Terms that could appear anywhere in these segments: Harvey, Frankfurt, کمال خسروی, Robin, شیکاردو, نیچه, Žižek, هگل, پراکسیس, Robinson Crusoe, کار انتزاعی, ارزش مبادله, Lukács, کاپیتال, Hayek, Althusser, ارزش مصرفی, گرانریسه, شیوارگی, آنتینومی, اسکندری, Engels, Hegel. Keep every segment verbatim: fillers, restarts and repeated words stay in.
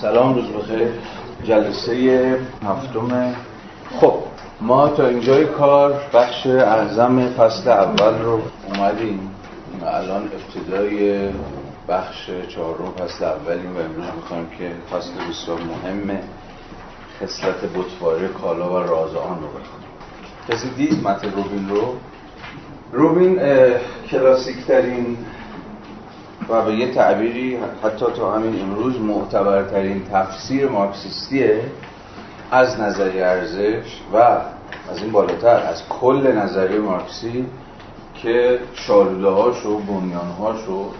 سلام، روز بخیر. جلسه هفتم. خب ما تا اینجای کار بخش اعظم فصل اول رو اومدیم، الان ابتدای بخش چهارم فصل اولیم و امروز میخوایم که فصل بسیار مهمه، خصلت بت‌پاره کالا و راز آن رو بخونیم. کسی دید متن روبین رو؟ روبین کلاسیک ترین و به یه تعبیری حتی تا همین امروز معتبرترین تفسیر مارکسیستیه از نظریه ارزش و از این بالاتر از کل نظریه مارکسی که شالوده‌هاش و بنیان‌هاش و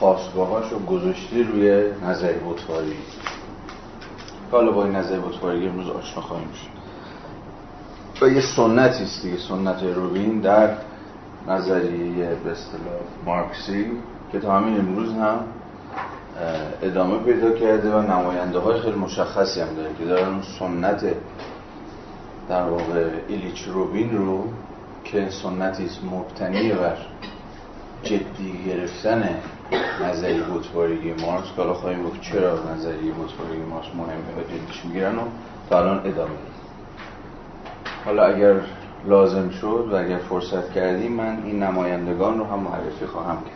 خاستگاه‌هاش رو گذاشته روی نظریه بت‌پارگی. حالا با این نظریه بت‌پارگی امروز آشنا خواهیم شد و یه سنتی است دیگه، سنت روبین در نظریه به اصطلاح مارکسی که تا همین امروز هم ادامه پیدا کرده و نماینده‌های خیلی مشخصی هم داره که دارن سنت در واقع ایلیچ روبین رو که سنتی است مبتنی بر جدی گرفتن نظریه بت‌پارگی مارکس، که حالا خواهیم گفت چرا نظریه بت‌پارگی مارکس مهمه و جدیش میگیرن و تا الان ادامه دید. حالا اگر لازم شد و اگر فرصت کردیم من این نمایندگان رو هم معرفی خواهم کرد.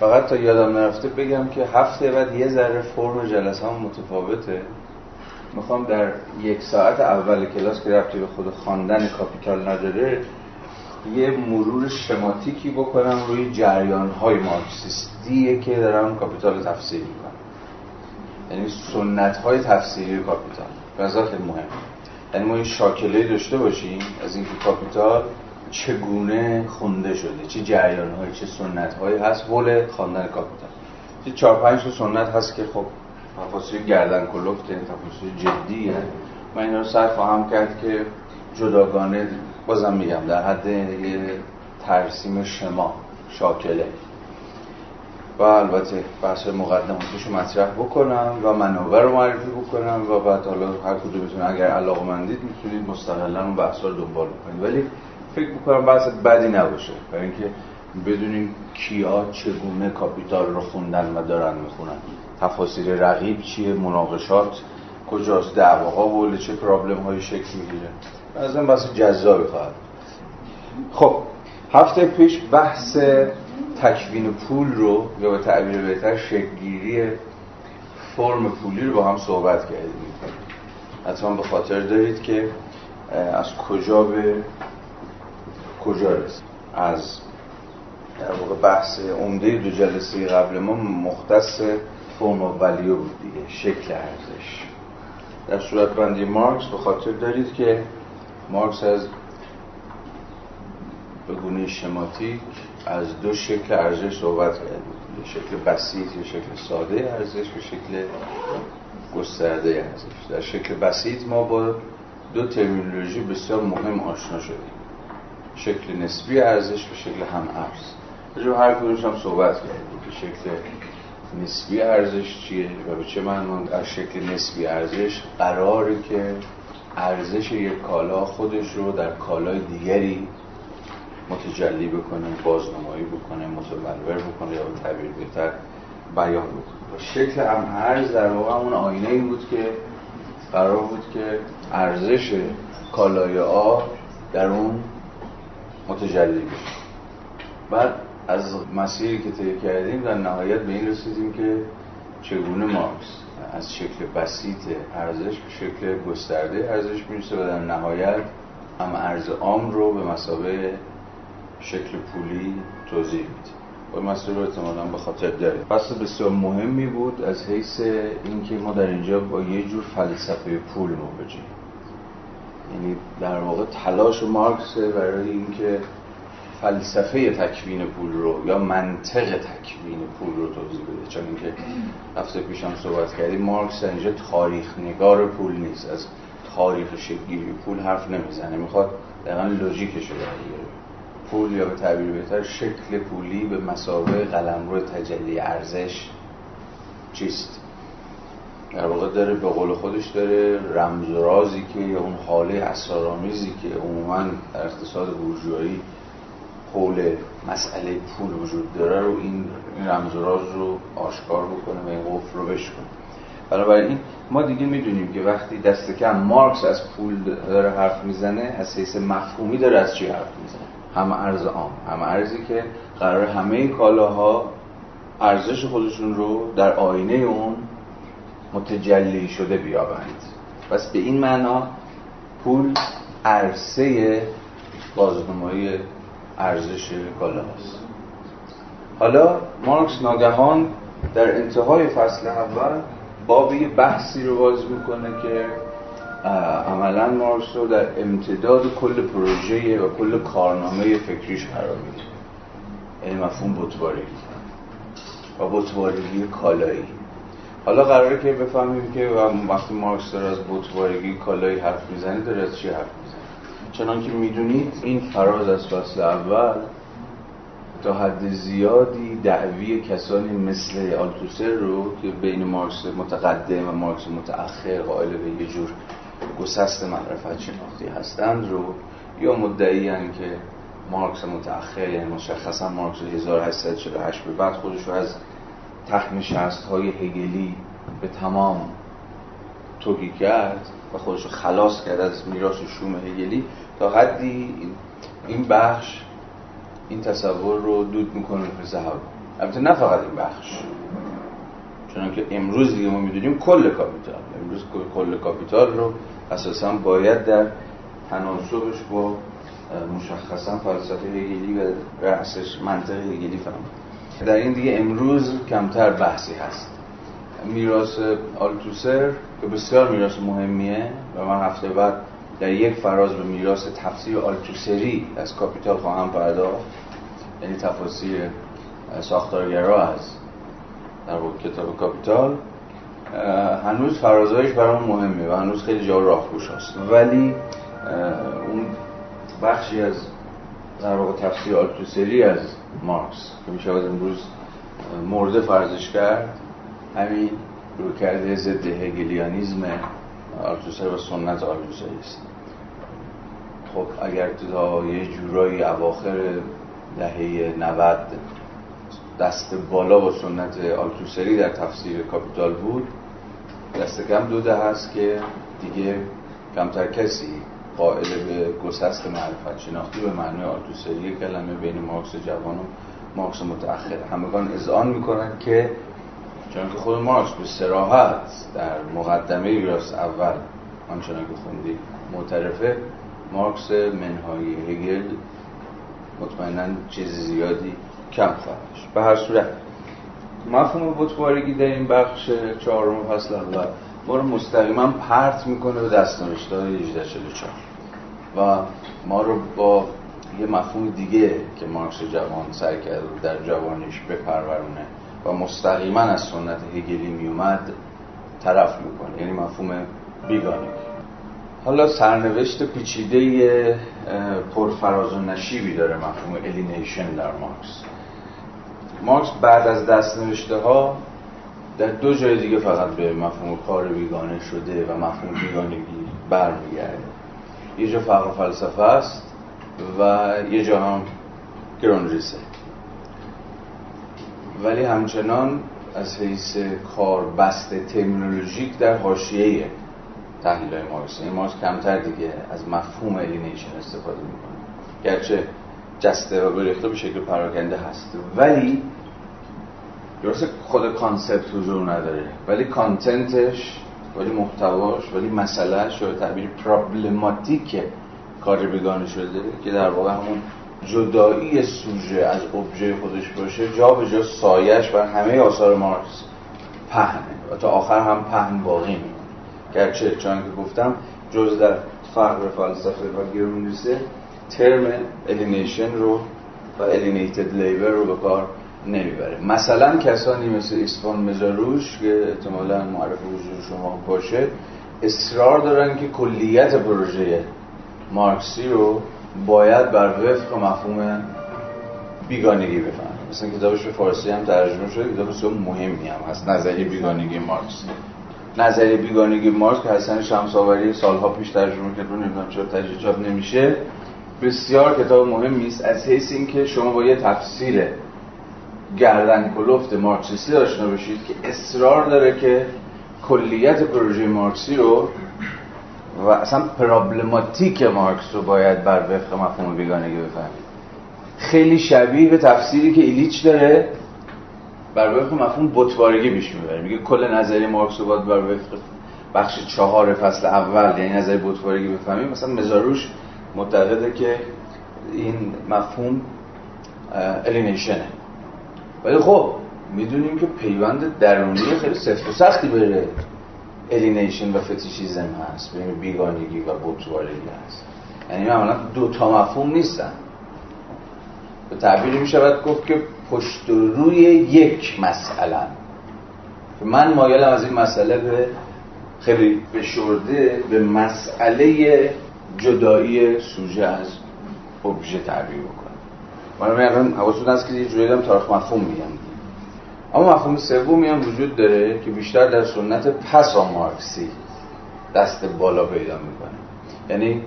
فقط تا یادم نرفته بگم که هفته بعد یه ذره فرم جلسه هم متفاوته. میخوام در یک ساعت اول کلاس که ربطی به خود خواندن کاپیتال نداره یه مرور شماتیکی بکنم روی جریان‌های مارکسیستیه که دارن کاپیتال تفسیر میکنن، یعنی سنت‌های تفسیری کاپیتال. بذار خیلی مهمه، یعنی ما این شاکله‌ای داشته باشیم از اینکه کاپیتال چگونه خونده شده، چه جریان‌هایی، چه سنت‌هایی هست حول خواندن کاپیتال. چه چهار پنج تا سنت هست که خب تفاصیل گردن کلفته، تفاصیل جدیه. من اینا رو صرف فهم کرد که جداگانه، بازم میگم در حد ترسیم شما شاکله و البته بحث مقدماتش رو مطرح بکنم و منابع رو معرفی بکنم و بعد حالا هر کدوم میتونه اگر علاقه‌مندید میتونید مستقلاً اون بحثا رو دنبال بکنید، ولی فکر میکنم بحث بدی نباشه برای اینکه بدونیم کیا چگونه کاپیتال رو خوندن و دارن میخونن، تفاسیر رقیب چیه، مناقشات کجاست، دعواها حول چه پرابلم هایی شکل میگیره. از این بحث جذابی خواهد. خب هفته پیش بحث تکوین پول رو یا به تعبیر بهتر شکل‌گیری فرم پولی رو با هم صحبت کردیم. حتما به خاطر دارید که از کجا به کجا رسید. از در واقع بحث عمده دو جلسه قبل ما مختص فرم و ولیو بود دیگه، شکل ارزش. در صورت بندی مارکس به خاطر دارید که مارکس از به گونه شماتیک از دو شکل ارزش صحبت کرد، یه شکل بسیط، یه شکل ساده ارزش و شکل گسترده ارزش. در شکل بسیط ما با دو ترمینولوژی بسیار مهم آشنا شدیم، شکل نسبی ارزش و شکل هم ارز. راجع به هر کدومش هم صحبت کردیم که شکل نسبی ارزش چیه و به چه معنی از شکل نسبی ارزش قراره که ارزش یک کالا خودش رو در کالای دیگری متجلی بکنه، بازنمایی بکنه، متبلور بکنه یا به تعبیر بهتر بیان بکنه. شکل هم ارز در واقع اون آینه ای بود که قرار بود که ارزش کالای آ در اون متجلی بشه. بعد از مسیری که طی کردیم در نهایت به این رسیدیم که چگونه مارکس از شکل بسیط ارزش به شکل گسترده ارزش میرسه و در نهایت هم ارز عام رو به مثابه شکل پولی توضیح میده. و مسئله رو احتمالاً به خاطر دارید. پس بسیار مهمی بود از حیث اینکه ما در اینجا با یه جور فلسفه پول مواجهیم. یعنی در واقع تلاش مارکس برای اینکه فلسفه تکوین پول رو یا منطق تکوین پول رو توضیح بده، چون اینکه هفته پیش هم صحبت کردیم مارکس اینجا تاریخ نگار پول نیست، از تاریخ شکل‌گیری پول حرف نمیزنه، میخواد دقیقاً لوژیکش رو بگیره. پول یا به تعبیر بهتر شکل پولی به مثابه قلمرو تجلی ارزش چیست؟ در واقع داره به قول خودش داره رمز و رازی که یا اون حاله اسرارآمیزی که عموماً در اقتصاد بورژوایی حول مسئله پول وجود داره رو این رمز و راز رو آشکار بکنه و این قفل رو بشکنه. بنابراین ما دیگه میدونیم که وقتی دست کم مارکس از پول داره حرف میزنه، از حیث مفهومی داره از چی حرف میزنه؟ هم ارز عام، هم ارزی که قرار همه کالاها ارزش خودشون رو در آینه اون متجلی شده بیابند. پس به این معنا پول عرصه بازنمایی ارزش کالا هست. حالا مارکس ناگهان در انتهای فصل اول باب یه بحثی رو باز میکنه که عملا مارکس رو در امتداد کل پروژه و کل کارنامه فکریش قرار میده، یعنی مفهوم بتوارگی و بتوارگی کالایی. حالا قراره که بفهمیم که وقتی مارکس داره از بتوارگی کالایی حرف میزنه داره از چی حرف میزنه. چنانکه میدونید این فراز از فصل اول تا حد زیادی دعوی کسانی مثل آلتوسر رو که بین مارکس متقدم و مارکس متأخر قائل به یه جور گسست معرفت شناختی هستند رو، یا مدعی ان که مارکس متأخر، یعنی مشخصا مارکس هزار و هشتصد و چهل و هشت به بعد خودش رو از تخم شست‌های هگلی به تمام توهی کرد و خودش رو خلاص کرد از میراث شوم هگلی، تا حدی این بخش این تصور رو دود میکنه به ذهاب. البته نه فقط این بخش، چون که امروز دیگه ما میدونیم کل کاپیتال، امروز کل کاپیتال رو اساساً باید در تناسبش با مشخصاً فلسفه هگلی و رأسش منطق هگلی فهمید. در این دیگه امروز کمتر بحثی هست. میراث آلتوسر که بسیار میراث مهمیه و من هفته بعد در یک فراز به میراث تفسیر آلتوسری از کاپیتال خواهم پرداخت، یعنی تفاسیر ساختارگرا از در کتاب کاپیتال. هنوز فرازهایش برام مهمه و هنوز خیلی جا راهگشا است، ولی اون بخشی از در واقع تفسیر آلتوسری از مارکس که میشود امروز مورد فرضش کرد، همین رویکرد ضد هگلیانیسم آلتوسر و سنت آلتوسری است. خب اگر تا یه جورایی اواخر دهه نود دست بالا با سنت آلتوسری در تفسیر کاپیتال بود، دست کم دو دهه هست که دیگه کمتر کسی قائل به گسست معرفت شناختی به معنی آلتوسری کلمه بین مارکس جوان و مارکس متأخر. همگان اذعان میکنند که چون که خود مارکس به صراحت در مقدمه گراس اول آنچنان که خوندی معترفه، مارکس منهای هگل مطمئناً چیز زیادی کم فهمش. به هر صورت مفهوم بتوارگی در این بخش چهارم فصل اول ما رو مستقیما پرت میکنه به دستانشتای هزار و هشتصد و چهل و چهار و ما رو با یه مفهوم دیگه که مارکس جوان سعی کرد در جوانش بپرورونه و مستقیما از سنت هگلی می اومد طرف میکنه، یعنی مفهوم بیگانگی. حالا سرنوشت پیچیده پرفراز و نشیبی داره مفهوم الینیشن در مارکس. مارکس بعد از دستنوشته ها در دو جای دیگه فقط به مفهوم کار بیگانه شده و مفهوم بیگانگی برمیگرده. یه جا فقر و فلسفه است و یه جا هم گرانریسه، ولی همچنان از حیث کاربست ترمینولوژیک در حاشیه تحلیل‌های مارکس. این مارکس کمتر دیگه از مفهوم الینیشن استفاده میکنه، گرچه جسته و گریخته به شکل پراکنده هست، ولی درسته خود کانسپت حضور نداره، ولی کانتنتش، ولی محتواش، ولی مسئلهش به تعبیر پرابلماتیک کار بیگانه شده که در واقع همون جدایی سوژه از ابژه خودش باشه، جا به جا سایش بر همه آثار مارکس پهنه و تا آخر هم پهن باقی میمونه. گرچه چون که گفتم جز در فقر فلسفه و گرونریسه ترم الینیشن رو و الینیتد لیبر رو به کار نمیبره. مثلا کسانی مثل اسفان مزاروش که احتمالا معرف حضور شما باشه، اصرار دارن که کلیت پروژه مارکسی رو باید بر وفق مفهوم بیگانگی بفهمیم. مثلا کتابش به فارسی هم ترجمه شده، کتاب بسیار مهمی هم هست، نظریه بیگانگی مارکس. نظریه بیگانگی مارکس که حسن شمس‌آوری سالها پیش ترجمه کرد، نمیدونم چرا ترجمه چاپ نمیشه. بسیار کتاب مهمی است از حیث اینکه شما با یه تفسیر گردن کلفت مارکسیستی آشنا بشید که اصرار داره که کلیت پروژه مارکسی رو و اصلا پرابلماتیک مارکس رو باید بر وفق مفهوم بیگانگی بفهمید. خیلی شبیه به تفسیری که ایلیچ داره بر وفق مفهوم بتوارگی پیش میبره. میگه کل نظریه مارکس رو باید بر وفق بخش چهار فصل اول یعنی نظریه بتوارگی بفهمیم. مثلا مزاروش معتقده که این مفهوم الینیشنه، ولی خب میدونیم که پیوند درونی خیلی سفت و سختی بره الینیشن و فتیشیزم هست، بین بیگانگی و بتوارگی هست، یعنی معمولا دو تا مفهوم نیستن. به تعبیر میشود گفت که پشت و روی یک مسئله. من مایلم از این مسئله به خیلی فشرده به مسئله جدایی سوژه از ابژه تعبیر بکنم. من میگم حواستون هست که یه جوری هم تاریخ مفهوم میگم، اما مفهوم سومی هم وجود داره که بیشتر در سنت پسا مارکسی دست بالا پیدا میکنه. یعنی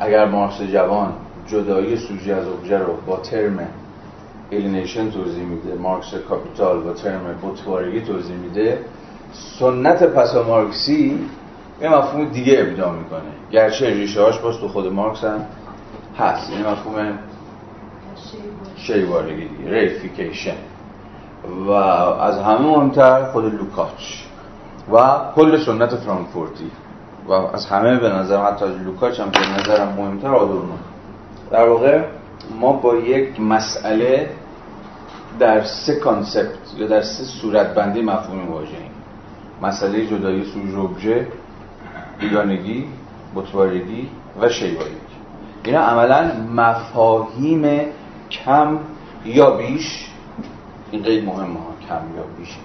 اگر مارکس جوان جدایی سوژه از ابژه رو با ترم الینیشن توضیح میده، مارکس کاپیتال با ترم بتوارگی توضیح میده، سنت پسا مارکسی یه مفهوم دیگه ابدا میکنه، گرچه ریشه‌هاش باز تو خود مارکس هم هست. این مفهوم شیوارگی دیگه، ریفیکیشن، و از همه مهمتر خود لوکاچ و کل سنت فرانکفورتی، و از همه به نظرم حتی لوکاچ هم به نظرم مهمتر آدورنو. در واقع ما با یک مسئله در سه کانسپت یا در سه صورتبندی مفهومی مواجهیم: مسئله جدایی سوژه ابژه، بیگانگی، بتوارگی و شیوارگی. اینا عملاً مفاهیم کم یا بیش، این قید مهمه ها، کم یا بیش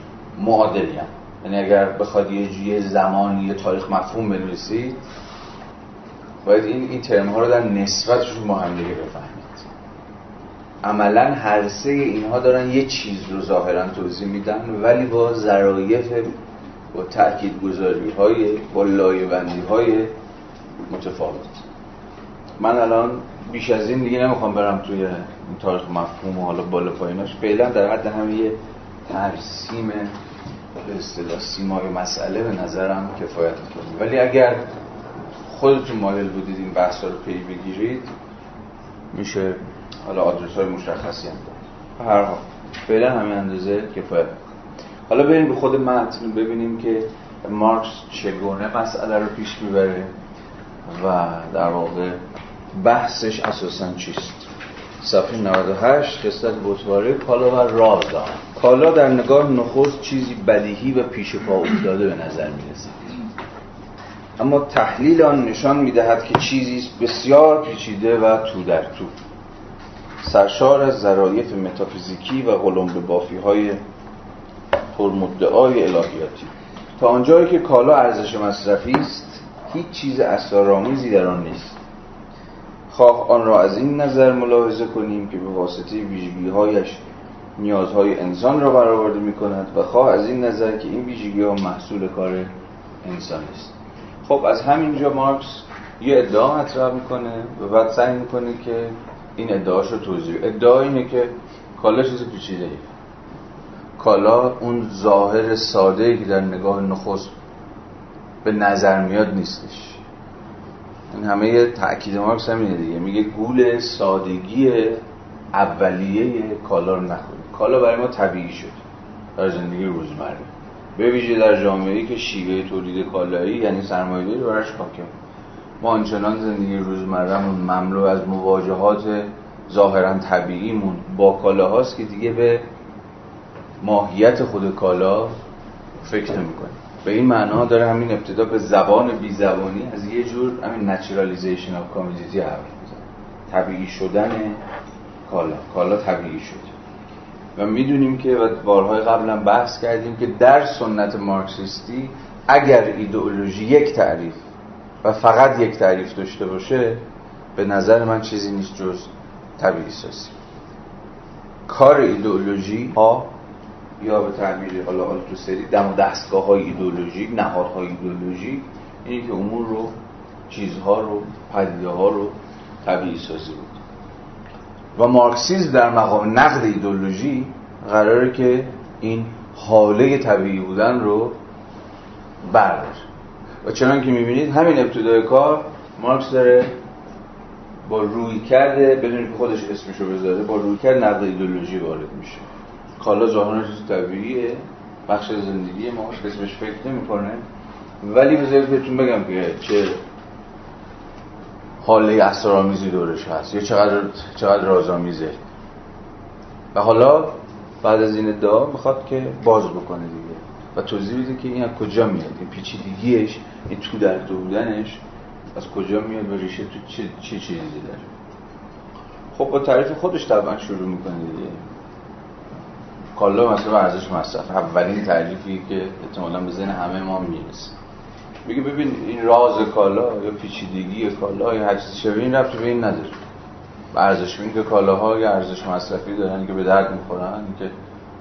معادلی هم. یعنی اگر بخواد یه جیه زمانی یه تاریخ مفهوم بنویسید، باید این این ترم ها رو در نسبتشون با هم دیگه بفهمید. عملاً هر سه اینها دارن یه چیز رو ظاهراً توضیح میدن، ولی با ظرایف، با تاکیدگذاری های، با لایه‌بندی های متفاوت. من الان بیش از این دیگه نمیخوام برم توی این تاریخ مفهوم و حالا بالا پایینش، فعلا در حد همین یه ترسیم به اصطلاح سیمای مسئله به نظرم کفایت میکنه. ولی اگر خودتون مایل بودید این بحث رو پی بگیرید، میشه حالا آدرس های مشخصی هم داره. هر حال فعلا همین اندازه کفایت میکنه. حالا بریم به خود متن ببینیم که مارکس چگونه مسئله رو پیش میبره و در واقع بحثش اساساً چیست. صفحه نود و هشت، خصلت بتوارگی، کالا و راز دارد. کالا در نگاه نخست چیزی بدیهی و پیش پا افتاده به نظر می‌رسد، اما تحلیل آن نشان می‌دهد که چیزی بسیار پیچیده و تو در تو، سرشار از ظرایف متافیزیکی و قلمبه بافی‌های پرمدعای الهیاتی. تا آنجایی که کالا ارزش مصرفی است، هیچ چیز اسرارآمیزی در آن نیست. خواه آن را از این نظر ملاحظه کنیم که به واسطه ویژگی‌هایش نیازهای انسان را برآورده می‌کند، و خواه از این نظر که این ویژگی‌ها محصول کار انسان است. خب از همینجا مارکس یه ادعا مطرح می‌کنه و بعد سعی می‌کنه که این ادعاش رو توضیح بده. ادعا اینه که کالا چیز پیچیده‌ای، کالا اون ظاهر ساده‌ای که در نگاه نخست به نظر میاد نیستش. این همه یه تأکید مارکس هم اینه دیگه، میگه گول سادگی اولیه کالا رو نخوریم. کالا برای ما طبیعی شد در زندگی روزمره، به ویژه در جامعه‌ای که شیوه تولید کالایی یعنی سرمایه‌داری براش حاکم. ما آنچنان زندگی روزمرهمون مملو از مواجهات ظاهراً طبیعیمون با کالاهاست که دیگه به ماهیت خود کالا فکر نمی‌کنیم. به این معنا داره همین ابتدا به زبان بی زبانی از یه جور همین نچرالیزیشن آف کامودیتی حرف میزنه، طبیعی شدن کالا. کالا طبیعی شد و میدونیم که و بارهای قبل هم بحث کردیم که در سنت مارکسیستی اگر ایدئولوژی یک تعریف و فقط یک تعریف داشته باشه، به نظر من چیزی نیست جز طبیعی سازی. کار ایدئولوژی ها یا به تعبیر حالا آلتوسری دم و دستگاه های ایدئولوژیک، نهادهای ایدئولوژیک، اینی که امور رو، چیزها رو، پدیده ها رو طبیعی سازی بود. و مارکسیسم در مقام نقد ایدئولوژی قراره که این حاله طبیعی بودن رو برداشت. و چنان که میبینید همین ابتدای کار مارکس داره با روی کرده بدون که خودش اسمشو بذاره با روی کرد نقد ایدئولوژی وارد میشه. کالا ظاهرا طبیعیه، بخش زندگی ما، اسمش فکر نمی‌کنه، ولی بذارید بهتون بگم که چه حاله اسرارآمیزی دورش هست یا چقدر چقدر رازآمیزه. و حالا بعد از این ادعا میخواد که باز بکنه دیگه و توضیح بده که این از کجا میاد، این پیچیدگیش، این تو در تو بودنش از کجا میاد و ریشه تو چه چه چیزی داره. خب با تعریف خودش طبعا شروع میکنه دیگه. کالا مثلا ارزش مصرف، اولین تعریفی که احتمالاً به ذهن همه ما میرسه. میگه ببین این راز کالا یا پیچیدگی کالا یا هر چیزی شبیه این ربطی به این نداره. ارزش این که کالاها یا ارزش مصرفی دارن که به درد میخورن، که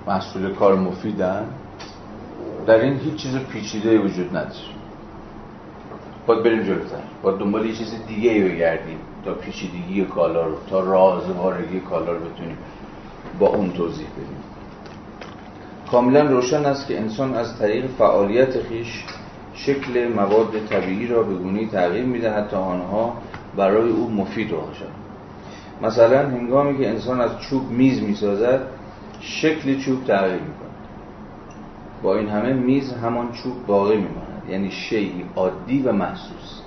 محصول کار مفیدن، در این هیچ چیز پیچیده وجود نداره. باید بریم جلوتر، باید دنبال یه چیز دیگه ای بگردیم تا پیچیدگی کالا رو، تا رازوارگی کالا رو بتونیم با اون توضیح بدیم. کاملا روشن است که انسان از طریق فعالیت خیش شکل مواد طبیعی را به گونه‌ای تغییر می‌دهد تا آنها برای او مفید باشند. مثلا هنگامی که انسان از چوب میز میسازد، شکل چوب تغییر میکند. با این همه میز همان چوب باقی میماند، یعنی شیئی عادی و محسوس.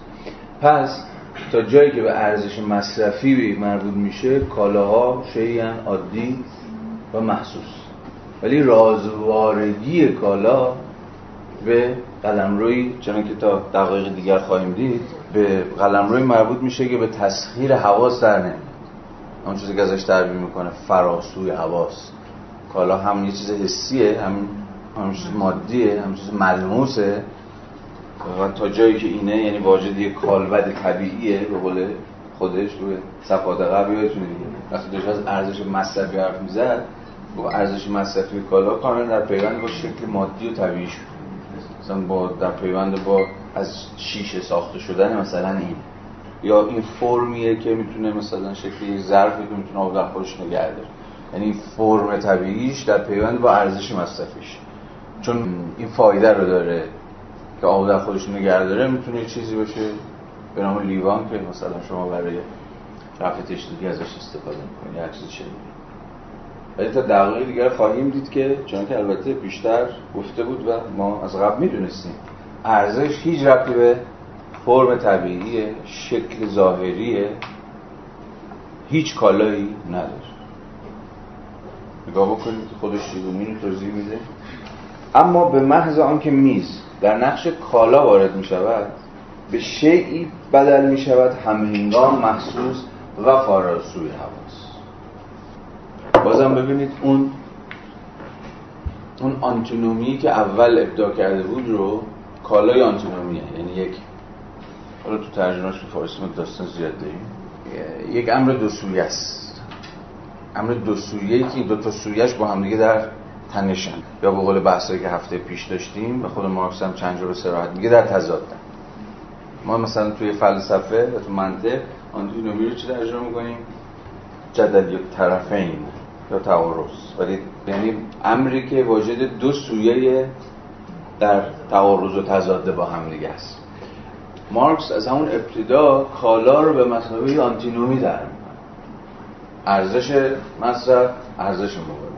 پس تا جایی که به ارزش مصرفی مربوط میشه، کالاها شیئی عادی و محسوس، ولی رازوارگی کالا به قلمروی، چون که تا دقایق دیگر خواهیم دید، به قلمروی مربوط میشه که به تسخیر حواس در نمیاد. اون چیزی که ازش تعبیر میکنه فراسوی حواس. کالا هم یه چیز حسیه، هم هم چیز مادیه، هم چیز ملموسه. و تا جایی که اینه، یعنی واجد یه کالبد طبیعیه به قول خودش روی صفحات قبل یادتونه دیگه. وقتی داشت از ارزش مصرفی حرف میزد، با ارزش مصرفی کالا کاملا در پیوند با شکل مادی و طبیعی شد. مثلا با در پیوند با از شیشه ساخته شدن مثلا این، یا این فرمیه که میتونه مثلا شکل یک ظرفی که میتونه آب در خودش نگه داره، یعنی فرم طبیعیش در پیوند با ارزش مصرفیش، چون این فایده رو داره که آب در خودش نگه داره، میتونه چیزی باشه به نام لیوان که مثلا شما برای رفع تشنگی ازش استفاده می‌کنید یا چیزی چه. ولی تا دقیقه دیگر خواهیم دید که چون که البته بیشتر گفته بود و ما از قبل می‌دونستیم، ارزش هیچ ربطی به فرم طبیعیه، شکل ظاهریه، هیچ کالایی نداره. نگاه بکنید خودش چیزی رو توضیح میده. اما به محض آنکه میز در نقش کالا وارد میشود، به شیئی بدل میشود همهنگام محسوس و فراسوی حواس. بازم ببینید اون اون آنتونومی که اول ابداع کرده بود رو کالای آنتونومیه، یعنی یک، حالا تو ترجمهش به فارسی ما داستان زیاد داریم، یک امر دو سویه است، امر دو سویه‌ای که دو تا سویه‌اش با هم دیگه در تنشن، یا به قول بحثایی که هفته پیش داشتیم و خود مارکس هم چند جا به صراحت میگه در تضادن. ما مثلا توی فلسفه و تو منطق آنتینومی رو چه ترجمه می‌کنیم؟ جدل یک طرفین یا تعارض، ولی یعنی امری که واجد دو سویه در تعارض و تضاد با هم دیگه است. مارکس از همون ابتدا کالا رو به مساوی آنتینومی در می‌کنه. ارزش مصرف، ارزش مبادله،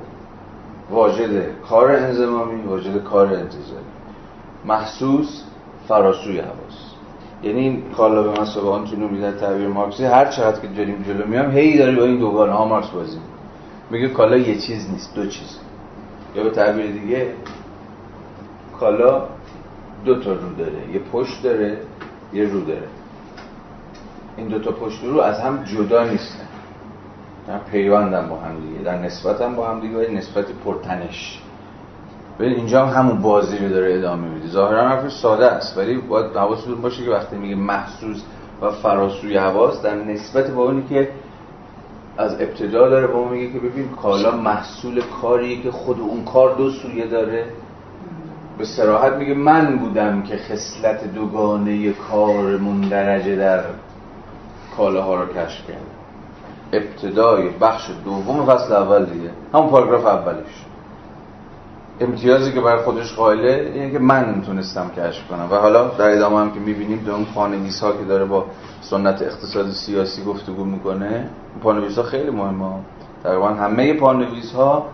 واجد کار انضمامی، واجد کار انتزاعی، محسوس، فراسوی حواس. یعنی این کالا به مساوی آنتینومی در تعبیر مارکسی هر چقدر که داریم جلو میام هی داره با این دوگانه ها مارکس بازی می‌کنه. میگه کالا یه چیز نیست، دو چیز. یا به تعبیر دیگه کالا دو تا رو داره، یه پشت داره، یه رو داره. این دو تا پشت رو از هم جدا نیستن، در پیوندن با هم دیگه، در نسبت هم با هم دیگه، ولی نسبت پرتنش. ببین اینجا هم همون بازی رو داره ادامه میده. ظاهرا حرفش ساده است، ولی باید حواستون باشه که وقتی میگه محسوس و فراسوی حواس، در نسبت با اونی که از ابتدا داره با ما میگه که ببین کالا محصول کاریه که خود اون کار دو سویه داره. به صراحت میگه من بودم که خصلت دوگانه کار مندرجه در کالاها رو کشف کردم. ابتدای بخش دوم فصل اول دیگه، همون پاراگراف اولش. امتیازی که برای خودش قائله اینه که من میتونستم کشف کنم. و حالا در ادامه هم که میبینیم در اون پانویس ها که داره با سنت اقتصاد سیاسی گفتگو میکنه، پانویس ها خیلی مهمه. تقریبا همه پانویس ها،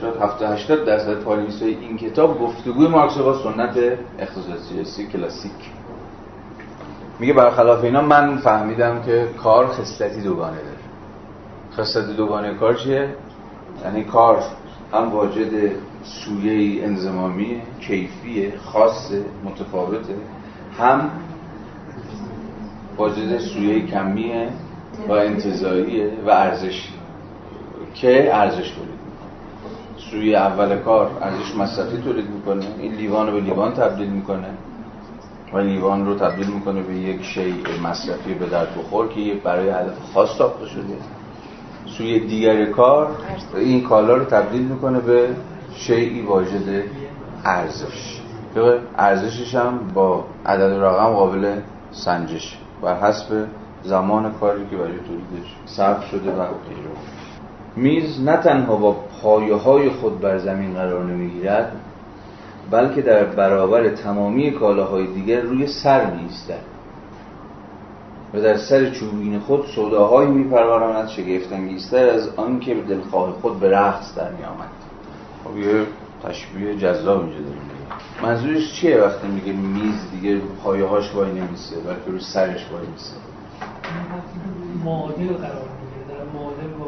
شاید هفتاد هشتاد درصد پانویس های این کتاب، گفتگوی مارکس با سنت اقتصاد سیاسی کلاسیک. میگه برخلاف اینا من فهمیدم که کار خصلتی دوگانه داره. خصلت دوگانه کار چیه؟ یعنی کار هم واجد سویه انضمامی، کیفی، خاص، متفاوته، هم واجد سویه کمی و انتزاعی و ارزشی که ارزش تولید میکنه. سویه اول کار ارزش مصرفی تولید میکنه، این لیوان به لیوان تبدیل میکنه و لیوان رو تبدیل میکنه به یک شیء مصرفی به درد بخور که برای هدف خاص ساخته شده. سوی دیگر کار این کالا رو تبدیل میکنه به شیئی واجد ارزش که ارزشش هم با عدد و رقم قابل سنجش بر حسب زمان کاری که برای تولیدش صرف شده. و میز نه تنها با پایه های خود بر زمین قرار نمیگیرد، بلکه در برابر تمامی کالاهای دیگر روی سر می‌ایستد و در سر چوبین خود سوداهایی می‌پروراند شگفت‌انگیزتر از آن که دلخواه خود به رقص در می‌آمد. خب یه تشبیه جذاب اینجا داریم. منظورش چیه وقتی میگه میز دیگه پایه‌هاش وای نمی‌سه بلکه روی سرش وای می‌سه؟ معادل قرار می‌گیره، در معادل با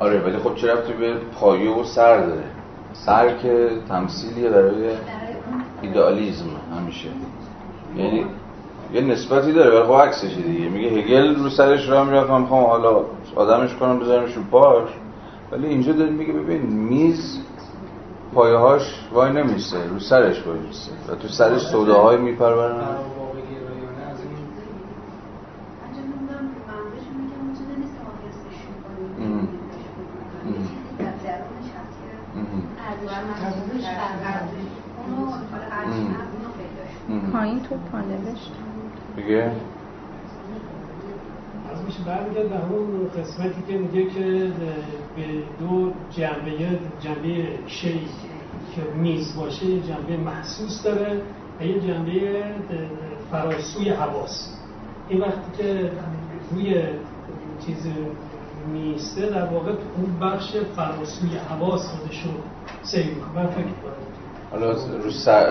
کالای دیگه. آره ولی خب چه ربطی به پایه و سر داره؟ سر که تمثیلیه برای ایدئالیسم همیشه، یعنی یه نسبتی داره ولی خب عکسش دیگه. میگه هگل رو سرش راه میرفت، من میخوام حالا آدمش کنم بذارمش رو پاش، ولی اینجا داره میگه ببین میز پایه‌هاش وای نمیسته، رو سرش وای میسته و تو سرش سوداهای میپرورن. پایین تو پانلش دیگه از میشه برمیگرد به همون قسمتی که میگه که به دو جنبه، جنبه شیء که میز باشه یه جنبه محسوس داره و یه جنبه فراسوی حواس. این وقتی که روی چیز میسته در واقع اون بخش فراسوی حواس خودش رو سیر میکنه. فکر کنید حالا رو سر,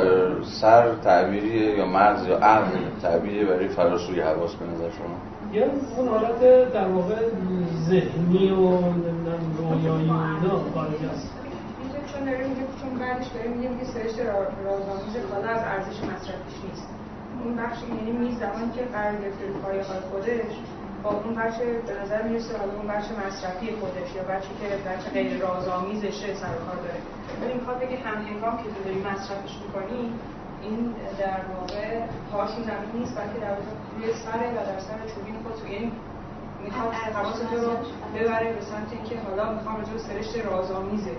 سر تعبیریه یا مغز یا عقل تعبیریه برای فراسوی حواس به نظر شما؟ یا اون حالت در واقع ذهنی و رویایی و اینا خارج است. اینجا چون داره میگه، چون بعدش داره میگه میگه سرشت رازآموز کالا از ارزش مصرفیش نیست. اون بخش یعنی میز زمان که قرار گرفته رو پای خودش با اون بخش به نظر میرسه، حالا اون بخش مصرفی خودش یا بخشی که بخش غیر رازآمیزشه سر کار داره. ولی میخواد بگه همهنگام که تو داری مصرفش میکنی این در واقع پاشون زمین نیست بلکه در واقع روی سره و در سر چوبین خود تو، یعنی میخواد حواست رو ببره به سمت اینکه حالا میخوام راجع به سرشت رازآمیزه.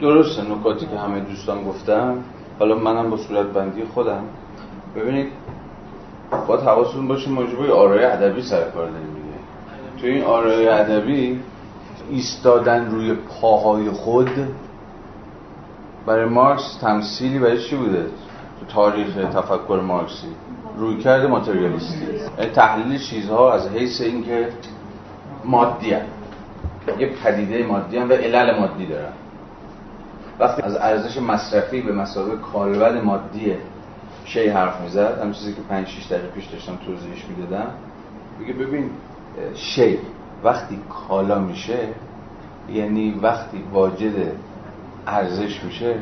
درسته نکاتی که همه دوستان گفتم، حالا منم با صورت بندی خودم. ببینید باید حواستون باشه موجبای آرای ادبی سر کار داریم دیگه. تو این آرای ادبی ایستادن روی پاهای خود برای مارکس تمثیلی برای چی بوده؟ تو تاریخ تفکر مارکسی رویکرد ماتریالیستی، تحلیل چیزها از حیث اینکه مادی هست، یه پدیده مادی هست و علل مادی دارن. وقتی از ارزش مصرفی به مسابقه کالبد مادی شی حرف میزد، همین چیزی که پنج شش دقیقه پیش داشتم توضیحش میدادم، میگه ببین شی وقتی کالا میشه، یعنی وقتی واجد ارزش میشه،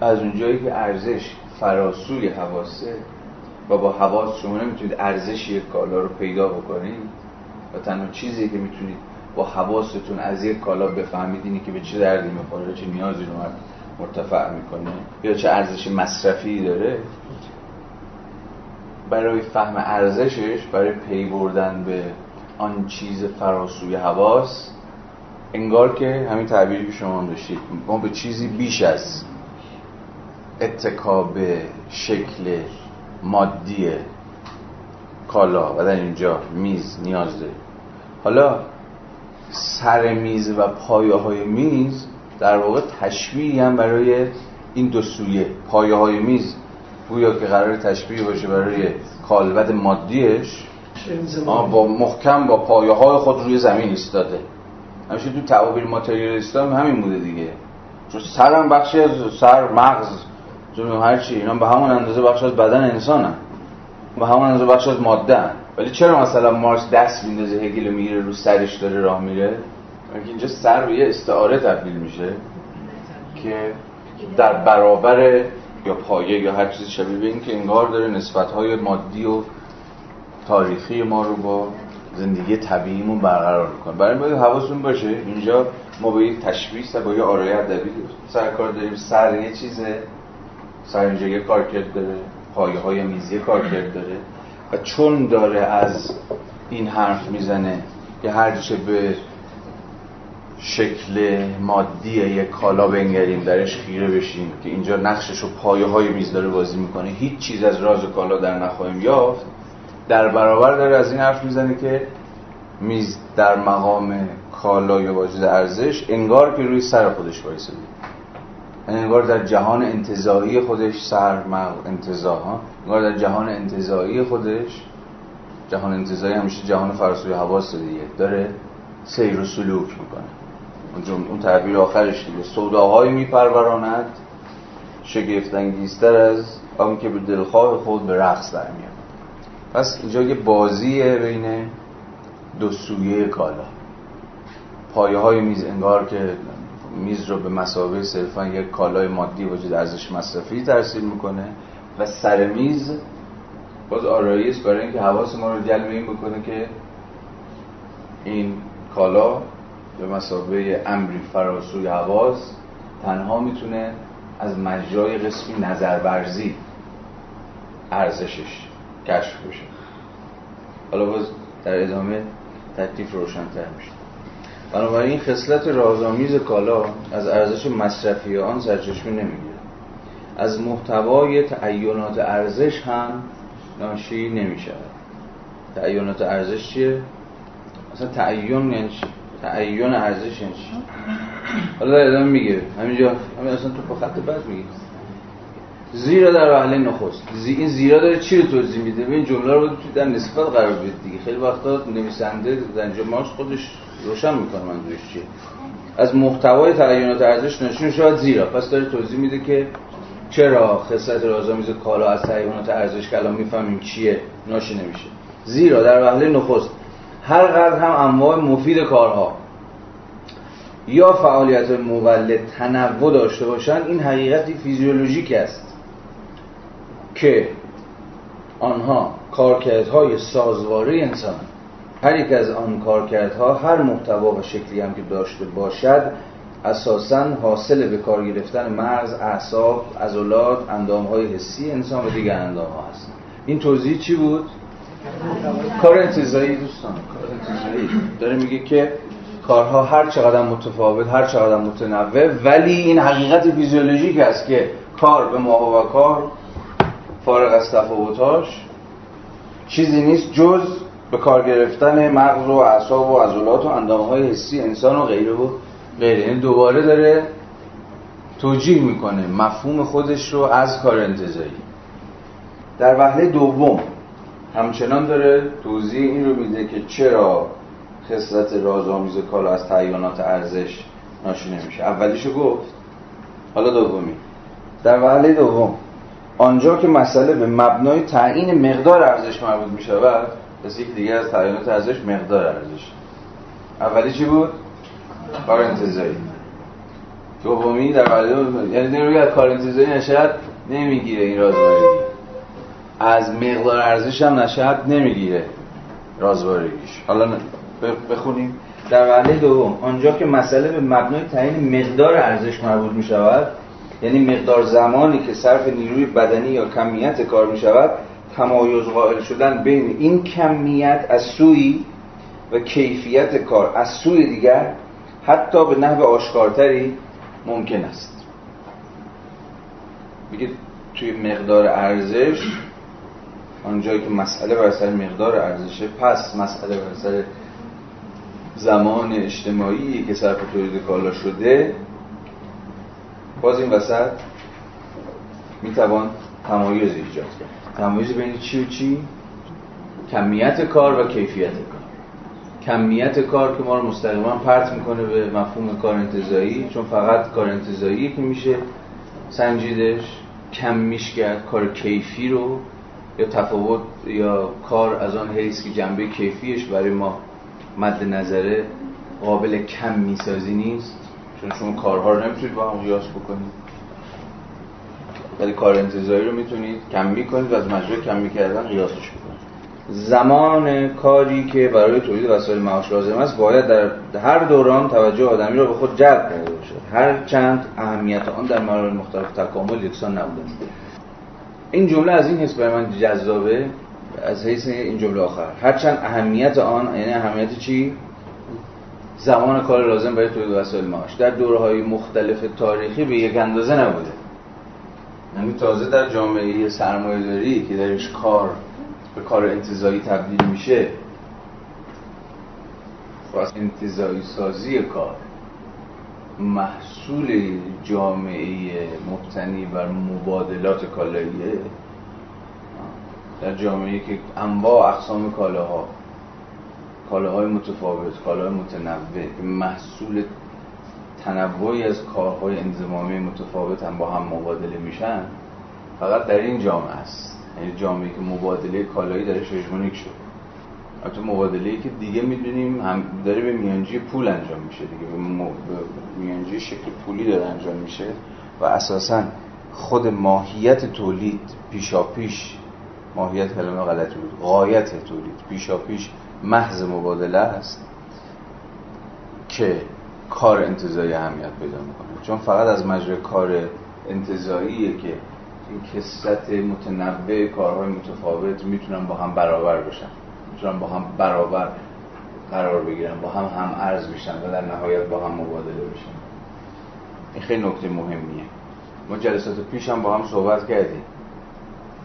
از اونجایی که ارزش فراسوی حواسه و با حواس شما نمیتونید ارزش یک کالا رو پیدا بکنید و تنها چیزی که میتونید با حواستون از یک کالا بفهمید اینی که به چه دردی میخوره، چه نیازی رو مرتفع میکنه یا چه ارزش مصرفی داره، برای فهم ارزشش، برای پی بردن به آن چیز فراسوی حواس، انگار که همین تعبیری که شما هم داشتید، ما به چیزی بیش از اتکا به شکل مادی کالا و در اینجا میز نیاز داریم. حالا سر میز و پایه‌های میز در واقع تشبیهی هم برای این دو سویه، پایه های میز گویا که قرار تشبیه باشه برای کالبد مادیش، با محکم با پایه های خود روی زمین ایستاده. همیشه تو تعابیر ماتریالیست هم همین بوده دیگه، چون سر هم بخشی از سر، مغز، جمعه هرچی، اینا به همون اندازه بخش از بدن انسان هم، به همون اندازه بخش از ماده هم. ولی چرا مثلا مارکس دست میندازه هگل میگیره رو سرش داره راه میره؟ اینکه اینجا سر به یه استعاره تبدیل میشه که در برابر یا پایه یا هر چیزی شبیه به این که انگار داره نسبت‌های مادی و تاریخی ما رو با زندگی طبیعیمون برقرار می‌کنه. برای باید حواستون باشه اینجا ما با یک تشبیه سر با یه آرایه ادبی سرکار داریم. سر یه چیزه، سر اینجا یه کارکرد داره، پایه‌های میزی کارکرد داره و چون داره از این حرف میزنه که هرچه به شکل مادیه یک کالا بنگریم درش خیره بشیم که اینجا نقشش و پایه های میز داره بازی میکنه، هیچ چیز از راز کالا در نخواهیم یافت، در برابر داره از این حرف میزنه که میز در مقام کالا یا واجد ارزش انگار که روی سر خودش وایساده، انگار در جهان انتزاعی خودش سر مغز انتزاع ها انگار در جهان انتزاعی خودش، جهان انتزاعی همیشه جهان فراسوی حواس دیگه، داره سیر و سلوک میکنه. اون تعبیر آخرش دیگه، سوداهایی میپروراند شگفت انگیزتر از آن که به دلخواه خود به رقص در میاد. پس اینجا یه بازیه بین دو سویه کالا، پایه های میز انگار که میز رو به مسابقه صرفا یک کالای مادی وجود ارزش مصرفی ترسیم میکنه و سر میز باز آرایه است برای اینکه حواس ما رو جلب این بکنه که این کالا به مسابقه امری فراسوی حواس تنها میتونه از مجرای قسمی نظرورزی ارزشش کشف بشه. حالا باز در ادامه تکلیف روشن‌تر میشه. بنابراین خصلت رازآمیز کالا از ارزش مصرفی آن سرچشمه نمیگیره، از محتوای تعینات ارزش هم ناشی نمیشه. تعینات ارزش چیه؟ اصلا تعین یعنی چی؟ تعین ارزش یعنی چی؟ حالا ادامه میگه همینجا، همین اصلا تو خط بعد میگه زیرا در وهله نخست. زی این زیرا داره چی رو توضیح میده؟ این جمله رو در نسبت قرار بدید دیگه. خیلی وقتا نویسنده در مارکس خودش روشن میکنه منظورش چیه. از محتوای تعینات ارزش نشون شد زیرا، پس داره توضیح میده که چرا خصلت رازآمیز کالا از تعینات ارزش که الان میفهمیم چیه ناشی نمیشه. زیرا در وهله نخست هر قدر هم انواع مفید کارها یا فعالیت مولد تنوع داشته باشند، این حقیقتی فیزیولوژیک است که آنها کارکردهای سازواری انسان، هر یک از آن کارکردها هر محتوا و شکلی هم که داشته باشد اساساً حاصل به کار گرفتن مغز، اعصاب، عضلات، اندامهای حسی انسان و دیگر اندامها است. این توضیح چی بود؟ کار انتزاعی دوستان، کار انتزاعی داره میگه که کارها هر چقدر متفاوت، هر چقدر متنوع، ولی این حقیقت فیزیولوژیک است که کار به محابا کار فارغ از تفاوتاش چیزی نیست جز به کار گرفتن مغز و اعصاب و عضلات و اندامهای حسی انسان و غیره و غیره. این دوباره داره توجیه میکنه مفهوم خودش رو از کار انتزاعی. در وهله دوم همچنان داره توضیح این رو میده که چرا خصلت رازآمیز کالا از تعیینات ارزش ناشی نمیشه. اولیشو گفت، حالا دومی. در وهله دوم آنجا که مسئله به مبنای تعیین مقدار ارزش مربوط میشود، پس یک دیگه از تعیینات ارزش مقدار ارزش. اولی چی بود؟ کار انتزاعی. دومی در وهله دوم یعنی روی کار انتزاعی نشأت نمیگیره این رازآمیزی، از مقدار ارزش هم نشأت نمیگیره رازآمیزیش. حالا بخونیم. در وهله دوم آنجا که مسئله به مبنای تعیین مقدار ارزش مربوط می شود، یعنی مقدار زمانی که صرف نیروی بدنی یا کمیت کار می شود، تمایز قائل شدن بین این کمیت از سوی و کیفیت کار از سوی دیگر حتی به نحو آشکارتری ممکن است. میگه توی مقدار ارزش آنجایی که مسئله بر سر مقدار ارزشه، پس مسئله بر سر زمان اجتماعی که صرف تولید کالا شده باز این وسط میتوان تمایز ایجاد کرد. تمایز بین چی و چی؟ کمیت کار و کیفیت کار. کمیت کار که ما رو مستقیما پرت میکنه به مفهوم کار انتزاعی، چون فقط کار انتزاعی که میشه سنجیدش، کمیش کرد. کار کیفی رو یا تفاوت یا کار از آن حیث که جنبه کیفیش برای ما مد نظره قابل کم میسازی نیست، چون شما کارها رو نمیتونید با هم قیاس بکنید، ولی کار انتزاعی رو میتونید کم میکنید و از مجرد کم میکردن قیاسش بکنید. زمان کاری که برای تولید وسایل معاش لازم است باید در هر دوران توجه آدمی را به خود جلب کرده باشد، هر چند اهمیت آن در مراحل مختلف تکامل یکسان نبوده. این جمله از این حیث برای من جذابه، از حیث این جمله آخر، هر چند اهمیت آن، یعنی اهمیت چی؟ زمان کار لازم برای تولید وسایل معاش در دوره‌های مختلف تاریخی به یک اندازه نبوده. یعنی تازه در جامعه سرمایه‌داری که درش کار به کار انتزاعی تبدیل میشه، واسه انتزاعی سازی کار محصول جامعه مبتنی بر مبادلات کالاییه، در جامعه که انواع اقسام کالاها، کالاهای متفاوت، کالاهای متنوع، محصول تنوعی از کارهای انضمامی متفاوت هم با هم مبادله میشن، فقط در این جامعه است. یعنی جامعه که مبادله کالایی درش هژمونیک شده، البته مبادله‌ای که دیگه میدونیم هم داره به میانجی پول انجام میشه دیگه، به, م... به میانجی شکل پولی داره انجام میشه و اساساً خود ماهیت تولید پیشاپیش، ماهیت کلمه غلطی بود، غایت تولید پیشاپیش محض مبادله است که کار انتزاعی اهمیت پیدا میکنه، چون فقط از مجرد کار انتزاعیه که این کثرت متنوع کارهای متفاوت میتونن با هم برابر بشن، میتونن با هم برابر قرار بگیرن، با هم هم ارز بشن و در نهایت با هم مبادله بشن. این خیلی نکته مهمیه. ما جلسات پیش هم با هم صحبت کردیم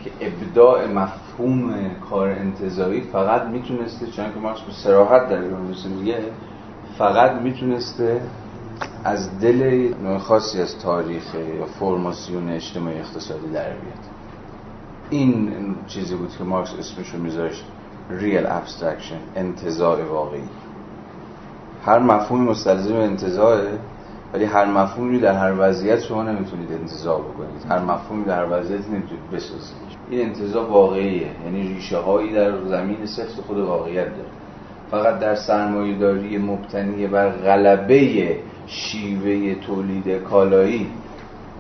که ابداع مفهوم کار انتزاعی فقط میتونسته، چون که مارکس به صراحت در ایران میگه، فقط میتونسته از دل خاصی از تاریخ یا فرماسیون اجتماعی اقتصادی در بیاد. این چیزی بود که مارکس اسمش رو میذاشت ریل ابسترکشن، انتزاع واقعی. هر مفهومی مستلزم انتزاعه، ولی هر مفهومی در هر وضعیت شما نمیتونید انتزاع بکنید، هر مفهومی در هر وضعیت نمیتونید بسازید. این انتزاع واقعیه، یعنی ریشه هایی در زمین سفت خود واقعیت داره. فقط در سرمایه‌داری مبتنی بر غلبه شیوه تولید کالایی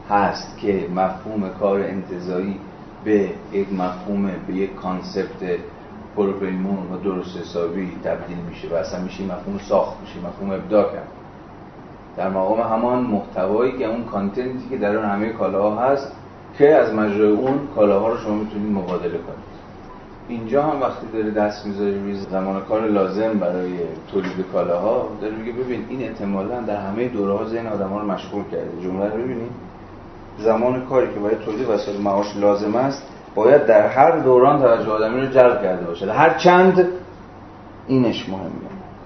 هست که مفهوم کار انتزاعی به یک مفهوم، به یک کانسپت پروپریمون و درست حسابی تبدیل میشه و اصلا میشه مفهوم ساخت، میشه مفهوم ابداع کرد در مقام همان محتوایی که اون کانتنتی که در اون همه کالاها هست که از مجرد اون کالاها رو شما میتونید مبادله کنید. اینجا هم وقتی داره دست میذاری روی زمان کار لازم برای تولید کالاها، داره میگه ببین این احتمالاً در همه دوره‌ها ذهن آدم‌ها رو مشغول کرده. جمله رو ببینید، زمان کاری که برای تولید وسایل معاش لازم است باید در هر دوران توجه آدمی رو جلب کرده باشد، هر چند اینش مهمه،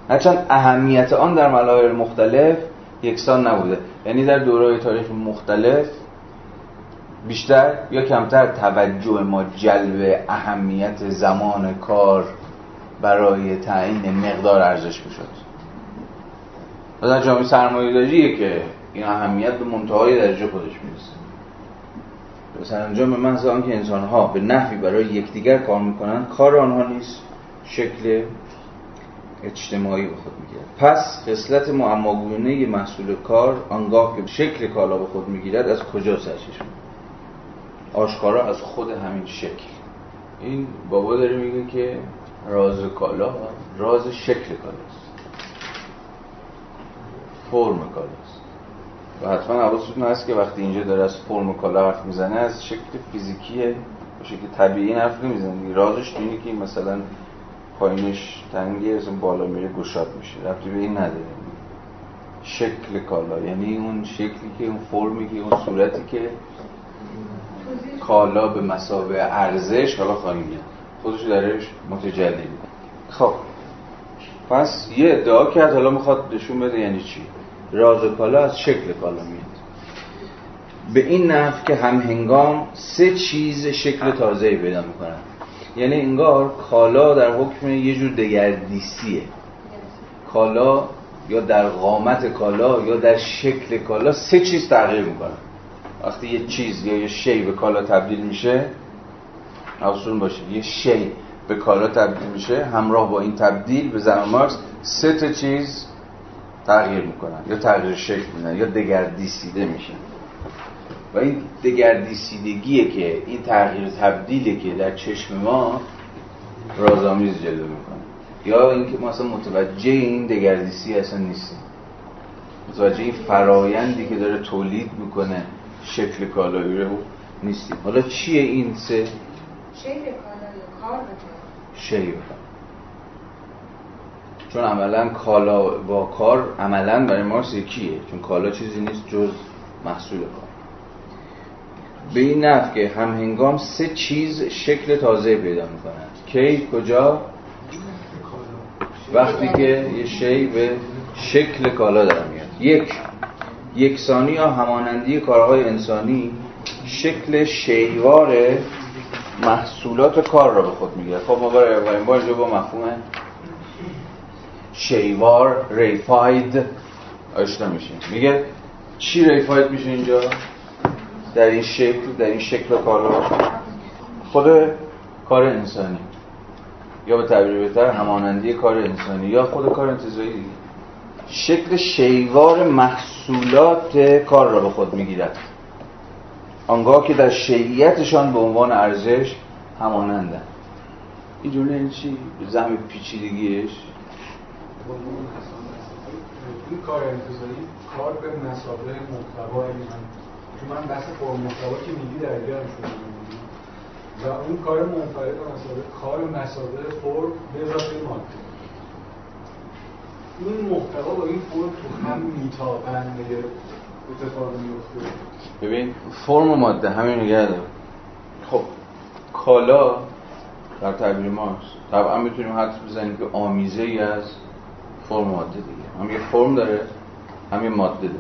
هر چند اهمیت آن در مراحل مختلف یکسان نبوده. یعنی در دوره‌های تاریخ مختلف بیشتر یا کمتر توجه ما جلب اهمیت زمان کار برای تعیین مقدار ارزش بشد. و در جامعه سرمایه‌داریه که این اهمیت به منتهای درجه خودش میرسه. به سرانجام به محض آنکه انسان‌ها به نحوی برای یکدیگر کار میکنند، کار آنها نیز شکل اجتماعی به خود میگیرد. پس خصلت معماگونه محصول کار آنگاه که شکل کالا به خود میگیرد از کجا سرچشمه؟ آشکارا از خود همین شکل. این بابا داره میگه که راز کالا راز شکل کالاست، فرم کالاست. و حتما حواستون هست که وقتی اینجا داره از فرم کالا حرف میزنه، از شکل فیزیکیه، شکل طبیعی حرف نمیزنه. رازش اینه که مثلا پایینش تنگه، از بالا میره گشاد میشه، ربطی به این نداره. شکل کالا یعنی اون شکلی که، اون فرمی که، اون صورتی که کالا به مساوی ارزش، حالا خواهیم دید، خودش درش متجلی می‌کنه. خب پس یه ادعا کرد، حالا میخواد نشون بده یعنی چی؟ راز کالا از شکل کالا میاد. به این نحو که همهنگام سه چیز شکل تازه‌ای پیدا میکنن. یعنی انگار کالا در حکم یه جور دگردیسیه. کالا یا در قامت کالا یا در شکل کالا سه چیز تغییر میکنه. وقتی یه چیز یا یه شی به کالا تبدیل میشه، حواستون باشه، یه شی به کالا تبدیل میشه، همراه با این تبدیل به زمان مارکس سه تا چیز تغییر میکنن یا تغییر شکل میدن یا دگردیسیده میشن. و این دگردیسیدگیه که این تغییر تبدیله که در چشم ما رازآمیز جلوه میکنه، یا اینکه ما اصلا متوجه این دگردیسی اصلا نیستیم، متوجه این فرایندی که داره تولید میکنه شکل کالایی رو نیستیم. حالا چیه این سه؟ شی کالایی کار بکنه، شی بکنه، چون عملا کالا با کار عملا برای مارکس یکیه، چون کالا چیزی نیست جز محصول کار. به این نفع که همهنگام سه چیز شکل تازه پیدا میکنند. کی؟ کجا؟ وقتی که یه شی به شکل کالا در میاد. یک، یکسانی یا همانندی کارهای انسانی شکل شیوار محصولات کار را به خود میگیرد. خب ما برای اولین بار اینجا با مفهوم شیوار ریفاید آشنا میشیم. میگه چی ریفاید میشه اینجا؟ در این شکل، در این شکل کارا خود کار انسانی، یا به تعبیر بهتر همانندی کار انسانی، یا خود کار انتزاعی، شکل شیوار محصولات کار را به خود میگیرد آنگاه که در شیعیتشان به عنوان ارزش همانندند. این جمله این چی؟ زحم پیچیدگیش این کار انتزاعی کار به مسابقه محتوای من بس فرم محتوا که میگی در بیان شده و اون کار منفرد و مسابقه کار مسابقه فرم به اضافه ماده این محتوا با این فرم تو هم میتابند به اتفاق میفته. ببین فرم و ماده همین نگه دارم. خب کالا در تعبیر مارکس طبعا میتونیم حدس بزنیم که آمیزه ای از فرم و ماده دیگه، هم یه فرم داره هم یه ماده داره.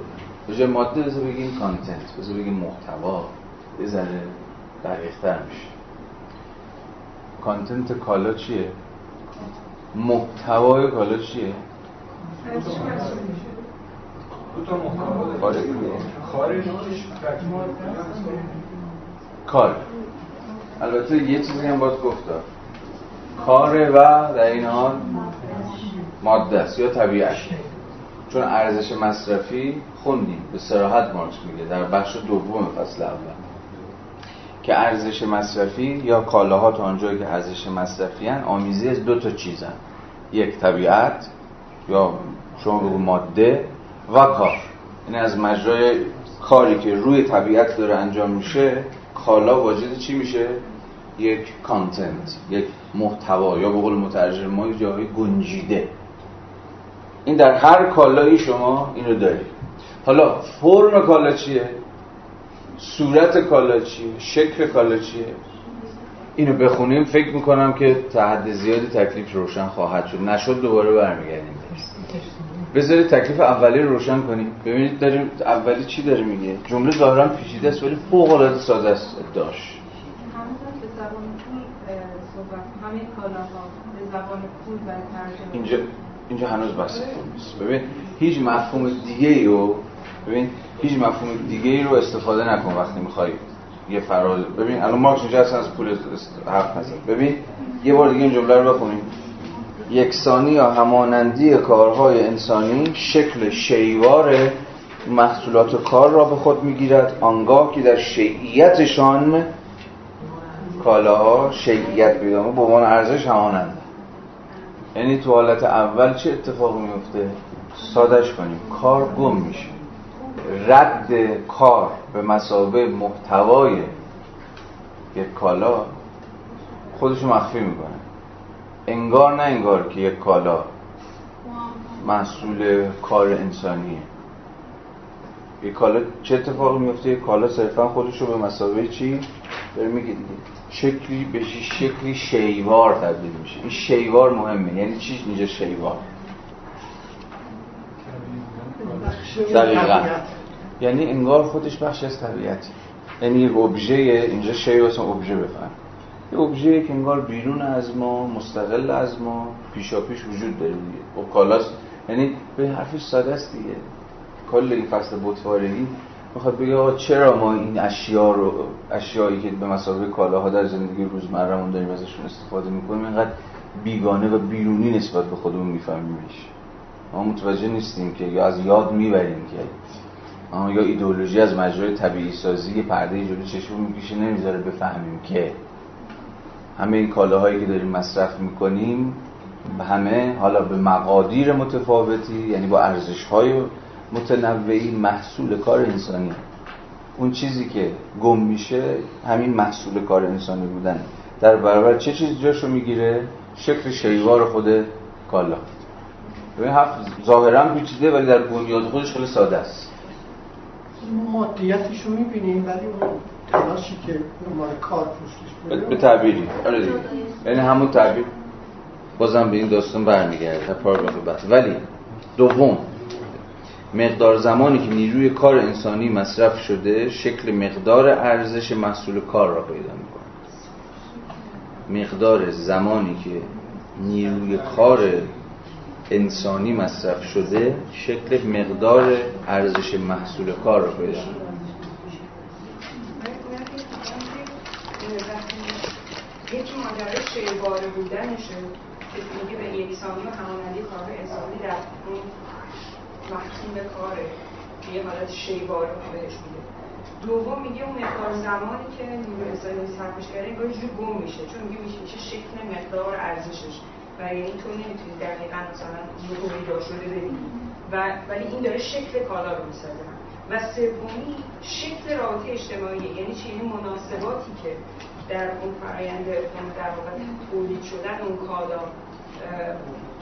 به جای ماده بذار بگیم کانتنت، بذار بگیم محتوا، یه ذره دقیق‌تر میشه. کانتنت کالا چیه؟ محتوای کالا چیه؟ دو تا محتوا داره. خارج خودش کار. البته یه چیزی هم باید گفت، کار و در این حال ماده است یا طبیعتش، چون ارزش مصرفی خوندیم به صراحت مارکس میگه در بخش دوم فصل اول که ارزش مصرفی یا کالاها تا آنجایی که ارزش مصرفی ان آمیزه از دو تا چیزن، یک طبیعت یا شما بگو ماده و کار. این از مجرای کاری که روی طبیعت داره انجام میشه کالا واجد چی میشه؟ یک کانتنت، یک محتوا، یا به قول مترجم ما یه جایی گنجیده. این در هر کالایی شما اینو دارید. حالا فرم کالا چیه؟ صورت کالا چیه؟ شکل کالا چیه؟ اینو بخونیم فکر میکنم که تا حد زیادی تکلیف روشن خواهد شد. نشد دوباره برمیگردیم. بذارید تکلیف اولی رو روشن کنیم. ببینید داریم اولی چی داره میگه؟ جمله ظاهرا پیچیده است ولی فوق العاده ساده است داش. همه کالاها به زبان پول و ترجمه. اینجا اینجا هنوز بحث فرم نیست. ببین هیچ مفهوم دیگه ای رو ببین هیچ مفهوم دیگه ای رو استفاده نکن وقتی میخوای یه فراز. ببین الان مارکس اینجا اصلا از پول حرف نزد. ببین یه بار دیگه این جمله رو بخونیم. یکسانی یا همانندی کارهای انسانی شکل شیوار محصولات کار را به خود میگیرد آنگاه که در شیعیتشان کالاها شیعیت پیدا می‌کنه به عنوان ارزش همانند. یعنی تو حالت اول چه اتفاقی میفته؟ سادهش کنیم کار گم میشه، رد کار به مثابه محتوای یک کالا خودشو مخفی میکنه. انگار نه انگار که یک کالا محصول کار انسانیه. یک کالا چه اتفاقی میفته؟ یک کالا صرفا خودشو به مثابه چی؟ داره میگه دیگه شکلی بشی شکلی شیوار تبدیل میشه. این شیوار مهمه. یعنی چیش اینجا شیوار؟ دقیقا یعنی انگار خودش بخشی از طبیعتی، یعنی یه ابژه، اینجا شی رو اصلا ابژه بفهم، یه ابژه‌ای که انگار بیرون از ما، مستقل از ما، پیشاپیش وجود داره دیگه. و کالاست، یعنی به حرفش ساده است دیگه. کل این فصل بتوارگی میخواد بگه چرا ما این اشیا رو، اشیایی که به مسابقه کالاها در زندگی روزمرهمون داریم ازشون استفاده میکنیم اینقدر بیگانه و بیرونی نسبت به خودمون میفهمیمش. ما متوجه نیستیم که یا از یاد میبریم که آها، یا ایدئولوژی از مجرای طبیعی سازی پرده جلوی چشممون میکشه نمیذاره بفهمیم که همه این کالاهایی که داریم مصرف میکنیم همه حالا به مقادیر متفاوتی، یعنی با ارزش‌های متنوعی، محصول کار انسانی. اون چیزی که گم میشه همین محصول کار انسانی بودن در برابر چه چیز جاشو میگیره؟ شکل شیوار خود کالا. این حرف ظاهرا پیچیده ولی در بنیاد خودش خیلی ساده است. مادیتش رو میبینیم ولی اون تلاشی که نمار کار پشتش بوده به تعبیری، یعنی همون تعبیر بازم به این داستان برمیگرده. ولی دوم، مقدار زمانی که نیروی کار انسانی مصرف شده شکل مقدار ارزش محصول کار را پیدا میکنه. مقدار زمانی که نیروی کار انسانی مصرف شده شکل مقدار ارزش محصول کار را پیدا میکنه. یکی ماجرای شیوار بودنشه که میگه به یکسانی و همانندی کار انسانی در اون محکوم به کاره، یه حالت شیوار رو بهش میده. دوم میگه اون مقدار زمانی که نیروی انسانی صرفش کرده انگار یه جور گم میشه، چون میگه میشه شکل مقدار ارزشش و یعنی تو نمیتونی دقیقاً مثلا یه پیدا شده ببینی و ولی این داره شکل کالا رو میسازه. و سومی، شکل رابطه اجتماعی، یعنی چه مناسباتی که در اون فرآیند در واقع تولید شدن اون کالا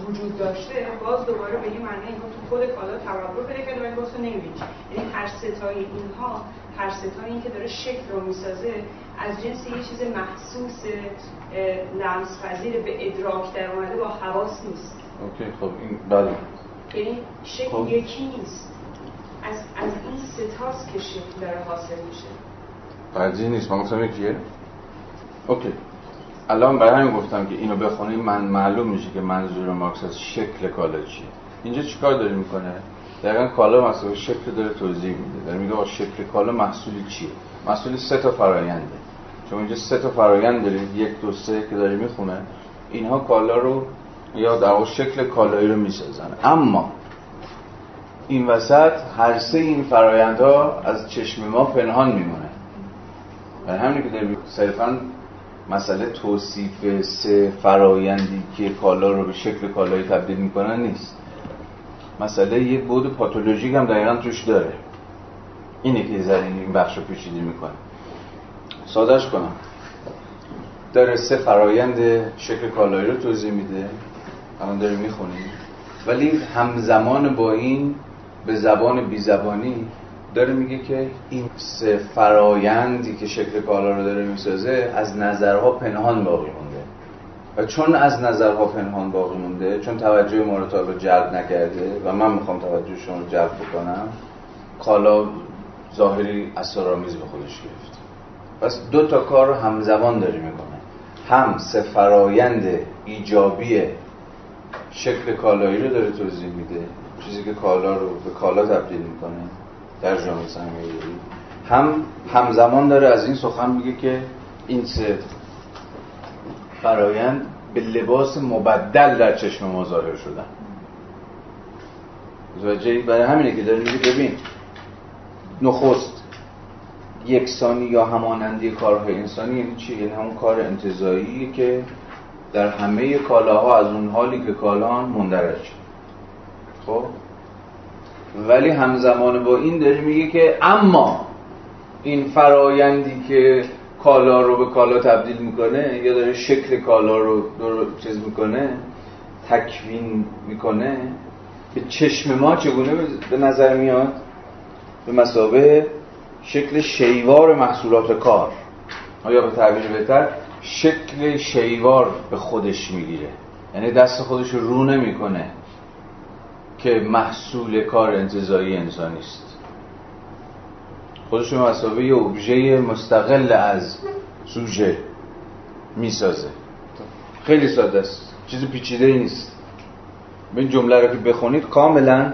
وجود داشته، باز دوباره به این معنی اینکه تو خود کالا تبدل پیدا کرده ولی باز تو نمی‌بینی. یعنی هر ستای اینها، هر ستای این که داره شکل رو میسازه از جنس یه چیز محسوس لمس‌پذیر به ادراک در اومده با حواس نیست. اوکی، خب این بله، یعنی شکل خب. یکی نیست، از از این ستاست که شکل داره حاصل میشه. قضیه نیست، ما گفتم یکیه. اوکی، الان برای همین گفتم که اینو بخونید من معلوم میشه که منظور مارکس از شکل کالا چیه. اینجا چیکار داره میکنه؟ دقیقاً کالا مسئله شکل داره توضیح میده. داره میگه شکل کالا محصولی چیه؟ محصولی سه تا فراینده. چون اینجا سه تا فرایند داره، یک دو سه که داره میخونه، اینها کالا رو یا در واقع شکل کالایی رو میسازن. اما این وسط هر سه این فرایندها از چشم ما پنهان میمونه. برای همین که داره صرفاً مسئله توصیف سه فرایندی که کالا رو به شکل کالایی تبدیل میکنن نیست. مسئله یه بود پاتولوژیک هم دقیقا توش داره. اینه که زرین این بخش رو پیچیده میکنه. سادهش کنم، داره سه فرایند شکل کالایی رو توضیح میده، الان داره میخونیم، ولی همزمان با این به زبان بی زبانی داره میگه که این سه فرایندی که شکل کالا رو داره میسازه از نظرها پنهان باقی مونده و چون از نظرها پنهان باقی مونده، چون توجه ما رو تا به جلب نکرده و من میخوام توجه شما رو جلب بکنم، کالا ظاهری اسرارآمیز به خودش گرفت. پس دو تا کار رو همزمان داره میکنه، هم سه فرایند ایجابی شکل کالایی رو داره توضیح میده، چیزی که کالا رو به کالا تبدیل میکنه در جامعه سنگی، هم همزمان داره از این سخن میگه که این سه فرایند به لباس مبدل در چشم ما ظاهر شدن. زوجه برای همینه که داره میگه ببین، نخست یکسانی یا همانندی کارهای انسانی یعنی چی؟ یعنی همون کار انتزاعی که در همه کالاها از اون حالی که کالاها مندرج شد. خب ولی همزمان با این داره میگه که اما این فرایندی که کالا رو به کالا تبدیل میکنه یا داره شکل کالا رو چیز میکنه، تکوین میکنه، به چشم ما چگونه به نظر میاد؟ به مثابه شکل شیوار محصولات کار، یا به تعبیر بهتر شکل شیوار به خودش میگیره، یعنی دست خودش رو نمیکنه که محصول کار انتزاعی انسانی است. خودش رو مثابه یه ابژه مستقل از سوژه میسازه. خیلی ساده است، چیز پیچیده‌ای نیست. این جمله رو که بخونید کاملا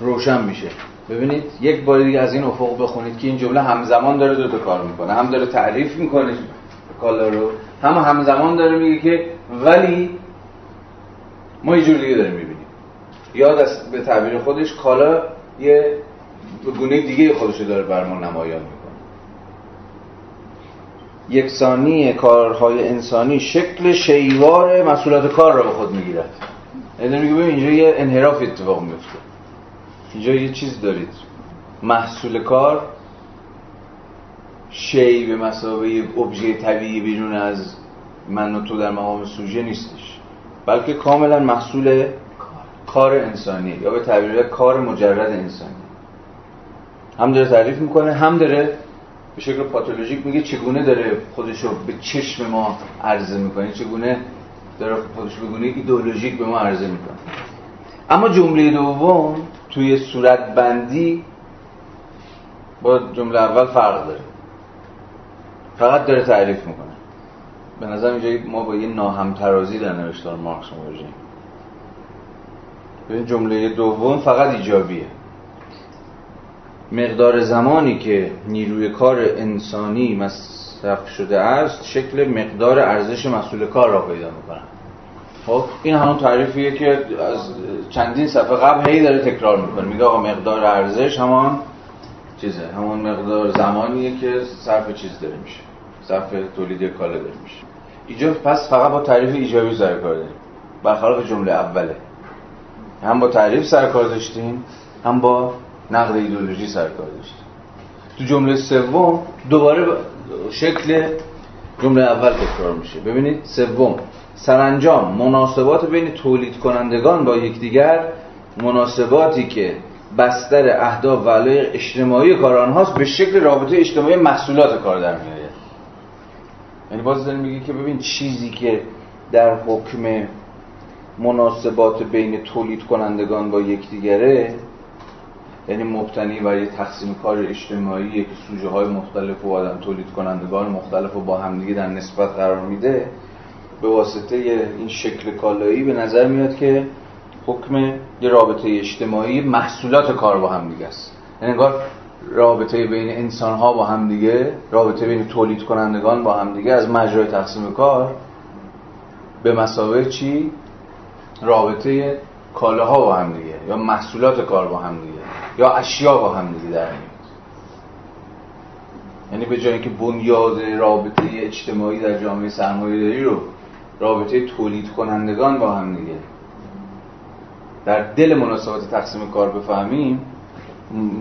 روشن میشه. ببینید یک بار دیگه از این افق بخونید که این جمله همزمان داره دو تا کار میکنه، هم داره تعریف میکنه کالا رو، هم همزمان داره میگه که ولی ما یه جور دیگه داریم میبینیم، یاد است به تعبیر خودش کالا یه گونه دیگه خودش داره بر ما نمایان میکنه. یکسانی کارهای انسانی شکل شیوار مسئولیت کار را به خود میگیرد. یعنی میگه ببین اینجا یه انحراف اتفاق میفته، اینجا یه چیز دارید، محصول کار شی به مساوی ابژه طبیعی بیرون از من و تو در مقام سوژه نیستش، بلکه کاملا محصول کار انسانیه، یا به تعبیر کار مجرد انسانی. هم داره تعریف میکنه، هم داره به شکل پاتولوژیک میگه چگونه داره خودشو به چشم ما عرضه میکنه، چگونه داره خودشو به گونه ایدئولوژیک به ما عرضه میکنه. اما جمله دوم توی صورت بندی با جمله اول فرق داره، فقط داره تعریف میکنه. به نظر اینجا ما با یه ناهمترازی در نوشتار مارکس مواجهیم. این جمله دوم فقط ایجابیه. مقدار زمانی که نیروی کار انسانی مصرف شده است شکل مقدار ارزش محصول کار را پیدا میکنه. خب این همون تعریفیه که از چندین صفحه قبل هی داره تکرار میکنه، میگه آقا مقدار ارزش همان چیزه، همان مقدار زمانیه که صرف چیز داره میشه، صرف تولید کالا داره میشه. اینجا پس فقط با تعریف ایجابی سر کار داریم، برخلاف جمله اوله هم با تعریف سر کار داشتیم، هم با نقد ایدئولوژی سر کار داشتیم. تو جمله سوم دوباره شکل جمله اول تکرار میشه. ببینید سوم، سرانجام مناسبات بین تولید کنندگان با یکدیگر، مناسباتی که بستر اهداف و علایق اجتماعی کار آنهاست، به شکل رابطه اجتماعی محصولات کار در میآید. یعنی باز داره میگه که ببین چیزی که در حکم مناسبات بین تولید کنندگان با یکدیگره، یعنی مبتنی بر یه تقسیم کار اجتماعی که سوژه های مختلف و آدم تولید کنندگان مختلف رو با همدیگه در نسبت قرار میده، به واسطه این شکل کالایی به نظر میاد که حکم یه رابطه اجتماعی محصولات کار با هم دیگه است. یعنی انگار رابطه بین انسان ها با هم دیگه، رابطه بین تولید کنندگان با هم دیگه از مجرای تقسیم کار به مساوی چی؟ رابطه کالاها با هم دیگه، یا محصولات کار با هم دیگه، یا اشیا با هم دیگه در میاد. یعنی به جای اینکه بنیاد رابطه اجتماعی در جامعه سرمایه‌داری رو رابطه تولید کنندگان با هم دیگه در دل مناسبات تقسیم کار بفهمیم،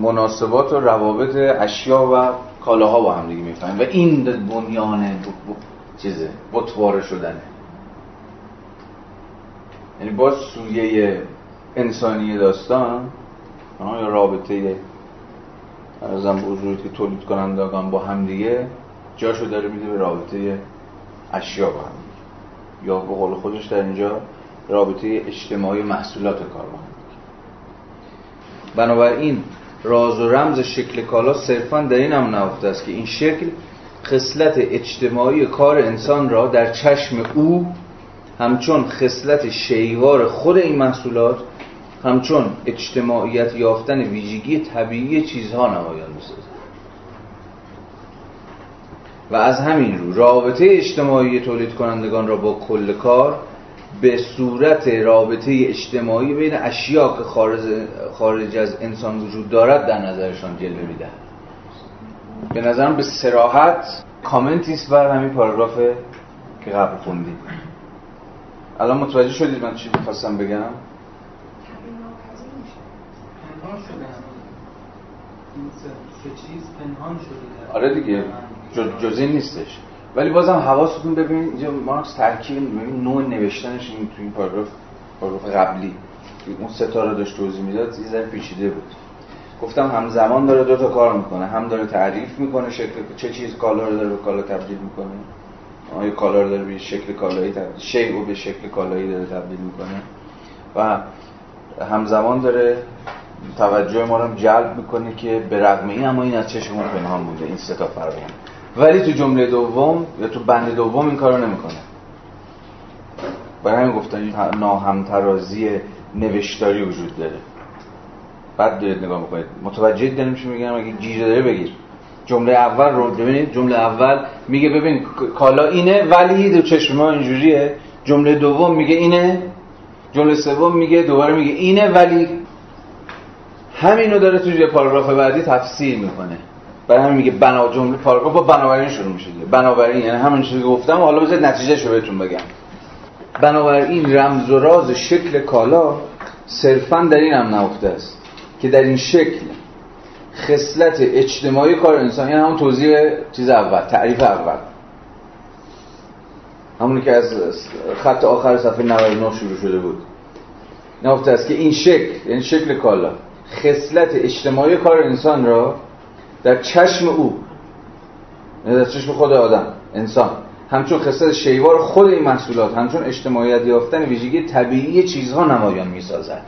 مناسبات و روابط اشیا و کالاها با هم دیگه میفهمیم و این بنیان ب... ب... چیزه بطواره شدنه. یعنی باز سویه انسانی داستان یا رابطه ارزم به حضورت که تولید کنندگان با هم دیگه جاشو داره میده به رابطه اشیا با هم دیگه، یا به قول خودش در اینجا رابطه اجتماعی محصولات کار با هم. بنابراین راز و رمز شکل کالا صرفاً در این هم نهفته است که این شکل خصلت اجتماعی کار انسان را در چشم او همچون خصلت شیوار خود این محصولات، همچون اجتماعیت یافتن ویژگی طبیعی چیزها نمایان می‌سازد. و از همین رو رابطه اجتماعی تولید کنندگان را با کل کار به صورت رابطه اجتماعی بین اشیا که خارج خارج از انسان وجود دارد در نظرشان جلوه میدهد. به نظرم به صراحت کامنتی است بر همین پاراگراف که قبل خوندیم. الان متوجه شدید من چی می‌خواستم بگم؟ پنهان شده. این سه چیز پنهان شده. آره دیگه، جزئی نیستش. ولی بازم حواستون ببینید اینجا مارکس ترکیب ببینید نوع نوشتنش این تو این پاراگراف پاراگراف قبلی اون ستاره داشت توضیح میداد یه ذره پیچیده بود. گفتم همزمان داره دو تا کار میکنه، هم داره تعریف میکنه شکل چه چیز کالا رو داره به کالا تبدیل میکنه، آیا کالا رو داره به شکل کالایی تبدیل شی رو به شکل کالایی داره تبدیل میکنه، و همزمان داره توجه ما رو هم جلب میکنه که به رغم این اما این از چشمون پنهان بوده، این سه تا فرقه. ولی تو جمله دوم یا تو بند دوم این کارو نمیکنه. برای همین گفتن ناهمترازی نوشتاری وجود داره. بعد دارید نگاه میکنید متوجه دارید میشه. میگم اگه گیج داره بگیر. جمله اول رو ببینید، جمله اول میگه ببین کالا اینه ولی دو چشم ما اینجوریه. جمله دوم میگه اینه، جمله سوم میگه دوباره میگه اینه ولی. همینو داره توی پاراگراف بعدی تفسیر میکنه. برای همین میگه بنا جمله پاراگراف با بنابراین شروع میشه. بنابراین یعنی همون چیزی که گفتم، حالا بذارید نتیجهشو بهتون بگم. بنابراین رمز و راز شکل کالا صرفاً در این هم نهفته است که در این شکل خصلت اجتماعی کار انسان، یعنی همون توضیح چیز اول، تعریف اول، همونی که از خط آخر صفحه نود و نه شروع شده بود، نهفته است که این شکل، یعنی شکل کالا، خصلت اجتماعی کار انسان را در چشم او، در چشم خود آدم انسان، همچون خصلت شیوار خود این محصولات، همچون اجتماعیت یافتن ویژگی طبیعی چیزها نمایان می‌سازد.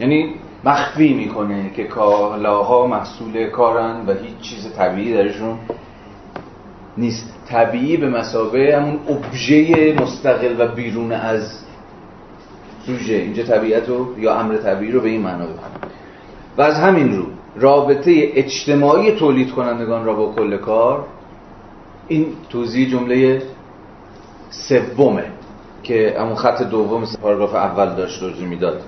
یعنی مخفی میکنه که کالاها محصول کارن و هیچ چیز طبیعی درشون نیست. طبیعی به مثابه همون ابژه مستقل و بیرون از سوژه. اینجا طبیعت رو یا امر طبیعی رو به این معنا بفهمید. و از همین رو رابطه اجتماعی تولید کنندگان را با کل کار، این توضیح جمله سومه که همون خط دوم پاراگراف اول داشت توضیح میداد.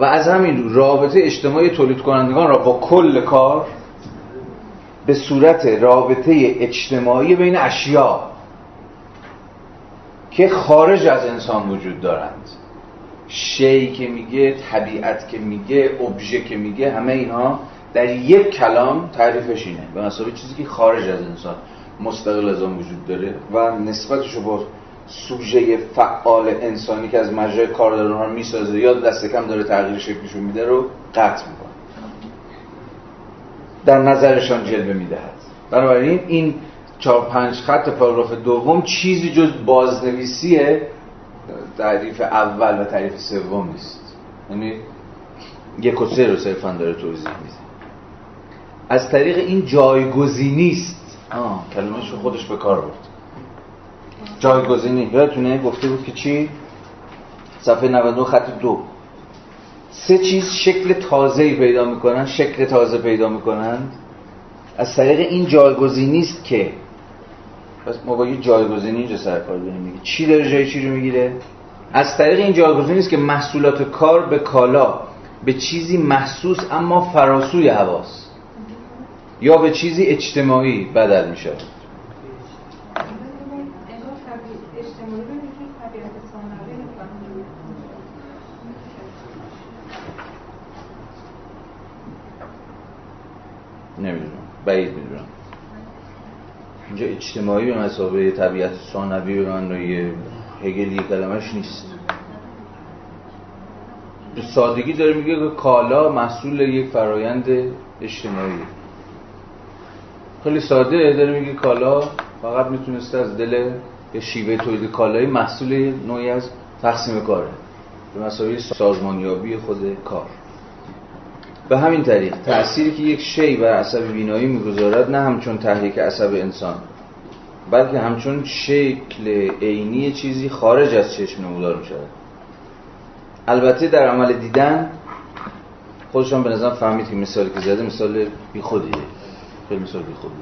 و از همین رو رابطه اجتماعی تولید کنندگان را با کل کار به صورت رابطه اجتماعی بین اشیا که خارج از انسان وجود دارند، شی که میگه، طبیعت که میگه، ابژه که میگه، همه اینها در یک کلام تعریفش اینه به مثابه چیزی که خارج از انسان مستقل از آن وجود داره و نسبتش با سوژه فعال انسانی که از مجرای کار داره اونها رو میسازه یا دست کم داره تغییر شکلشون میده رو قطع میکنه، در نظرشان جلوه میدهد. بنابراین این چهار پنج خط پاراگراف دوم چیزی جز بازنویسیه تعریف اول و تعریف سوم نیست. یعنی یک و سه رو صرفاً داره توضیح میده. از طریق این جایگزینی است. آه کلمه‌اش رو خودش به کار برد. جایگزینی. یادتونه گفته بود که چی؟ صفحه نود و دو خط دو. سه چیز شکل تازه‌ای پیدا می‌کنن، شکل تازه پیدا می‌کنند از طریق این جایگزینی است که. پس ما با یه جایگزینی اینجا سر کار داریم. میگه چی داره جای چی رو میگیره؟ از طریق این جایگزینی است که محصولات کار به کالا، به چیزی محسوس اما فراسوی حواس یا به چیزی اجتماعی بدل میشه. نمیدونم، بعید میدونم. اینجا اجتماعی به مثابه طبیعت ثانوی به معنای هگلی کلمش نیست. به سادگی داره میگه که کالا محصول یک فرایند اجتماعی. خیلی ساده داره میگه کالا فقط میتونسته از دل یه شیوه تولید کالایی محصول نوعی از تقسیم کاره به مثابه سازمانیابی خود کار. به همین طریق تأثیری که یک شی بر عصب بینایی می‌گذارد نه همچون تحریک عصب انسان، بلکه همچون شکل عینی چیزی خارج از چشم نمودار می‌شود. البته در عمل دیدن خودشان به نظر فهمید که مثالی که زده مثال بیخودیه، خیلی مثال بیخودیه.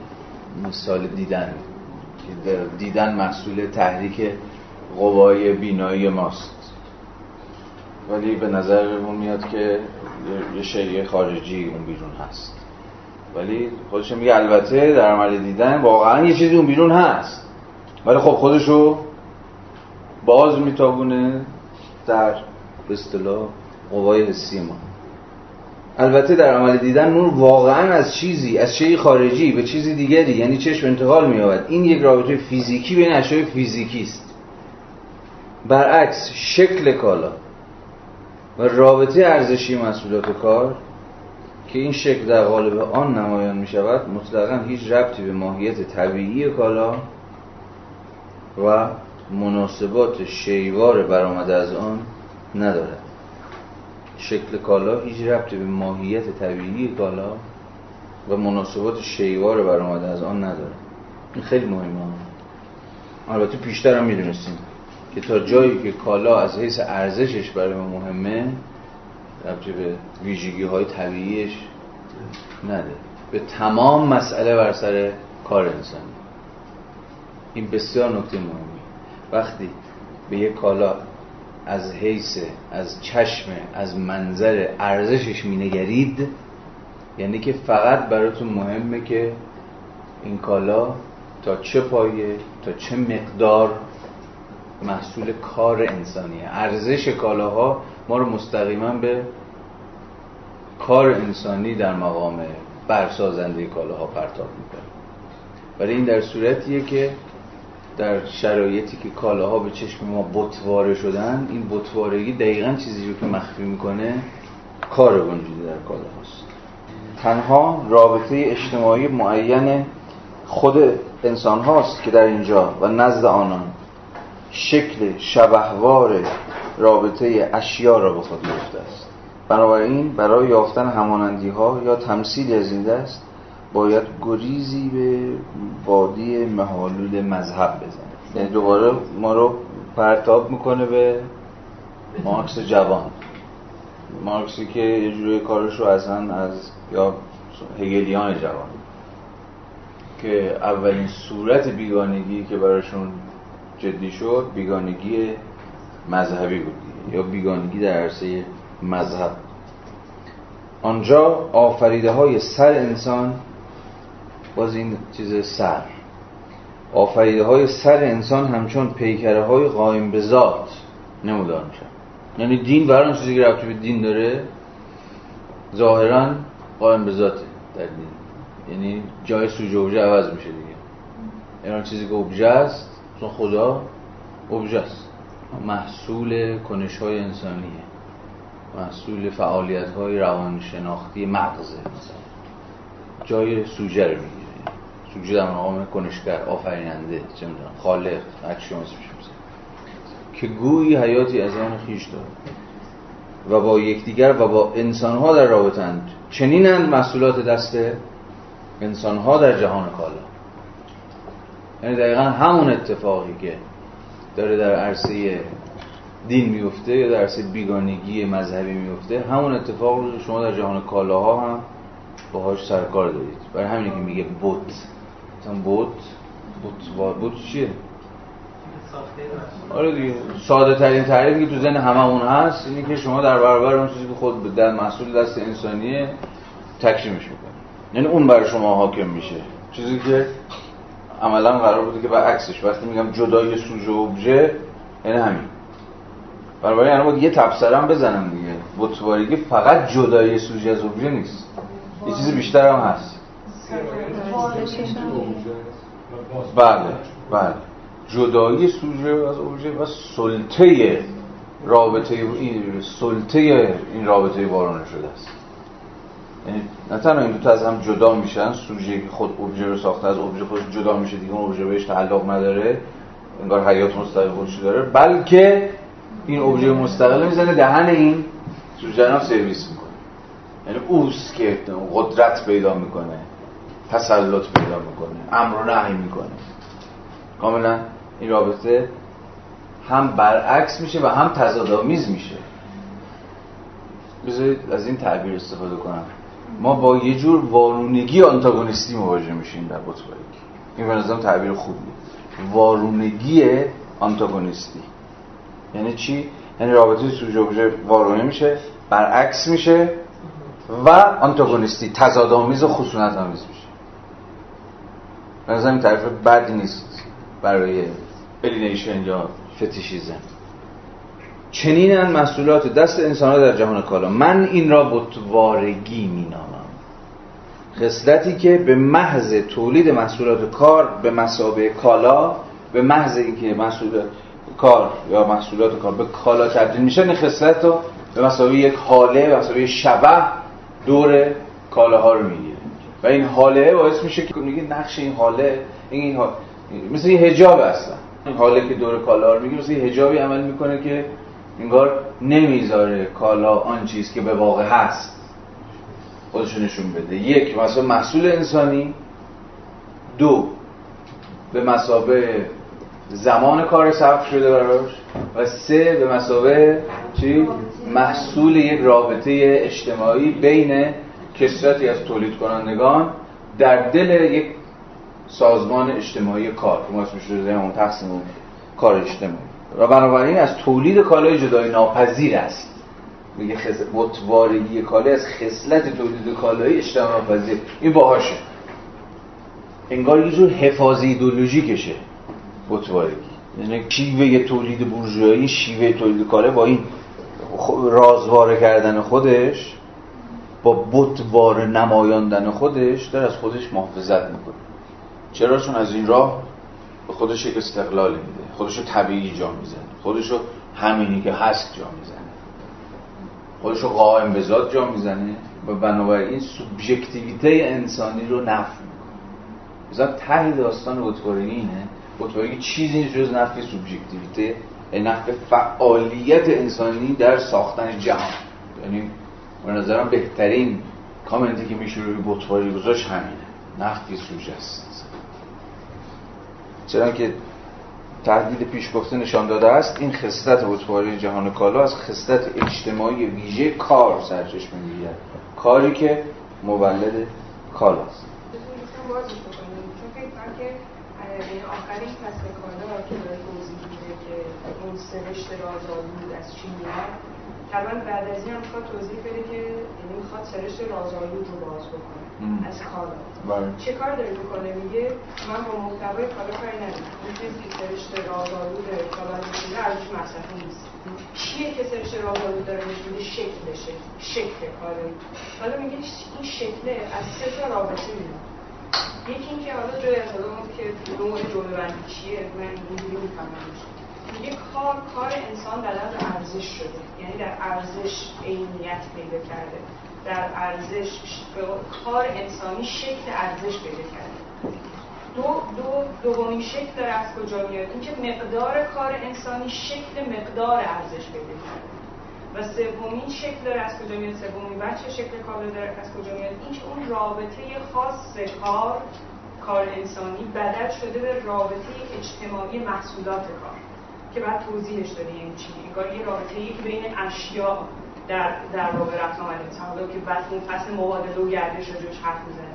مثال دیدن که دیدن محصول تحریک قوای بینایی ماست، ولی به نظرمون میاد که یه شیء خارجی اون بیرون هست. ولی خودش میگه البته در عمل دیدن واقعا یه چیزی اون بیرون هست، ولی خب خودشو باز میتابونه در به اصطلاح قوای حسی ما. البته در عمل دیدن نور واقعا از چیزی، از شیء خارجی به چیزی دیگری، یعنی چشم، انتقال مییابد. این یک رابطه فیزیکی بین اشیاء فیزیکی است. برعکس شکل کالا و رابطه ارزشی محصولات کار که این شکل در قالب آن نمایان می شود مطلقاً هیچ ربطی به ماهیت طبیعی کالا و مناسبات شیوار برآمده از آن ندارد. شکل کالا هیچ ربطی به ماهیت طبیعی کالا و مناسبات شیوار برآمده از آن نداره. این خیلی مهمه. البته پیشتر هم می‌دونستیم که تا جایی که کالا از حیث ارزشش برای ما مهمه، ربطی به ویژگی‌های طبیعیش نداره. به تمام مسئله بر سر کار انسانی. این بسیار نکته مهمه. وقتی به یک کالا از حیث، از چشم، از منظر ارزشش مینگرید، یعنی که فقط براتون مهمه که این کالا تا چه پایه، تا چه مقدار محصول کار انسانیه. ارزش کالاها ما رو مستقیما به کار انسانی در مقام برسازنده کالاها پرتاب میکنه. ولی این در صورتیه که در شرایطی که کالاها به چشم ما بتواره شدن، این بتوارگی دقیقاً چیزی رو که مخفی میکنه کار گنجیده در کالاهاست. تنها رابطه اجتماعی معین خود انسان هاست که در اینجا و نزد آنان شکل شبهوار رابطه اشیا را به خود گرفته است. بنابراین برای یافتن همانندی ها یا تمثیلی از این دست باید گریزی به وادی مهالود مذهب بزنه. یعنی دوباره ما رو پرتاب میکنه به مارکس جوان، مارکسی که یه جوری کارش رو اصلا از یا هگلیان جوان که اولین صورت بیگانگی که براشون جدی شد بیگانگی مذهبی بود یا بیگانگی در عرصه مذهب. آنجا آفریده های سر انسان، باز این چیز سر، آفریده های سر انسان همچون پیکره های قائم به ذات نمودار میشن. یعنی دین برای اون چیزی که رابطه به دین داره ظاهراً قائم به ذاته در دین، یعنی جای سوژه اوبژه عوض میشه دیگه. یعنی چیزی که اوبژه است، چون خدا اوبژه است، محصول کنش های انسانیه، محصول فعالیت های روانشناختی مغزه. جای سوژه رو میگیره. سوژه در مقام کنشگر، آفریننده، چه میدونم خالق، اکشن اسمش میشه، که گویی حیاتی از آن خویش دارد و با یکدیگر و با انسان ها در رابطه اند. چنینند محصولات دست انسان ها در جهان کالا. یعنی دقیقا همون اتفاقی که داره در عرصه دین میفته یا در عرصه بیگانگی مذهبی میفته، همون اتفاق رو شما در جهان کالاها هم باهاش سرکار دارید. برای همینه که میگه بت. مثلا بت بت بت چیه؟ آره دیگه، ساده ترین تعریفی که تو ذهن هممون هست اینه که شما در برابر اون چیزی که خود در محصول دست انسانیه تکریمش میکنید. یعنی اون برای شما حاکم میشه، چیزی که عملا قرار بوده که برعکسش. وقتی میگم جدای سوژه و ابژه یعنی همین. برای همین باید یه تبصره هم بزنم دیگه. بتوارگی فقط جدای سوژه از ابژه نیست، یه چیز بیشتر هم هست. بله بله، جدایی سوژه از ابژه و سلطه رابطه این سلطه این رابطه وارونه شده است. یعنی نه تنها این دو تا از هم جدا میشن، سوژه که خود ابژه رو ساخته از ابژه خودش جدا میشه دیگه، اون ابژه بهش تعلق نداره، انگار حیات مستقل خودش داره، بلکه این ابژه مستقل میزنه دهن این سوژه رو سرویس میکنه. یعنی اوست که قدرت پیدا میکنه، تسلط پیدا میکنه، امر و نهی میکنه. کاملا این رابطه هم برعکس میشه و هم تضادآمیز میشه. بذارید از این تعبیر استفاده کنم، ما با یه جور وارونگی آنتاگونیستی مواجه میشیم در بتوارگی. این به نظرم تعبیر خوبیه، وارونگی آنتاگونیستی. یعنی چی؟ یعنی رابطه سوژه ابژه وارونه میشه، برعکس میشه و آنتاگونیستی، تضادآمیز و خشونت‌آمیز میشه. به نظرم این تعریف بدی نیست برای الینیشن یا فتیشیزم. چنینن محصولات دست انسان‌ها در جهان کالا، من این را بتوارگی می‌نامم. خصلتی که به محض تولید محصولات کار به مثابه کالا، به محض اینکه محصول کار یا محصولات کار به کالا تبدیل میشه، این خصلت رو به مثابه یک حاله، به مثابه شبح دور کالاها رو میگیره و این حاله باعث میشه که میگه نقش این حاله، این حاله مثل یه حجاب، اصلا این حاله که دور کالا رو میگیره مثل یه حجابی عمل میکنه که انگار نمیذاره کالا آن چیز که به واقع هست خودشو نشون بده. یک، مثلا محصول انسانی. دو، به مسابه زمان کار صرف شده براش. و سه، به مسابه چی؟ محصول یک رابطه اجتماعی بین کسرتی از تولید کنندگان در دل یک سازمان اجتماعی کار که ما اسمش شده همون تقسیم و کار اجتماعی. و بنابراین از تولید کالای جدای ناپذیر است. میگه بطوارگی کالای از خصلت تولید کالای اجتماعی ناپذیر. این باهاشه، انگار یه جور حفاظ ایدئولوژیکشه بطوارگی. یعنی شیوه تولید بورژوایی، شیوه تولید کالای با این رازواره کردن خودش، با بطوار نمایاندن خودش، در از خودش محافظت میکنه. چرا؟ چون از این راه به خودش یک استقلال میده، خودشو طبیعی جا میزنه، خودشو همینی که هست جا میزنه، خودشو قائم به ذات جا میزنه و بنابراین سوبژکتیویته انسانی رو نفی میکنه. مثلا ته داستان بطوارگی اینه، بطوارگی چیزی نیست جز نفی سوبژکتیویته، نفی فعالیت انسانی در ساختن جهان. یعنی به نظرم بهترین کامنتی که میشه روی بطوارگی گذاشت همینه، نفی سوژه است. چرا که تحلیل پیشگفته نشان داده است این خصلت بطواری جهان کالا از خصلت اجتماعی ویژه کار سرچشمه می‌گیرد، کاری که مولد کالا است. می‌خوام واضح بکنم چون فکر کنم که این آخرین فصل کالا که داره توضیح میده که اون سرشت رازآلود بود از چی میاد، طبعا بعد از این هم می‌خواد توضیح بده که یعنی می‌خواد سرشت رازآلود رو باز بکنه از کالا. چه کار داره میکنه؟ میگه من با محتوای کالا کاری ندارم، این چیزی که سرشت رازآلود کالا میکنه ارزش مصرفی نیست. چیه که سرشت رازآلود داره میکنه؟ شکلش، شکل کالایی. حالا میگه این شکله از سه تا رابطه میاد. یکی اینکه حالا جای از حالا بود که نوع جمله‌بندی چیه، من اینجوری میفهمم. میگه کار کار انسان در حد ارزش شده، یعنی در ارزش عینیت پیدا کرده، در ارزش کار انسانی شکل ارزش پیدا کرده. دو دو دومین شکل داره از کجا میاد؟ اینکه مقدار کار انسانی شکل مقدار ارزش پیدا کرده. و سومین شکل داره از کجا میاد؟ سومین بچه شکل کار داره از کجا میاد؟ اینکه اون رابطه خاص کار کار انسانی بدل شده به رابطه اجتماعی محصولات کار که بعد توضیحش داده. یعنی چی؟ انگار یه رابطه‌ای که بین اشیا در در رابطه رفت آمد انسان که بس اون فصل مبادله و گردش رو جوش حرف میزنه.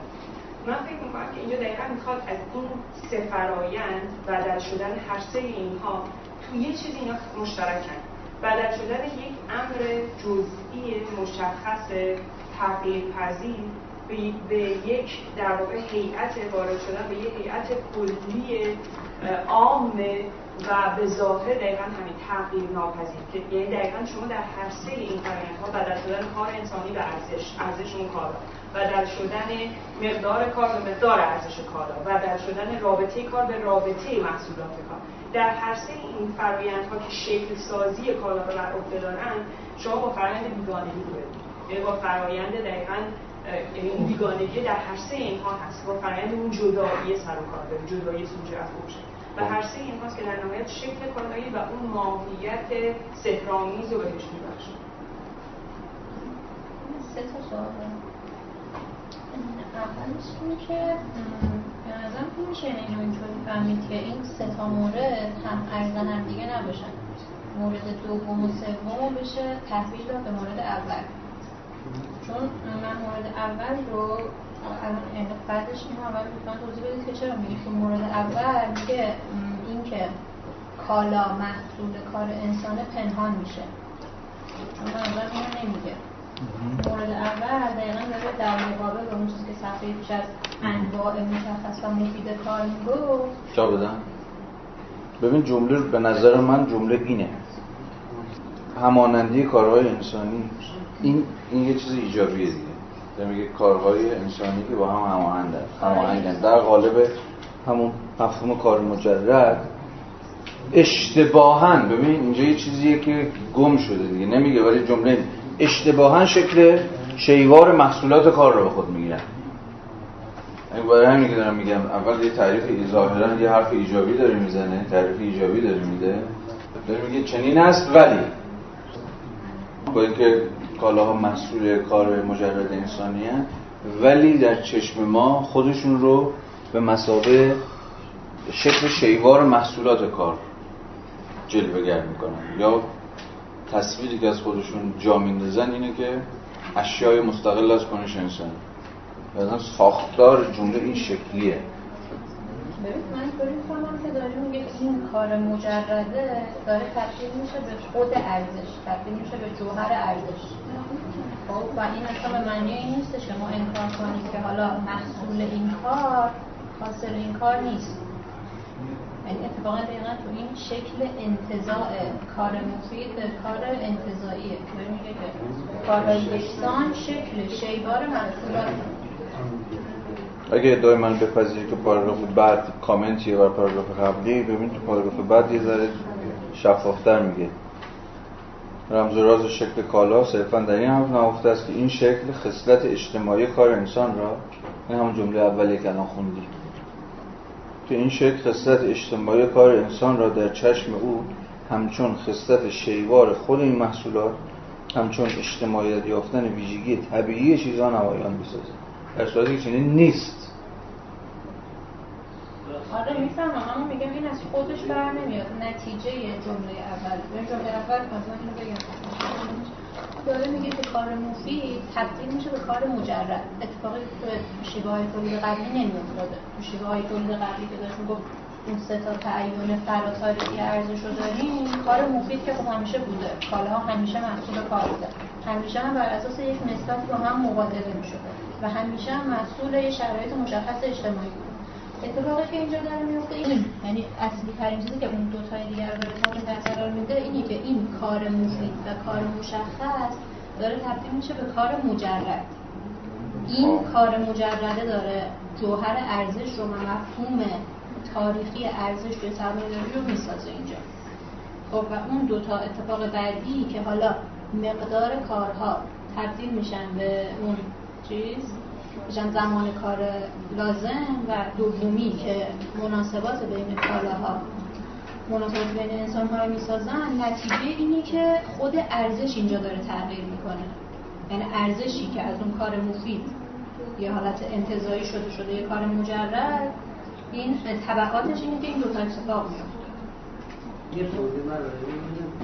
من فکر میکنم که اینجا دقیقا میخواد از این سه فرایند بدل شدن هر سه اینها تو یه چیز اینا مشترکن، بدل شدن یک امر جزئی مشخص تغییر پذیر به, به یک در واقع هیئت، وارد شدن به یک هیئت کلی عام و به ظاهر دقیقا همین تغییر ناپذیر که یعنی دقیقا شما در هر سه این فرآیندها بدل شدن کار انسانی به ارزش، ارزش اون کالا، بدل شدن مقدار کار به مقدار ارزش کالا، بدل شدن رابطه کار به رابطه محصولات کار، در هر سه این فرآیندها که شکل سازی کالا رو بر عهده دارن شما با فرآیند بیگانگی روبرو، یعنی با فرآیند دقیقاً یعنی اون بیگانگی در هر سه اینها هست، با فرآیند اون جدایی سر و کار داریم، جدایی سوژه از ابژه. و هر سه این هاست که در نهایت شکل کالایی و اون ماهیت سحرآمیز رو بهش میبخشه. سه تا سوال دارم. اولش اینه که به نظرم که میشه اینو اینطوری فهمید که این سه تا مورد هم ارزن هم دیگه نباشن، مورد دوم و سوم بشه تفویض داد به مورد اول. چون من مورد اول رو الان اینو بعدش اینو اول میخوام توضیح بدید که چرا میگه که مورد اول میگه این که کالا محصول کار انسان پنهان میشه، اما اول اینو نمیگه. مورد اول دقیقا داره در مقابل اون چیزی که صفحه پیش از انواع مشخص و مفید کار میگفت جا بدم. ببین جمله به نظر من جمله اینه، همانندی کارهای انسانی. این این یه چیز ایجابیه دیگه، میگه کارهای انسانی که با هم هماهنگند، هماهنگند در قالب همون مفهوم کار مجرد. اشتباهاً ببین اینجا یه چیزیه که گم شده دیگه، نمیگه ولی جمله اشتباهاً شکل شیوار محصولات کار رو به خود میگیرن. یعنی برای همین که دارم میگم اول یه تعریف ظاهراً یه حرف ایجابی داره میزنه، تعریف ایجابی داره میده، داره میگه چنین است ولی با اینکه کالاها محصول کار مجرد انسانی هست، ولی در چشم ما خودشون رو به مثابه شکل شیوار محصولات کار جلوه‌گر میکنن، یا تصویری که از خودشون جا میندازن اینه که اشیای مستقل از کنش انسانی. مثلا ساختار جمله این شکلیه. ببین من فکر می‌کنم که داریم میگیم این کار مجرده داره تبدیل میشه به خود ارزش، تبدیل میشه به جوهر ارزش. خب و این اصلا به معنی این نیست که ما انکار کنیم که حالا محصول این کار حاصل این کار نیست. یعنی اتفاقا دقیقا تو این شکل انتزاع کار مفید کار انتزاعیه که میگه که کار یکسان شکل شیوار محصولات. اگه ادعای من بپذیری که پاراگراف بعد کامنتیه بر پاراگراف قبلی، ببین تو پاراگراف بعد یه ذره شفافتر میگه رمز و راز شکل کالا صرفاً در این حرف نهفته است که این شکل خصلت اجتماعی کار انسان را، این همون جمله اولیه که الان خوندی، که این شکل خصلت اجتماعی کار انسان را در چشم او همچون خصلت شیوار خود این محصولات، همچون اجتماعیت یافتن ویژگی طبیعی چیزها نمایان بسازد، در صورتی که چنین نیست. آره میفهمم، اما میگم این از خودش بر نمیاد، نتیجه جمله اول. این جمله اول مثلا اینو بگم داره میگه که کار مفید تبدیل میشه به کار مجرد. اتفاقی تو شیوه های تولید قبلی نمیافتاده. تو شیوه های تولید قبلی که داشتم گفت اون سه تا تعین فراتاریخی ارزش رو داریم، کار مفید که خب همیشه بوده، کالاها همیشه محصول کار بوده، همیشه هم بر اساس یک نسبت با هم مقایسه میشده و همیشه هم مسئول شرایط مشخص اجتماعی بود. اتفاقی که اینجا داره میفته اینه، یعنی اصلی ترین چیزی که اون دو تای دیگر رو تضاد قرار میده اینی که این کار مفید و کار مشخص داره تبدیل میشه به کار مجرد. این کار مجرده داره جوهر ارزش رو و مفهوم تاریخی ارزش به سرمایه‌داری رو میسازه اینجا. خب و اون دو تا اتفاق بعدی که حالا مقدار کارها تبدیل میشن به اون چیز میشن زمان کار لازم، و دومی که مناسبات بین کالاها مناسبات بین انسان‌ها رو میسازن، نتیجه اینه که خود ارزش اینجا داره تغییر میکنه. یعنی ارزشی که از اون کار مفید یه حالت انتزاعی شده شده یه کار مجرد، این طبقاتش اینه که این دو تا اتفاق میفته. یه توضیح من رو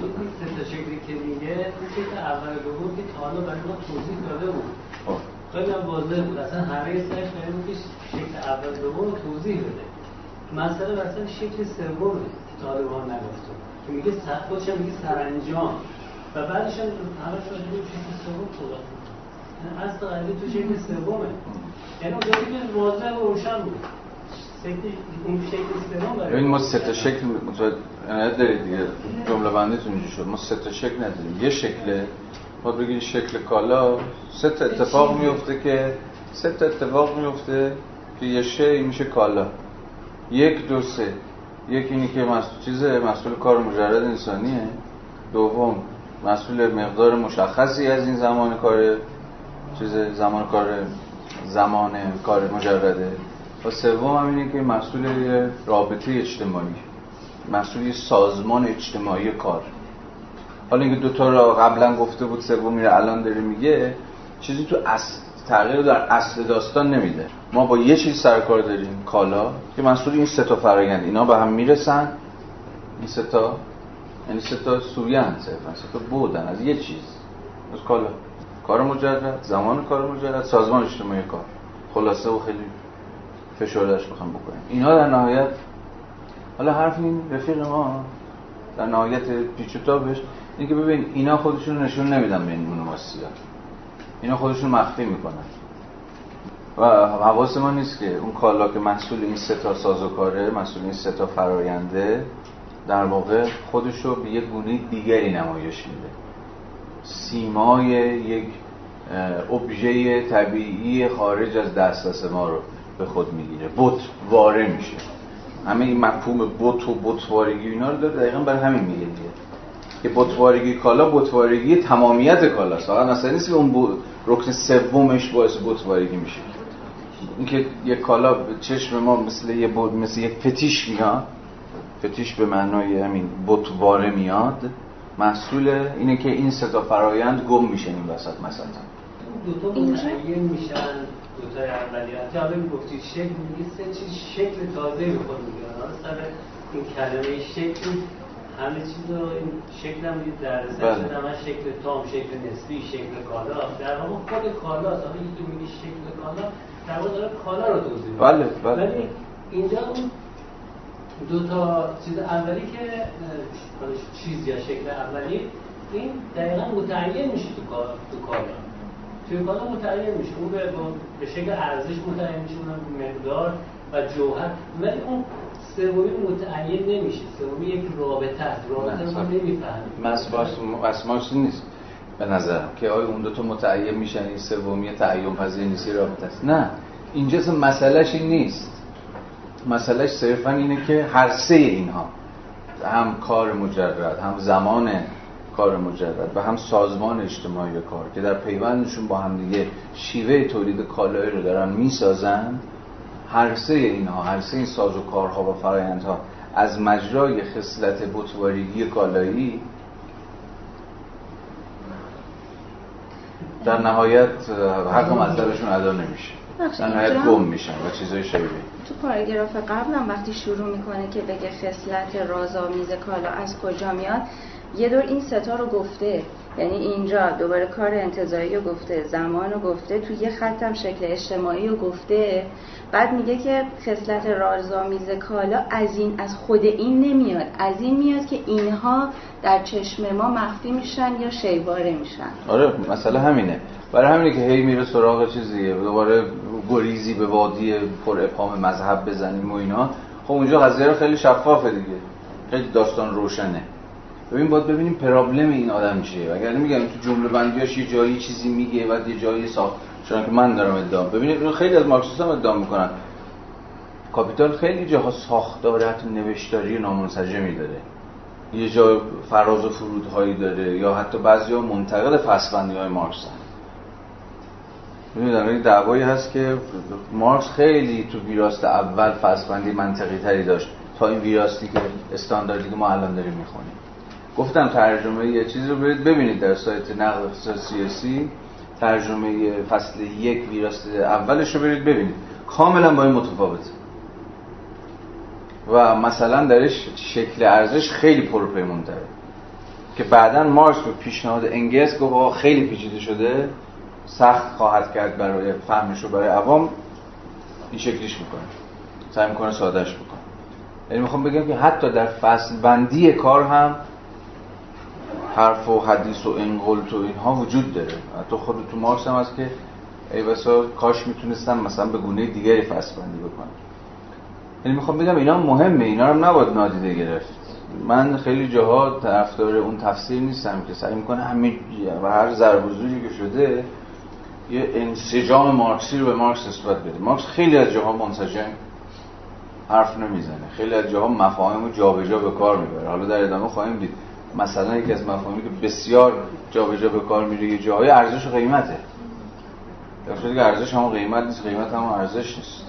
میدم. دو تا شکلی که میگه اون شکل اول بود که تا حالا برای ما توضیح داده بود، خیلی هم واضح بود، اصلا همه سرش نمید که شکل اول دوم توضیح بده. مسئله اصلا شکل سومه که طالبان نگفته که میگه خودش هم میگه سرانجام و بعدش هم همه شده بود شکل سوم توضیح بده. یعنی اصلا قضیه تو شکل سومه، یعنی اون داری که واضح و روشن بود شکل اون شکل سوم. برای ما سه تا شکل عنایت دارید دیگه، جمله بندیتون اینجوری شد. ما سه تا شکل نداریم، یه شکله ما بگیم شکل کالا. سه تا اتفاق میفته که سه تا اتفاق میفته که یه شی میشه کالا. یک دو سه. یک اینی که مسئول چیزه، مسئول کار مجرد انسانیه. دوم مسئول مقدار مشخصی از این زمان کار چیزه، زمان کار زمان کار مجرده. و سوم هم اینه که مسئول رابطه اجتماعی، مسئول سازمان اجتماعی کار. حالا اینکه دوتا را قبلا گفته بود، سومی رو الان داره میگه، چیزی تو اصل تغییر در اصل داستان نمیده. ما با یه چیز سرکار داریم، کالا، که مسئول این سه تا فرآیند، اینا به هم میرسن. این سه تا یعنی سه تا سویان، سه تا بودن از یه چیز، از کالا، کار مجرد، زمان کار مجرد، سازمان اجتماعی کار. خلاصه و خیلی فشرده‌اش بخوام بکنیم اینا در نهایت، حالا حرف این رفیق ما در نهایت پیچوتابش اینکه ببین اینا خودشون نشون نمیدن به این مونوماسیا، اینا خودشون مخفی میکنن و حواس ما نیست که اون کالا که محصول این سه تا سازوکاره، محصول این سه تا فراینده، در واقع خودش رو به یک گونه دیگری نمایش میده. سیمای یک ابژه طبیعی خارج از دسترس ما رو به خود میگیره، بت واره میشه. همه این مفهوم بت و بتوارگی اینا رو داره دقیقاً برای همین میگه دیگه، که بتوارگی کالا بتوارگی تمامیت کالاست. فقط مثلا نیست که اون رکن سومش باعث بتوارگی میشه. اینکه یک کالا چشم ما مثل یه بود، مثل یک فتیش میاد، فتیش به معنای همین بتواره میاد محصول اینه که این سه تا فرایند گم میشه این وسط مثلا. دو تا متغیر میشن، دو تا اولی. حتی حالا میگفتید شکل، میگه سه چیز شکل تازه به خود میگیرن. اصلا این کلمه شکل همه چیز رو این شکل هم دید در رسل شد، همه شکل تام، شکل نسبی، شکل کالا، در همه خود کالا هست. همه یکی میگه شکل کالا، در همه داره کالا رو توضیح میده. بله بله. ولی اینجا اون دو تا چیز اولی که چیز یا شکل اولی، این دقیقا متعین میشه تو کالا. توی کالا متعین میشه، اون به شکل ارزش متعین میشه، اونم مقدار و جوهر. ولی اون سومی متعین نمیشه، سومی یک رابطه است، رابطه رو نمیفهمیم. اسماش نیست به نظرم که آیا اون دو تا متعین میشن، این سومی تعین پذیر نیست، رابطه است. نه، اینجاست مسئلهش این نیست. مسئلهش صرفا اینه که هر سه اینها، هم کار مجرد، هم زمان کار مجرد و هم سازمان اجتماعی کار، که در پیوندشون با هم دیگه شیوه تولید کالایی رو دارن میسازن، هر سه اینها، هر سه این ساز و کارها و فرایندها از مجرای خصلت بتواریگی کالایی در نهایت حق مطلبشون ادا نمیشه، در نهایت گم میشن و چیزای شبیه. تو پاراگراف قبلم وقتی شروع میکنه که بگه خصلت رازآمیز کالا از کجا میاد، یه دور این ستا رو گفته، یعنی اینجا دوباره کار انتزاعی رو گفته، زمان رو گفته، توی یه خطم شکل اجتماعی رو گفته، بعد میگه که خصلت رازآمیز کالا از این، از خود این نمیاد، از این میاد که اینها در چشم ما مخفی میشن یا شیواره میشن. آره، مسئله همینه. برای همینه که هی میره سراغ چیزیه، دوباره گریزی به وادی پر ابهام مذهب بزنیم و اینا. خب اونجا قضیه خیلی شفافه دیگه، خیلی داستان روشنه. ببین، باید ببینیم پرابلم این آدم چیه. وگرنه میگم تو جمله بندیاش یه جایی چیزی میگه و یه جایی ساخت شدن که من دارم ادعا. ببینید خیلی از مارکسیست‌ها هم ادعا میکنن کاپیتال خیلی جاها ساختارات نوشتاری نامنسجمی داره، یه جا فراز و فرودهایی داره، یا حتی بعضیا منتقد فلسفه‌های مارکسن. می‌دونم این دعوایی هست که مارکس خیلی تو ویراست اول فلسفه‌ی منطقی تری داشت تا این ویراستی که استانداردی که ما الان داریم میخونیم. گفتم ترجمه یه چیز رو برید ببینید در سایت نقد سیاسی، ترجمه فصل یک ویراست اولش رو برید ببینید، کاملا با این متفاوته و مثلا درش شکل ارزش خیلی پرپیمون داره که بعداً مارکس به پیشنهاد انگلس گفت آقا خیلی پیچیده شده، سخت خواهد کرد برای فهمش رو برای عوام، این شکلیش میکنه، سعی میکنه سادهش بکنه. یعنی میخوام بگم که حتی در فصل بندی کار هم حرف و حدیث و انقلت و اینها وجود داره. حتی خود تو مارکس هم هست که ای بسا کاش میتونستم مثلا به گونه دیگری فصل بندی بکنم. یعنی میخوام بگم اینا مهمه، اینا رو نباید نادیده گرفت. من خیلی جاها طرفدار اون تفسیر نیستم که سعی میکنه همه و هر ضرب و زوری که شده یه انسجام مارکسی رو به مارکس اثبات بده. مارکس خیلی از جاها منسجم حرف نمیزنه، خیلی از جاها مفاهیم رو جابجا به کار میبره. حالا در ادامه خواهیم دید مثلا یکی از مفاهیمی که بسیار جابجا به کار میره یه جاهای ارزش و قیمته. درسته که ارزش همون قیمت نیست، قیمت همون ارزش نیست.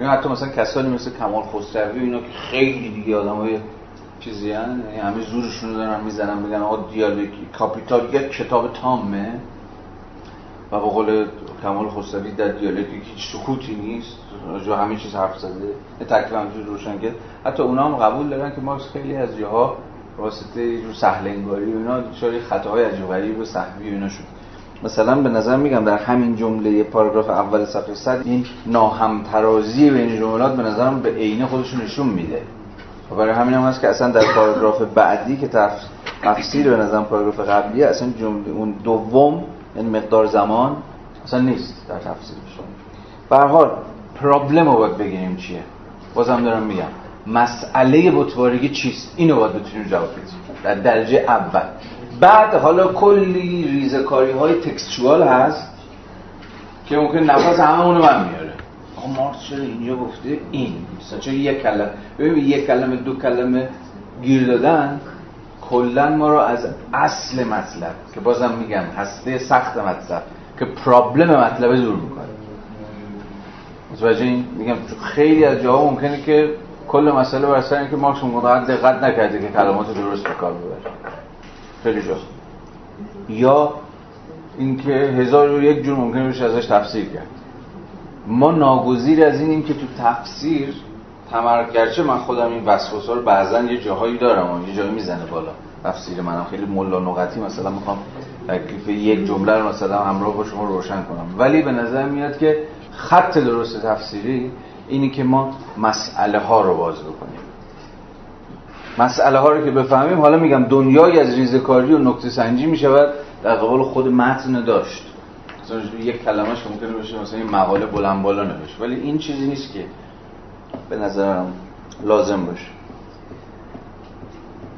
یا حتی مثلا کسانی مثل کمال خسروی اینا که خیلی دیگه آدمای چیزی ان، یعنی همه زورشون رو دارن میزنن میگن آقا دیالوگ کاپیتال یک کتاب تامه و به قول کمال خسروی در دیالکتیک هیچ سکوتی نیست، جا همه چیز حرف زده، تکلیف همجور روشن کرد. حتی اونا هم قبول دارن که مارکس خیلی از جاها واسطه یه جور سهل انگاری و اینا دچار خطاهای عجیب غریب و سهوی و اینا شد. مثلا به نظر میگم در همین جمله پاراگراف اول صفحه صد این ناهمترازی بین جملات به نظرم به عینه خودشون نشون میده. و برای همین هم هست که اصلا در پاراگراف بعدی که تفسیر به نظرم پاراگراف قبلیه، اصلا جمله اون دوم این مقدار زمان اصلا نیست در تفسیرشون. به هر حال پرابلم رو باید بگیریم چیه. بازم دارم میگم مسئله بتوارگی چیست، اینو باید بتونیم جواب بدیم در درجه اول. بعد حالا کلی ریزکاری های تکستوال هست که ممکن نفس همونو من میاره. آقا مارکس چرا اینجا گفته این؟ مثلا چرا یک کلمه، ببین یک کلمه دو کلمه گیر دادن کلن ما رو از اصل مطلب که بازم میگم هسته سخت مطلب که پرابلم مطلب دور میکنه. متوجه این؟ میگم خیلی از جاها ممکنه که کل مسئله برسر این که مارکس اونقدر دقت نکرده که کلمات درست به کار ببره. خیلی جاست. یا اینکه هزار و یک جور ممکنه بشه ازش تفسیر کرد. ما ناگزیر از اینیم که تو تفسیر تمرکز، گرچه من خودم این وسوسه رو بعضا یه جاهایی دارم و یه جایی میزنه بالا تفسیر منم خیلی ملا نقطی، مثلا میخوام تکلیف یک جمله رو مثلا همراه با شما روشن کنم، ولی به نظر میاد که خط درست تفسیری اینی که ما مسئله ها رو باز بکنیم، مسئله ها رو که بفهمیم، حالا میگم دنیای از ریزکاری و نکته سنجی میشود در قبال خود متن داشت، مثلا یک کلمه‌اش که ممکنه بشه مثلا این مقاله بلند بالا نوشت، ولی این چیزی نیست که به نظرم لازم باشه.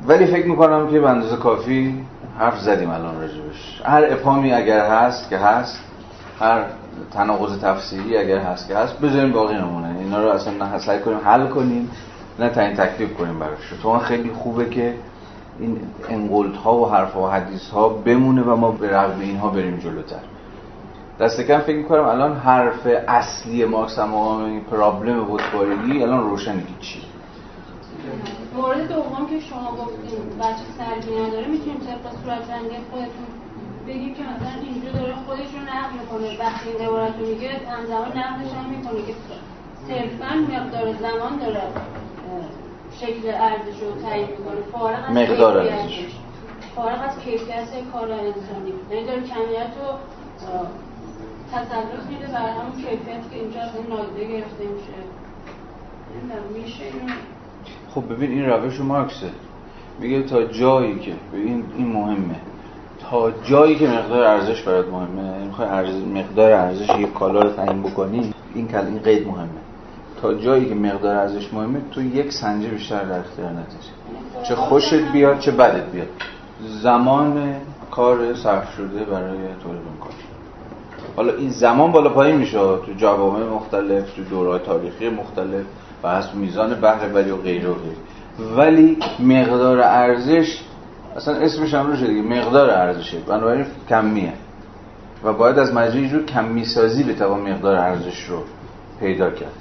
ولی فکر میکنم که به اندازه کافی حرف زدیم الان راجبش، هر ابهامی اگر هست که هست، هر تناقض تفسیری اگر هست که هست، بذاریم باقی نمونه، اینا رو اصلا نه حل کنیم حل کنیم نه تعیین تکلیف کنیم براش. تو خیلی خوبه که این انقلت ها و حرف ها و حدیث ها بمونه و ما به رغم اینها بریم جلوتر. دست کم فکر میکنم الان حرف اصلی مارکس هم این پرابلم بودباریگی الان روشنه که چی. مورد دوم که شما گفتیم بچه سرگی نداره، میتونیم طبق صورت رنگ خودتون بگیم که مثلا اینجور داره خودش رو نقل میکنه، وقتی این عبارت رو میگه همزمان نقلش هم میکنه که صرفا مقدار زمان داره شکل ارزش رو تعیین میکنه، فارغ مقدار ارزش، فارغ از کیفیت کار انسانی، یعنی داره کمیت رو تصدق میده برای همون کیفیت که اینجا از این نادیده گرفته میشه. میشه خب ببین این روش مارکسه، میگه تا جایی که ببین این مهمه، تا جایی که مقدار ارزش برات مهمه، میخوای ارزش مقدار ارزش یک کالا رو تعیین بکنی، این کلا این قید مهمه، تا جایی که مقدار ارزش مهمه تو یک سنجه بیشتر در اختیار نداری، چه خوشت بیاد چه بدت بیاد، زمان کار صرف شده برای تولید اون کار. حالا این زمان بالا پایین میشه تو جوامع مختلف، تو دوره‌های تاریخی مختلف، بحث میزان بهره وری و غیره و غیره، ولی مقدار ارزش اصلا اسمش هم روشه دیگه، مقدار ارزشه، بنابراین کمیه و باید از مجرای یه جور کمی سازی بتوان مقدار ارزش رو پیدا کرد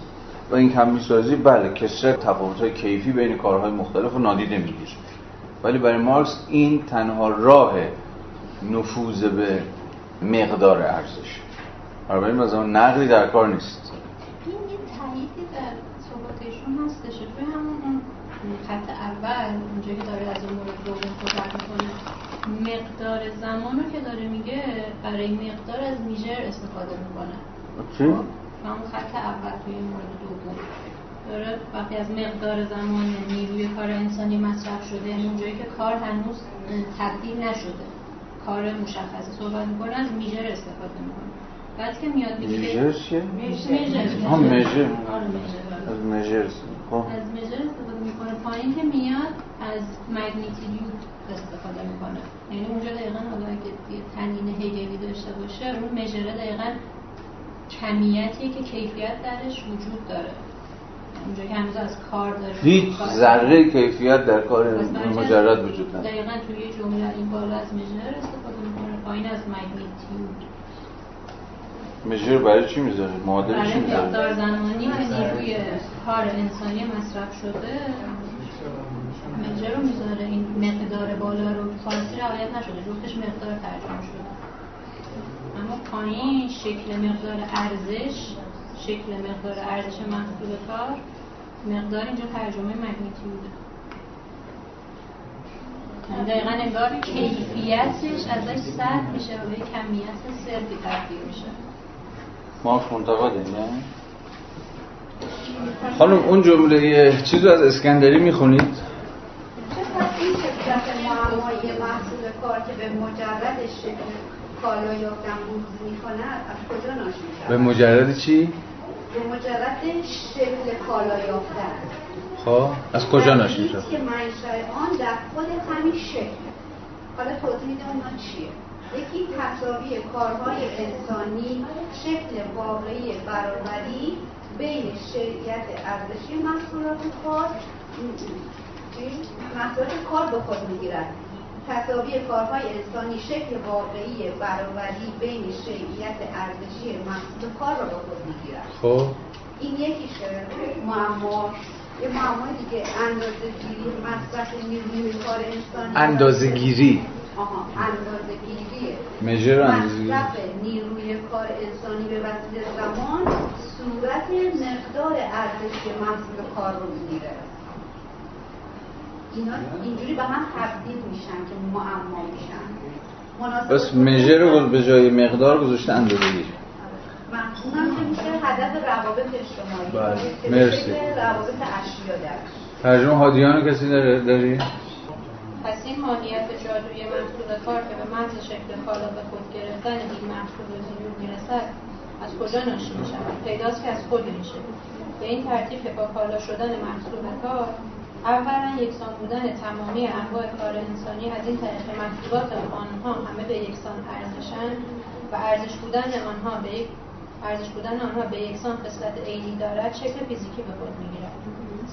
و این کمی سازی بله کثرت تفاوت‌های کیفی بین کارهای مختلف رو نادیده میگیره، ولی برای مارکس این تنها راه نفوذ به مقدار ارزش، برای مثلا نقلی در کار نیست. این یه تاییدی در صحبتشون هستش توی همون خط اول اونجایی داره از اون مورد دوم صحبت می‌کنه، مقدار زمانو که داره میگه برای مقدار از میجر استفاده می‌کنه. چی؟ همون خط اول توی مورد دوم داره وقتی از مقدار زمان نیروی کار انسانی مصرف شده، اونجایی که کار هنوز تبدیل نشده، کار مشخصی صحبت می‌کنه، از میجر استفاده می‌کنه. بعد که میاد میگه میجر چیه؟ میجر هم میجر از میجر از میجر استفاده میکنه، پایین که میاد از مگنیتیود استفاده میکنه، یعنی اونجا دقیقاً حالا اگه تنین هگلی داشته باشه اون میجره دقیقاً کمیتیه که کیفیت درش وجود داره، اونجا که هنوز از کار داره هیچ ذره کیفیت در کار مجرد وجود نداره، دقیقاً توی یه جمله این بالا از میجر استفاده میکنه، پایین از مگنیتیود. میجر برای چی میذاره؟ معادلش چی میذاره؟ مقدار زمانی که نیروی کار انسانی مصرف شده میجر رو میذاره، این مقدار بالا رو فارسی روایت نشده، جفتش مقدار ترجمه شده، اما پایین شکل مقدار ارزش، شکل مقدار ارزش محصول کار، مقدار اینجا ترجمه مگنیتیوده، دقیقا انگار کیفیتش ازش سرد میشه و به کمیت سردی تبدیل میشه. مارکس منتقده نه؟ خانم اون جمله چیز رو از اسکندری میخونید؟ چه این شکلت معمایی محصول کار که به مجرد شکل کالا یا گمبوز میخوند از کجا ناشی میشه؟ به مجرد چی؟ به مجرد شکل کالا یافتن. خب از کجا ناشی میشه؟ که منشأ آن در خود همین شکل. حالا توضیح میدم اون چیه؟ یکی تساوی کارهای انسانی، شکل واقعی برابری بین شریعت ارزشی محصولات کار محصولات کار به خود میگیرد. تساوی کارهای انسانی شکل واقعی برابری بین شریعت ارزشی محصول کار را به خود میگیرد. خب این یکیشه معما. یه معما دیگه اندازه‌گیری مصرف نیروی کار انسانی، اندازه‌گیری آها اندازه گیری مصرف نیروی کار انسانی به وسیله زمان صورت مقدار ارزش محصول کار رو میگیره. اینا اینجوری به هم تبدیل میشن که معما میشن. بس میجر رو به جای مقدار گذاشته اندازه گیری. مفهومم که میشه هدف روابط اجتماعی. مرسی. روابط اشیا در. ترجمه هادیانو کسی داره داری؟ پس این ماهیت جادوی محصول کار که به محض شکل کالا به خود گرفتن این محصول و زیور میرسد از کجا ناشی میشود؟ پیداست که از خود میشه. به این ترتیب که با کالا شدن محصول کار اولا یکسان بودن تمامی انواع کار انسانی از این طریق که محصولات آنها همه به یکسان ارزشند و ارزش بودن آنها به ارزش بودن آنها به یکسان خصلت عینی دارد شکل فیزیکی به خود میگیرد.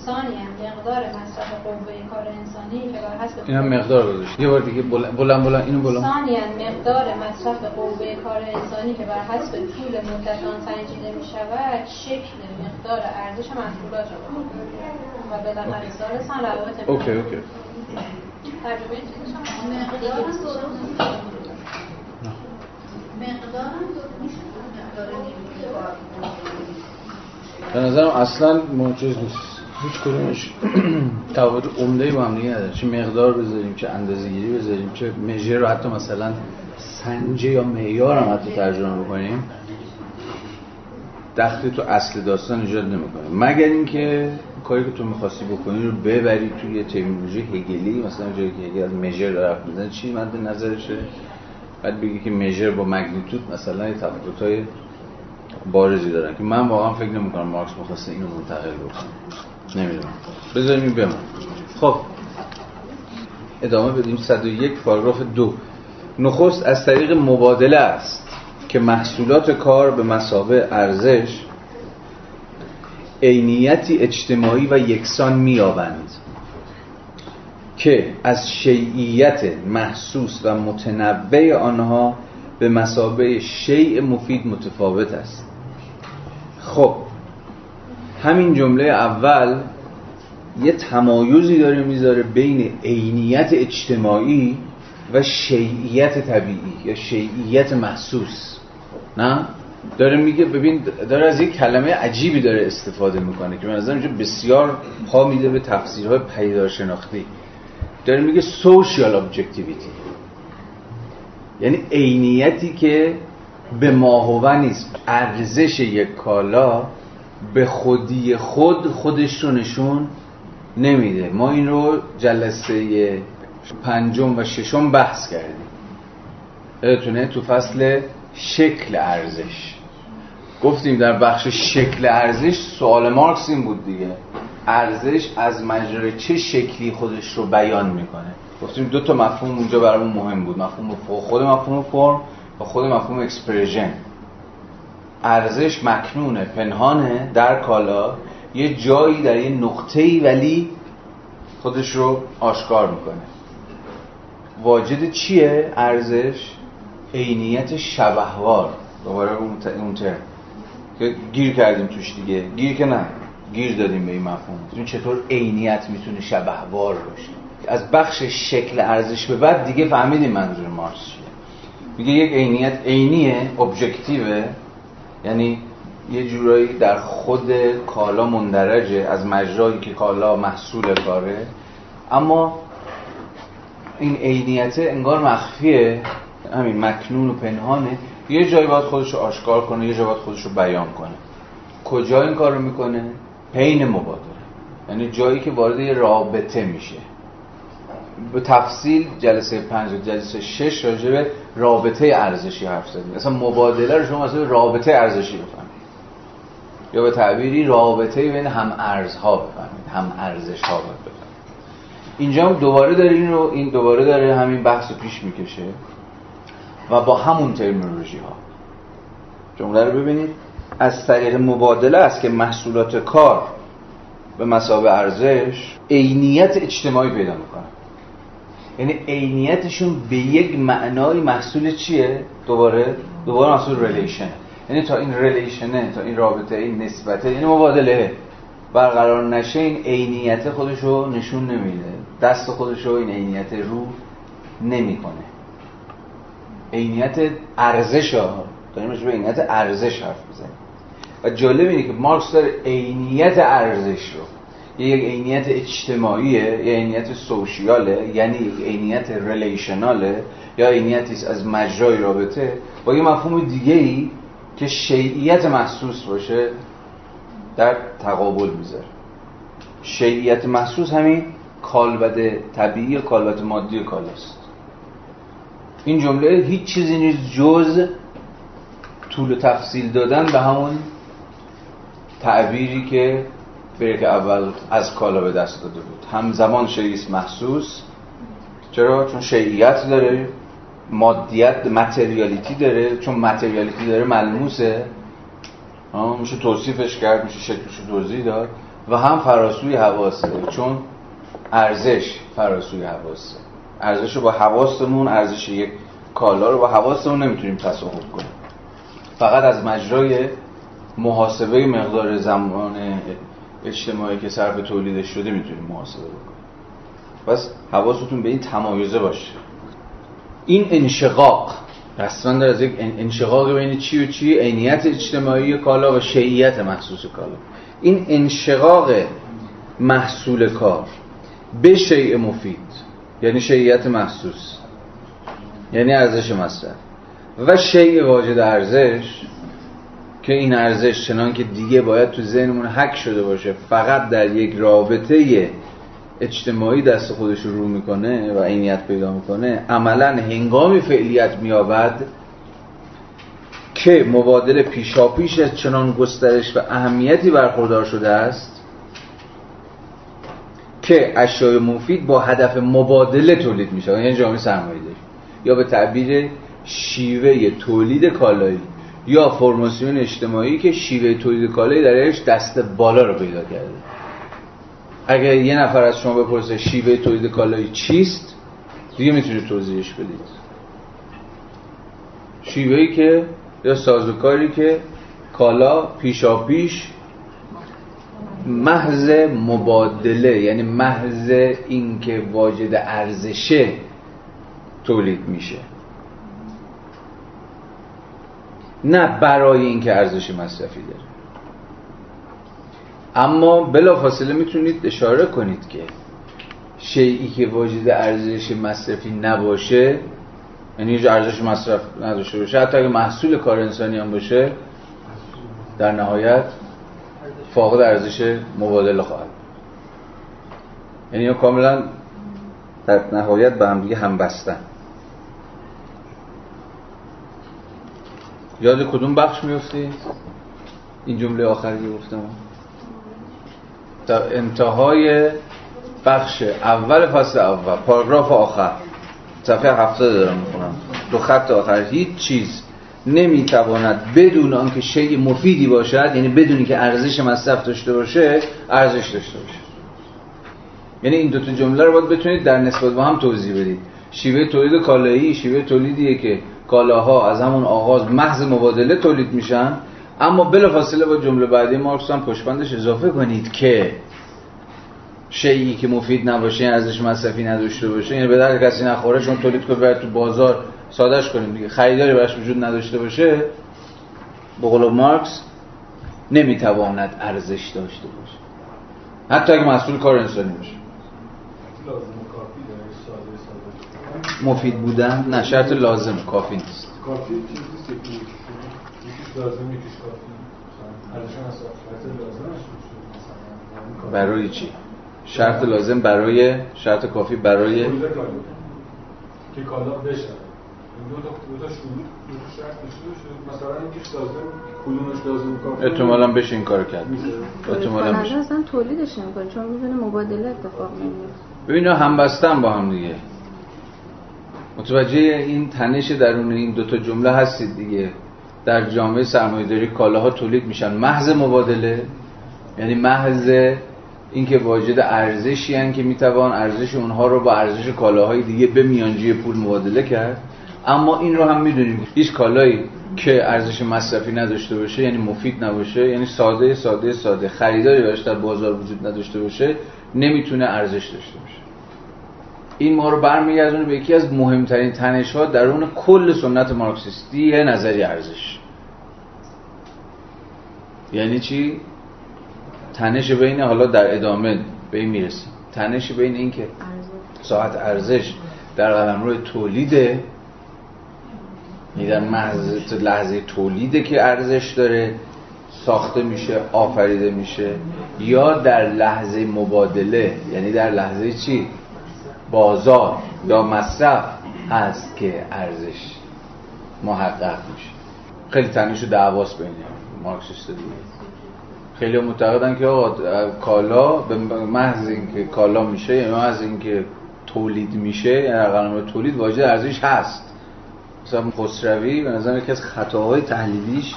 ثانیاً مقدار مصرف قوه کار انسانی که بر حسب اینا مقدار گذاشت. یه بار دیگه بلند بلند بلند اینو بلند. ثانیاً مقدار مصرف قوه کار انسانی که بر حسب طول مدت آن سنجیده می‌شود شکل مقدار ارزش محصولات را و به بالاخره سال روابط. اوکی اوکی. ترجمه چیزش هم مقدار مقدار میشه مقدار دیگه به نظرم اصلاً موجود نیست. هیچ کدومش تفاوت عمده‌ای با هم دیگه نداره. چه مقدار بذاریم، چه اندازه‌گیری بذاریم، چه میجر رو حتی مثلا سنجه یا معیار هم حتی ترجمه بکنیم، دخلی تو اصل داستان ایجاد نمی‌کنه، مگر اینکه کاری که تو می‌خواستی بکنی رو ببری توی یه ترمینولوژی هگلی، مثلا جایی که هگل از میجر حرف می‌زنه چی مد نظرشه، بعد بگی که میجر با مگنیتود مثلا یه تفاوت‌های بارزی دارن که من واقعا فکر نمی‌کنم مارکس می‌خواسته اینو منتقل بکنه. نمیدونم. بذاریم بمون. خب ادامه بدیم. صد و یک پاراگراف دو. نخست از طریق مبادله است که محصولات کار به مسابه ارزش عینیتی اجتماعی و یکسان می‌یابند که از شیعیت محسوس و متنوع آنها به مسابه شیء مفید متفاوت است. خب همین جمله اول یه تمایزی داره میذاره بین عینیت اجتماعی و شیعیت طبیعی یا شیعیت محسوس، نه؟ داره میگه ببین داره از یک کلمه عجیبی داره استفاده میکنه که به نظر میاد بسیار پا میده به تفسیرهای پدیدارشناختی. داره میگه سوشیال ابجکتیویتی، یعنی عینیتی که به ماهوه نیست، ارزش یک کالا به خودی خود خودش رو نشون نمیده. ما این رو جلسه پنجم و ششم بحث کردیم، یادتونه؟ تو فصل شکل ارزش گفتیم در بخش شکل ارزش سوال مارکس این بود دیگه، ارزش از مجرای چه شکلی خودش رو بیان میکنه. گفتیم دو تا مفهوم اونجا برامون مهم بود، مفهوم خود مفهوم فرم و خود مفهوم اکسپرژن. ارزش مکنونه، پنهانه در کالا، یه جایی در یه نقطه‌ای ولی خودش رو آشکار میکنه. واجد چیه ارزش؟ عینیت شبهوار، دوباره اون ترم که گیر کردیم توش دیگه، گیر که نه گیر دادیم به این مفهوم، این چطور عینیت میتونه شبهوار باشه. از بخش شکل ارزش به بعد دیگه فهمیدیم منظور مارکس چیه. میگه یک عینیت عینیه، ابجکتیوه، یعنی یه جورایی در خود کالا مندرجه از مجرایی که کالا محصول کاره، اما این عینیت انگار مخفیه، همین مکنون و پنهانه، یه جایی باید خودش رو آشکار کنه، یه جایی باید خودش رو بیان کنه. کجا این کار رو میکنه؟ پین مبادله، یعنی جایی که وارد یه رابطه میشه. به تفصیل جلسه پنج و جلسه شش راجع به رابطه ارزشی حرف زدیم. اصلا مبادله رو شما مثلا رابطه ارزشی بفهمید، یا به تعبیری رابطه بین هم ارزها بفهمید، هم ارزش‌ها بفهمید. اینجا هم دوباره داره این رو این دوباره داره همین بحث رو پیش میکشه و با همون ترمینولوژی ها. جمله رو ببینید. از طریق مبادله است که محصولات کار به مسابه ارزش عینیت اجتماعی پیدا می‌کنه. یعنی عینیتشون به یک معنای محصول چیه؟ دوباره دوباره محصول ریلیشنه، یعنی تا این ریلیشنه، تا این رابطه، این نسبته، یعنی مبادله برقرار نشه این عینیت خودشو نشون نمیده، دست خودشو این عینیت رو نمیکنه. عینیت ارزش ها داریم، راجع به عینیت ارزش حرف میزنیم و جالب اینه که مارکس داره عینیت ارزش رو، یک عینیت اجتماعیه، یک عینیت سوشیاله، یعنی یک عینیت ریلیشناله یا عینیتی از مجرای رابطه، با یه مفهوم دیگه‌ای که شیعیت محسوس باشه در تقابل میذاره. شیعیت محسوس همین کالبد طبیعی، کالبد مادی کالاست. این جمله هیچ چیزی نیست جز طول و تفصیل دادن به همون تعبیری که بریک اول از کالا به دست داده بود. همزمان شیعیست محسوس، چرا؟ چون شیعیت داره، مادیت متریالیتی داره، چون متریالیتی داره ملموسه، میشه توصیفش کرد، میشه شکلش رو توضیح داد، و هم فراسوی حواسه، چون ارزش فراسوی حواسه. ارزش رو با حواسمون، ارزش یک کالا رو با حواسمون نمیتونیم تصاحب کنیم، فقط از مجرای محاسبه مقدار زمان اجتماعی که صرف تولیدش شده میتونیم محاسبه بکنیم. پس حواستون به این تمایزه باشه. این انشقاق رسما داره از یک انشقاق بین چی و چی، عینیت اجتماعی کالا و شیعیت محسوس کالا. این انشقاق محصول کار به شیء مفید، یعنی شیعیت محسوس، یعنی ارزش مصرف، و شیء واجد ارزش، که این ارزش چنان که دیگه باید تو ذهنمون حک شده باشه، فقط در یک رابطه اجتماعی دست خودش رو رو میکنه و عینیت پیدا میکنه، عملا هنگامی فعلیت مییابد که مبادله پیشاپیش از چنان گسترش و اهمیتی برخوردار شده است که اشیاء مفید با هدف مبادله تولید میشه، یعنی جامعه سرمایه‌داری، یا به تعبیر شیوه تولید کالایی یا فرماسیون اجتماعی که شیوه تولید کالایی درش دست بالا رو پیدا کرده. اگر یه نفر از شما بپرسه شیوه تولید کالایی چیست، دیگه میتونید توضیحش بدید. شیوهی که یا سازوکاری که کالا پیشاپیش محض مبادله، یعنی محض اینکه واجد ارزشه، تولید میشه، نه برای اینکه ارزش مصرفی داره. اما بلافاصله میتونید اشاره کنید که شیئی که واجد ارزش مصرفی نباشه، یعنی هیچ ارزش مصرف نداشته باشه، حتی اگه محصول کار انسانی هم باشه، در نهایت فاقد ارزش مبادله خواهد، یعنی کاملا در نهایت به هم دیگه همبستن. یاد کدوم بخش میفتی؟ این جمله آخری که گفتم در انتهای بخش اول فصل اول، پاراگراف آخر صفحه هفته دارم میخونم، دو خط آخر. هیچ چیز نمیتواند بدون آنکه شیء مفیدی باشد، یعنی بدونی که ارزش مصرف داشته باشه، ارزش داشته باشه. یعنی این دو تا جمله رو باید بتونید در نسبت با هم توضیح بدید. شیوه تولید کالایی شیوه تولیدیه که کالاها از همون آغاز محض مبادله تولید میشن، اما بلافاصله با جمله بعدی مارکس هم پشتبندش اضافه کنید که شیئی که مفید نباشه، ارزش مصرفی نداشته باشه، یعنی به درد کسی نخوره، چون تولید کنه برای تو بازار، سادهش کنیم دیگه، خریداری براش وجود نداشته باشه، به قول مارکس نمیتواند ارزش داشته باشه، حتی اگه مسئول کار انسانی باشه. مفید بودن نه شرط لازم کافی نیست. کافی چیزی که لازم نیست، کافی برای چی؟ شرط لازم برای شرط کافی برای که کالا بشه. دو تا شرط میشه، مثلا اینکه لازم کدومش لازم کافی، احتمالاً بشه این کارو کرد. احتمالاً بشه. اصلا تولیدش نمی‌کنه، چون می‌دونه مبادله اتفاق می‌افته. ببینید همبستن با هم دیگه. متوجه این تنش درون این دوتا جمله هستید دیگه؟ در جامعه سرمایه‌داری کالاها تولید میشن محض مبادله، یعنی محض اینکه واجد ارزشی ان که میتوان ارزش اونها رو با ارزش کالاهای دیگه به میانجی پول مبادله کرد. اما این رو هم میدونیم هیچ کالایی که ارزش مصرفی نداشته باشه، یعنی مفید نباشه، یعنی ساده ساده ساده خریداری براش در بازار وجود نداشته باشه، نمیتونه ارزش داشته باشه. این ما رو برمیگردونه به یکی از مهمترین تنش‌ها درون کل سنت مارکسیستی نظریه ارزش. یعنی چی؟ تنش بین، حالا در ادامه به این میرسیم، تنش بین این که ساعت ارزش در قلمرو تولیده، یعنی در محض لحظه تولیده که ارزش داره، ساخته میشه، آفریده میشه، یا در لحظه مبادله، یعنی در لحظه چی؟ بازار یا مصرف هست که ارزش محقق میشه. خیلی تنش و دعواست بین مارکسیست دیگه. خیلی معتقدن که آقا کالا به محض اینکه کالا میشه، یعنی محض اینکه تولید میشه، یعنی در قلمرو تولید واجد ارزش هست. مثلا خسروی به نظر یکی از خطاهای تحلیلیش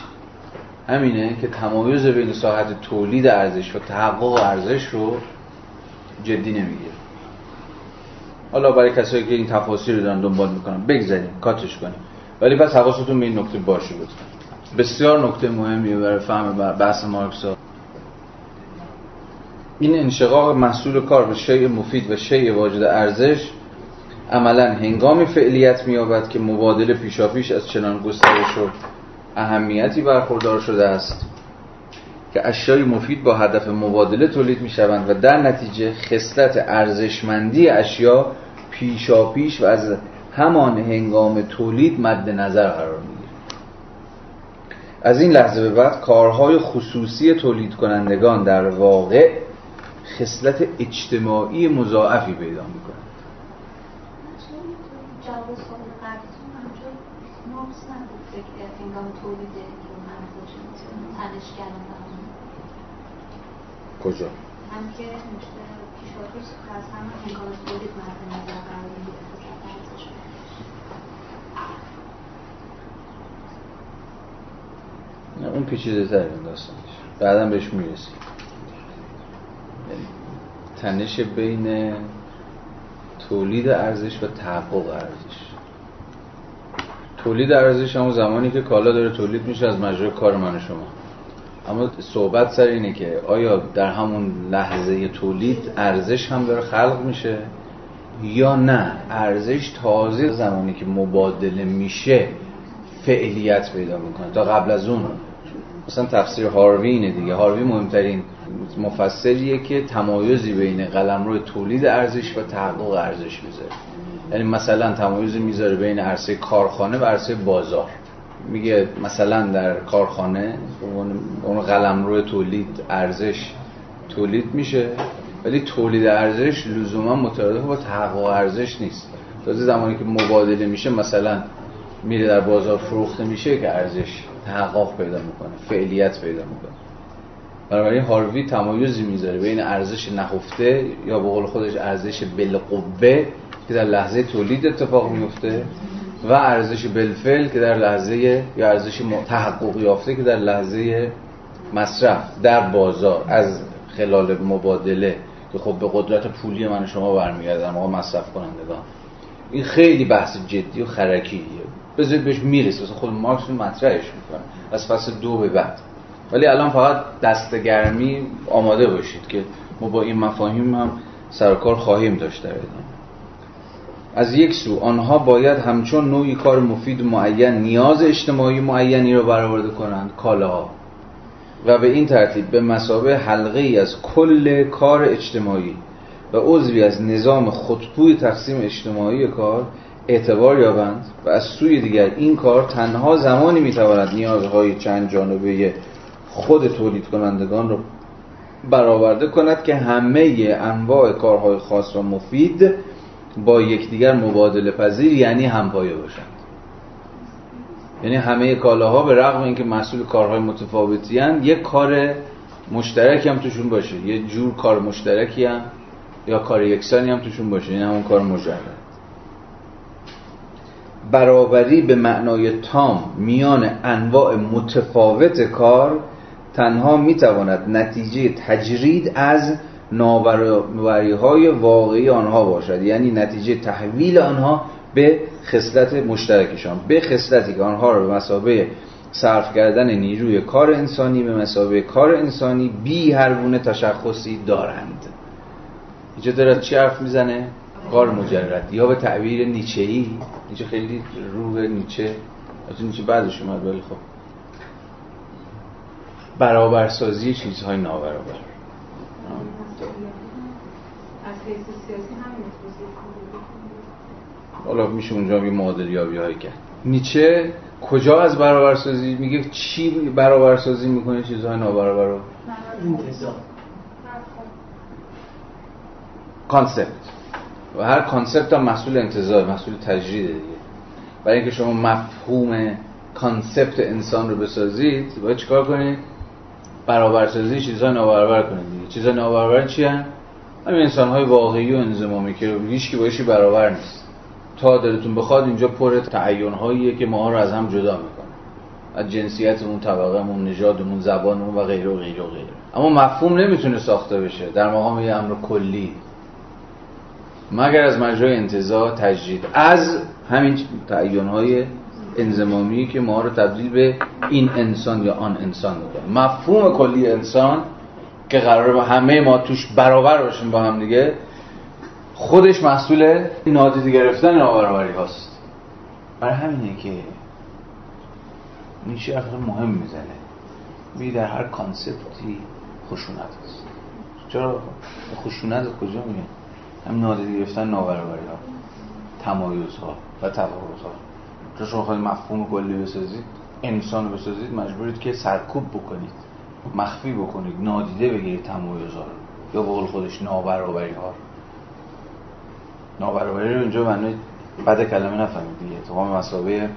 همینه که تمایز بین ساحت تولید ارزش و تحقق ارزش رو جدی نمیگیره. حالا برای کسایی که این تفاصیل رو دارن دنبال میکنن بگذاریم، کاتش کنیم، ولی پس حواستون به این نکته باشه. لطفاً بسیار نکته مهمیه برای فهم بحث مارکس. این انشقاق محصول کار به شیء مفید و شیء واجد ارزش عملاً هنگامی فعلیت می‌یابد که مبادله پیشاپیش از چنان گسترش و اهمیتی برخوردار شده است که اشیای مفید با هدف مبادله تولید می‌شوند و در نتیجه خصلت ارزشمندی اشیا پیشاپیش و از همان هنگام تولید مد نظر قرار می‌گیرد. از این لحظه به بعد کارهای خصوصی تولید کنندگان در واقع خصلت اجتماعی مضاعفی پیدا می‌کند. کجا؟ هم که پیشاپیش از همه هنگام تولید مد نظر قرار می‌گیرد. نه اون پیچیده‌تر این داستانش، بعداً بهش میرسیم. تنش بین تولید ارزش و تحقق ارزش. تولید ارزش همون زمانی که کالا داره تولید میشه از مجرای کار من و شما. اما صحبت سر اینه که آیا در همون لحظه تولید ارزش هم داره خلق میشه یا نه؟ ارزش تازه زمانی که مبادله میشه فعلیت پیدا میکنه، تا قبل از اون. مثلا تفسیر هاروی اینه دیگه. هاروی مهمترین مفسریه که تمایزی بین قلمرو تولید ارزش و تحقق ارزش میذاره. یعنی مثلا تمایزی میذاره بین عرصه کارخانه و عرصه بازار. میگه مثلا در کارخانه اون قلمرو تولید ارزش تولید میشه، ولی تولید ارزش لزوما مترادف با تحقق ارزش نیست. تازه زمانی که مبادله میشه، مثلا میره در بازار فروخته میشه، که ارزش تحقق پیدا میکنه، فعلیت پیدا میکنه. بنابراین هاروی تمایزی میذاره بین ارزش نهفته یا به قول خودش ارزش بالقوه که در لحظه تولید اتفاق میفته و ارزش بالفعل که در لحظه، یا ارزش تحقق یافته که در لحظه مصرف در بازار از خلال مبادله، که خب به قدرت پولی من و شما برمیگردن ما مصرف کنندگان. این خیلی بحث جدی و خرکیه، بذارید بهش میرسه، خود مارکس مطرحش میکنه از فصل دو به بعد. ولی الان فقط دستگرمی آماده باشید که ما با این مفاهیم هم سرکار خواهیم داشت در ادامه. از یک سو آنها باید همچون نوعی کار مفید معین نیاز اجتماعی معینی را برآورده کنند، کالاها، و به این ترتیب به مثابه حلقه ای از کل کار اجتماعی و عضوی از نظام خطبوی تقسیم اجتماعی کار اعتبار یابند. و از سوی دیگر این کار تنها زمانی میتواند نیازهای چند جانبه خود تولید کنندگان را برآورده کند که همه انواع کارهای خاص و مفید با یکدیگر مبادله پذیر، یعنی همپایه باشند. یعنی همه کالاها به رغم اینکه محصول کارهای متفاوتی اند، یک کار مشترکی هم توشون باشه، یک جور کار مشترکی هم یا کار یکسانی هم توشون باشه، این همون کار مجرد. برابری به معنای تام میان انواع متفاوت کار تنها میتواند نتیجه تجرید از نابرابری‌های واقعی آنها باشد، یعنی نتیجه تحویل آنها به خصلت مشترکشان، به خصلتی که آنها را به مثابه صرف کردن نیروی کار انسانی به مثابه کار انسانی بی هر گونه تشخصی دارند. اینجا داره چی حرف میزنه؟ کار مجرد، یا به تعبیر نیچه‌ای، نیچه خیلی روح نیچه از نیچه بعدش اومد، ولی خب برابرسازی چیزهای نابرابر. حالا میشه اونجا یه معادل یابی هایی کرد. نیچه کجا از برابرسازی میگه؟ چی برابرسازی میکنه چیزهای نابرابر رو؟ کانسپت. و هر کانسپت هم مسئول انتزاع، مسئول تجریده دیگه. برای اینکه شما مفهوم کانسپت انسان رو بسازید باید چیکار کنید؟ برابرسازی چیزهای نابرابر کنید دیگه. چیزهای نابرابر چی هستن؟ همین انسان‌های واقعی و انضمامی که هیچ کی باشی برابر نیست. تا دلتون بخواد اینجا پر تعیین‌هاییه که ما رو از هم جدا میکنه، از جنسیتمون، طبقه‌مون، نژادمون، زبانمون و غیره و غیره و غیره. اما مفهوم نمیتونه ساخته بشه در مقام یه امر کلی مگر از مجرای انتزاع، تجرید از همین تعیین‌های انضمامی که ما رو تبدیل به این انسان یا آن انسان میکنه. مفهوم کلی انسان که قراره همه ما توش برابر باشیم با هم دیگه، خودش مسئول نادیده گرفتن نابرابری هاست. برای همینه که نیچه اخلاق مهم میزنه، می در هر کانسپتی خشونت هست. چرا خشونت کجا میگه؟ هم نادیده گرفتن نابرابری ها، تمایز ها و تفاوت ها. چون شما خواهید مفهوم کلی بسازید، انسان بسازید، مجبورید که سرکوب بکنید، مخفی بکنید، نادیده بگیرید تمایز ها رو، یا به قول خودش نابرابری ها. نابرابری رو اینجا معنی بد کلمه نفهمید دیگه، اتقام مسابقه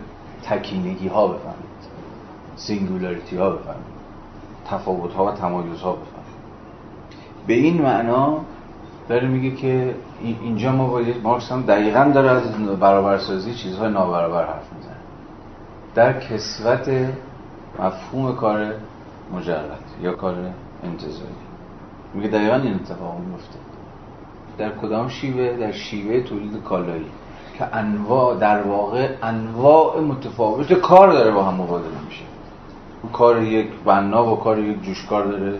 تکینگی ها بفهمید، سینگولاریتی ها بفهمید، تفاوت ها و تمایز ها بفهمید. به این معنا داره میگه که اینجا ما باید، مارکس هم دقیقا داره از برابرسازی چیزهای نابرابر حرف میزنه در کسوت مفهوم کار مجرد یا کار انتزاعی. میگه دقیقا این اتفاق میفته در کدام شیوه؟ در شیوه تولید کالایی که انواع، در واقع انواع متفاوت کار داره با هم مبادله میشه. کار یک بنا و کار یک جوشکار داره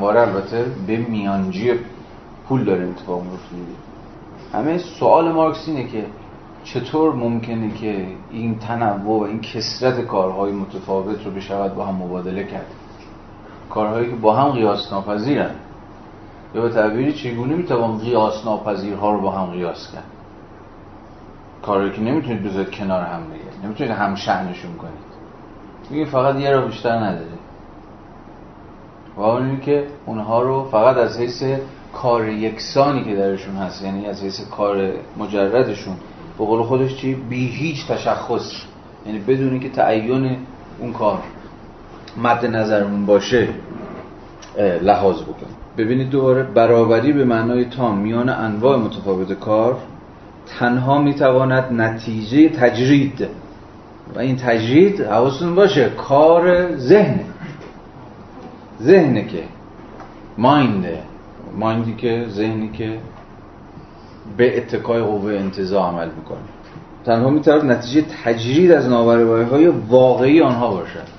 واره، البته به میانجی پول داره اتفاق میفته. همه سوال مارکس اینه که چطور ممکنه که این تنوع و این کثرت کارهای متفاوت رو بشود با هم مبادله کرد، کارهایی که با هم قیاس ناپذیرن، یا به تعبیری چگونه میتوان قیاس ناپذیرها رو با هم قیاس کرد، کارهایی که نمیتونید بذارید کنار هم دیگه، نمیتونید هم شأنشون کنید. میگه فقط یه راه بیشتر نداره و اونی که اونها رو فقط از حیث کار یکسانی که درشون هست، یعنی از حیث کار مجردشون، به قول خودش چی؟ بی هیچ تشخص، یعنی بدونی که تعین اون کار مد نظرمون باشه لحاظ بکن. ببینید دوباره برابری به معنای تام میان انواع متفاوت کار تنها میتواند نتیجه تجرید، و این تجرید حواستون باشه کار ذهنه، ذهنه که ماینده، مایندی که ذهنی که به اتکای قوه انتزاع عمل میکنه، تنها میتواند نتیجه تجرید از نابرابری‌های واقعی آنها باشد،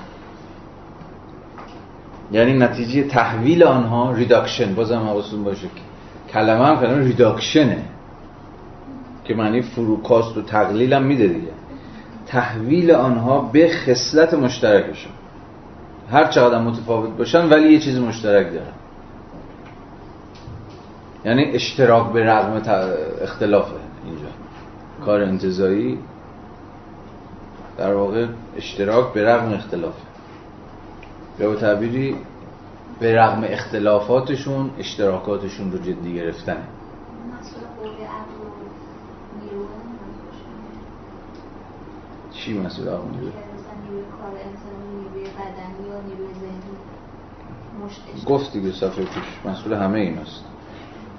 یعنی نتیجه تحویل آنها، ریداکشن. بازم حواستون باشه که کلمه هم کلمه ریداکشنه که معنی فروکاست و تقلیل هم میده دیگه، تحویل آنها به خصلت مشترکشون، هر چقدر متفاوت باشن ولی یه چیز مشترک دارن، یعنی اشتراک به رغم اختلافه. اینجا کار انتزاعی در واقع اشتراک به رغم اختلافه، یا به تعبیری به رغم اختلافاتشون اشتراکاتشون رو جدی گرفتن. چی مسئول عقل و نیروی؟ نیروی کار انسانی، نیروی بدنی یا نیروی ذهنی. گفتی به صفحه پیش مسئول همه این است،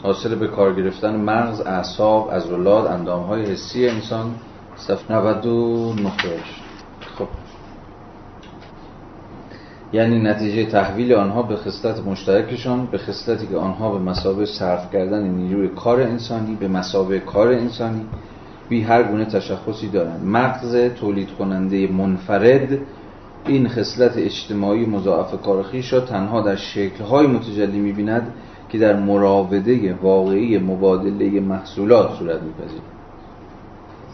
حاصل به کار گرفتن مغز، اعصاب، عضلات، اندام‌های حسی انسان. صفحه نود و نه. خب یعنی نتیجه تحویل آنها به خصلت مشترکشان، به خصلتی که آنها به مثابه صرف کردن نیروی کار انسانی به مثابه کار انسانی بی هر گونه تشخصی دارند. مغز تولید کننده منفرد این خصلت اجتماعی مضاعف کار خویش را تنها در شکل‌های متجلی می‌بیند که در مراوده واقعی مبادله محصولات صورت می‌پذیرد.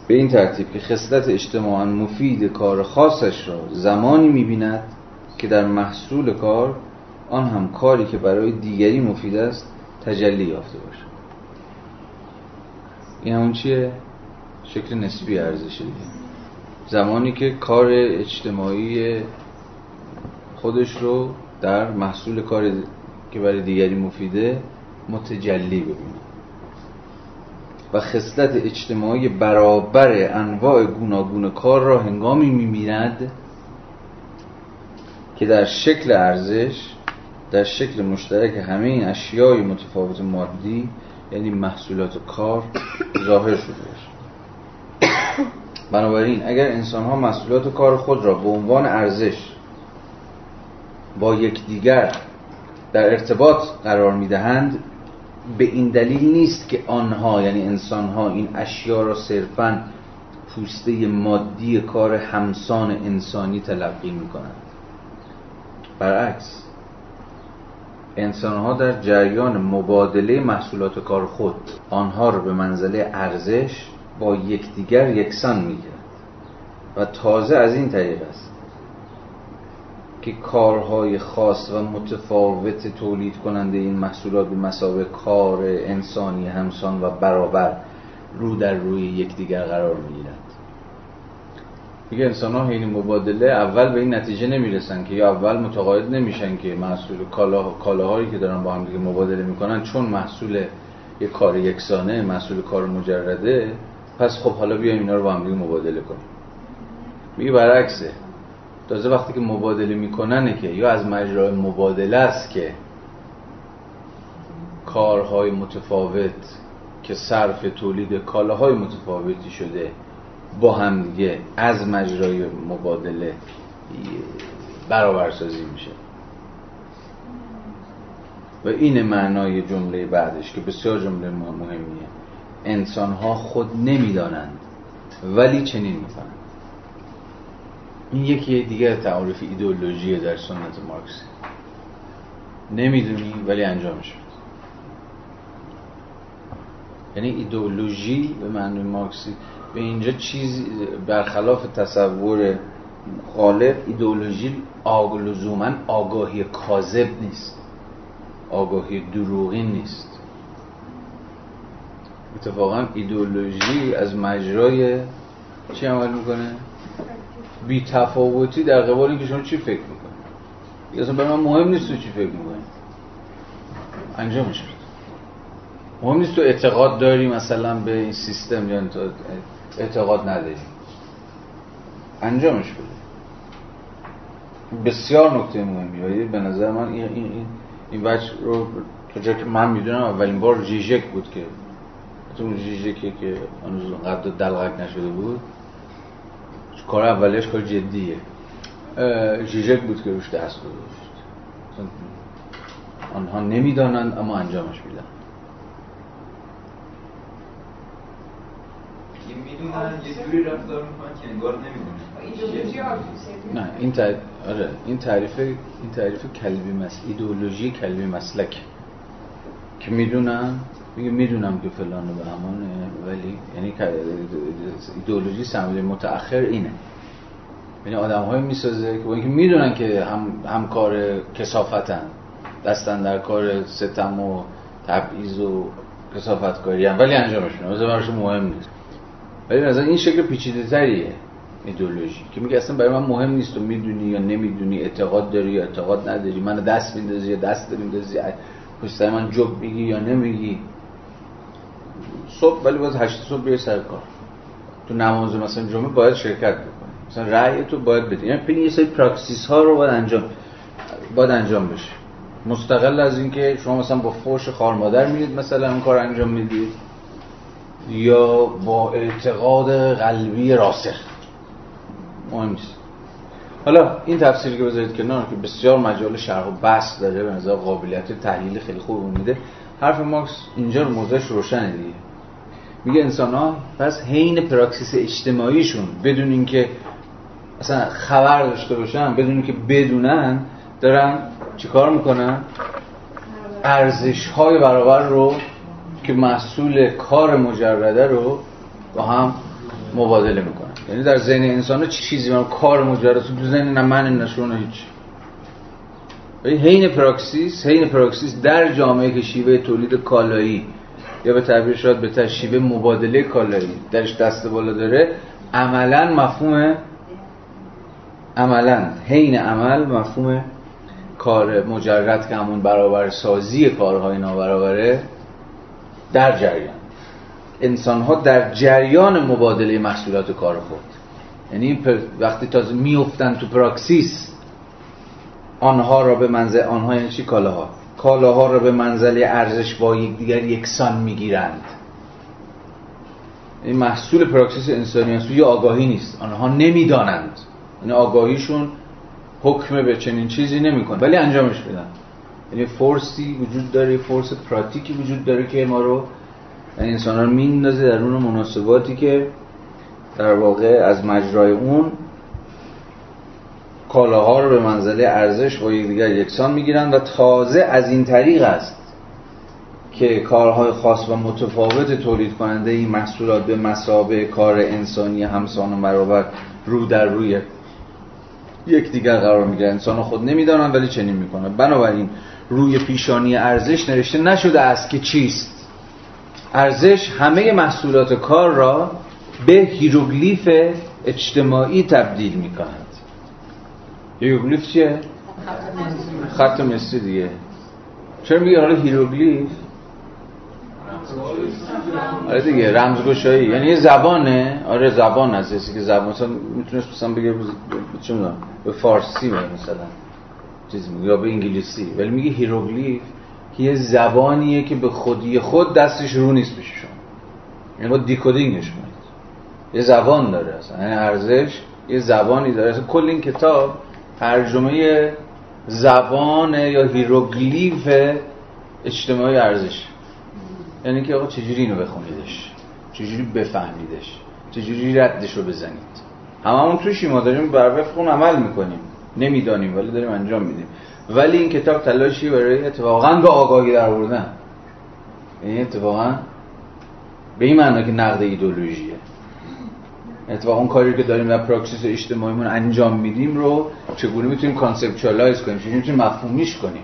به این ترتیب که خصلت اجتماعاً مفید کار خاصش را زمانی می‌بیند که در محصول کار، آن هم کاری که برای دیگری مفید است، تجلی یافته باشد. این همون چیه؟ شکل نسبی ارزش دیگه. زمانی که کار اجتماعی خودش رو در محصول کار که برای دیگری مفیده متجلی ببینه و خصلت اجتماعی برابر انواع گوناگون کار را هنگامی می‌بیند که در شکل ارزش، در شکل مشترک همه این اشیای متفاوت مادی، یعنی محصولات و کار، ظاهر شده است. بنابراین اگر انسان‌ها محصولات و کار خود را به عنوان ارزش با یکدیگر در ارتباط قرار می‌دهند، به این دلیل نیست که آنها، یعنی انسان‌ها، این اشیا را صرفاً پوسته مادی کار همسان انسانی تلقی می‌کنند. برعکس، انسان‌ها در جریان مبادله محصولات کار خود، آنها را به منزله ارزش با یکدیگر یکسان می‌گیرند و تازه از این طریق است که کارهای خاص و متفاوت تولید کننده این محصولات به مسابقه کار انسانی همسان و برابر رو در روی یکدیگر قرار می‌گیرند. میگه انسان‌ها این مبادله اول به این نتیجه نمیرسن که، یا اول متقاعد نمیشن که محصول کالا کالاهایی که دارن با هم دیگه مبادله میکنن، چون محصول یک کار یکسانه، محصول کار مجرده، پس خب حالا بیایم اینا رو با هم دیگه مبادله کنیم. میگه برعکسه، تازه وقتی که مبادله میکننه که، یا از مجرای مبادله است که کارهای متفاوت که صرف تولید کالاهای متفاوتی شده با هم دیگه از مجرای مبادله برابر سازی میشه. و این معنای جمله بعدش که بسیار جمله مهمیه. انسان‌ها خود نمیدانند ولی چنین می‌فهمند. این یکی دیگه تعاریف ایدئولوژی در سنت مارکس. نمیدونی ولی انجام میشه. یعنی ایدئولوژی به معنی مارکسی به اینجا چیزی برخلاف تصور غالب، ایدئولوژی لزوماً آگاهی کاذب نیست، آگاهی دروغین نیست. اتفاقاً ایدئولوژی از مجرای چی عمل میکنه؟ بی تفاوتی در قبال اینکه شما چی فکر میکنه. اصلا برای من مهم نیست تو چی فکر میکنی، انجام میشه. مهم نیست تو اعتقاد داری مثلا به این سیستم یا اعتقاد نداری، انجامش بده. بسیار نکته مهمی به نظر من این این این بچه رو تا جایی که من میدونم اولین بار ژیژک بود، که اون ژیژکی که هنوز قد دلغک نشده بود، کار اولیش کار جدیه. ژیژک بود که روش دست گذاشت. آنها نمیدانند اما انجامش میدن. میدونن یه جوری رفتار میکنن که انگار نمیدونن. نه، این تعریف، آره، این تعریف این تعریف کلبی مس ایدئولوژی کلبی مسلک که میدونن، میگه میدونم که فلان به همان، ولی یعنی ایدئولوژی سمبل متأخر اینه. یعنی آدم‌های میسازه که با اینکه میدونن که هم همکار کثافتن، دستن در کار ستم و تبعیض و کثافتکاری ان، ولی انجامشون اصلا براش مهم نیست. ولی مثلا این شکل پیچیده‌تریه ایدئولوژی که میگه اصلا برای من مهم نیست تو میدونی یا نمیدونی، اعتقاد داری یا اعتقاد نداری، منو دست میندازی یا دست نمیندازی، پشت سر من جوب میگی یا نمیگی. صبح ولی باز هشت صبح بیای سر کار، تو نماز مثلا جمعه باید شرکت بکنی، مثلا رأی تو باید بدی، یعنی این یه سری پراکسیس ها رو باید انجام باید انجام بشه، مستقل از اینکه شما مثلا با فوش خار مادر میرید مثلا اون کار انجام میدید یا با اعتقاد قلبی راسخ. مهم نیست. حالا این تفسیری که بذارید کنار که بسیار مجال شرح و بحث داره، به نظر قابلیت تحلیل خیلی خوب میده. حرف مارکس اینجا رو موضعش روشنه دیگه. میگه انسان‌ها پس حین پراکسیس اجتماعیشون بدون اینکه اصلا خبر داشته باشن، بدون اینکه بدونن، دارن چیکار میکنن؟ ارزش‌های برابر رو که محصول کار مجرده رو با هم مبادله میکنن. یعنی در ذهن انسان چیزی من کار مجرده است، تو ذهن نه من نشون هیچ. یعنی حین پراکسیس، حین پراکسیس در جامعه که شیوه تولید کالایی یا به تعبیر شاید بهتر شیوه مبادله کالایی درش دست بالا داره، عملاً مفهوم عملاً حین عمل مفهوم کار مجرد که همون برابر سازی کارهای نابرابره در جریان. انسان ها در جریان مبادله محصولات کار خود، یعنی وقتی تازه میافتن تو پراکسیس، آنها را به منزل آنها یعنی چی؟ کالاها کالاها را به منزل ارزش با یکدیگر یکسان میگیرند. این محصول پراکسیس انسانی است، یا آگاهی نیست، آنها نمیدانند، یعنی آگاهیشون حکم به چنین چیزی نمیکنه ولی انجامش میدن. یعنی فورسی وجود داره، فورس پراتیکی وجود داره که ما رو، یعنی انسان ها رو میندازه در اون مناسباتی که در واقع از مجرای اون کالاها رو به منزله ارزش با یکدیگر یکسان میگیرن و تازه از این طریق است که کارهای خاص و متفاوت تولید کننده این محصولات به مثابه کار انسانی همسان و برابر رو در روی یک دیگر قرار میگیرن. انسان خود نمیدانن ولی چنین میکنه. بنابراین روی پیشانی ارزش نوشته نشده است که چیست. ارزش همه محصولات کار را به هیروگلیف اجتماعی تبدیل میکند. هیروگلیف چیه؟ خط مصری دیگه. چرا میگه حالا هیروگلیف؟ آره دیگه، رمزگشایی. یعنی یه زبانه، آره زبان هست، یعنی که زبان مثلا میتونست مثلا بگه چه میدونم به فارسی بگه مثلا چیز میگه یا به انگلیسی، ولی میگه هیروگلیف که یه زبانیه که به خودی خود دستش رو نیست بشه شما، یعنی با دیکودینگش کنید. یه زبان داره اصلا، یعنی ارزش یه زبانی داره اصلا. کل این کتاب ترجمه زبان یا هیروگلیف اجتماعی ارزش، یعنی که آقا چجوری اینو بخونیدش، چجوری بفهمیدش، چجوری ردش رو بزنید. هممون توشیم، ما داریم بر وفق اون عمل میکنیم، نمیدانیم ولی داریم انجام میدیم. ولی این کتاب تلاشی برای اتفاقاً به آگاهی در آوردن، یعنی اتفاقاً به این معنی که نقد ایدئولوژیه، اتفاقاً اون کاری که داریم در پراکسیس اجتماعیمون انجام میدیم رو چگونه میتونیم کانسپچوالایز کنیم، چجوری میتونیم مفهومیش کنیم،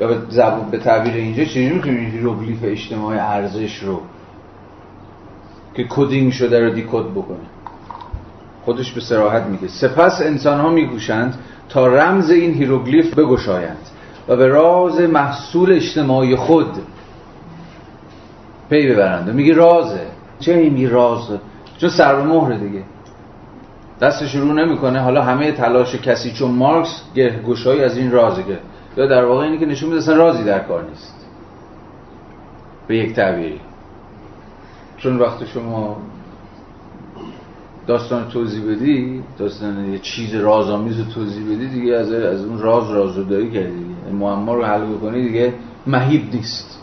یا به زبون به تعبیر اینجا چجوری میتونیم هیروگلیف اجتماعی ارزش رو که کدینگ شده رو دیکد بکنه. خودش به صراحت میگه سپس انسان ها میگوشند تا رمز این هیروگلیف بگشایند و به راز محصول اجتماعی خود پی ببرند. و میگه رازه، چه میگه رازه؟ چون سر و مهره دیگه، دستش رو نمیکنه. حالا همه تلاش کسی چون مارکس گشایی از این رازه، که یا در واقع اینی که نشون میده اصلا رازی در کار نیست به یک تعبیری. چون وقتی شما داستان توضیح بدی، داستان یه چیز رازآمیز رو توضیح بدی، دیگه از از اون راز رازودایی کردی، معما رو حل بکنی دیگه مهیب نیست.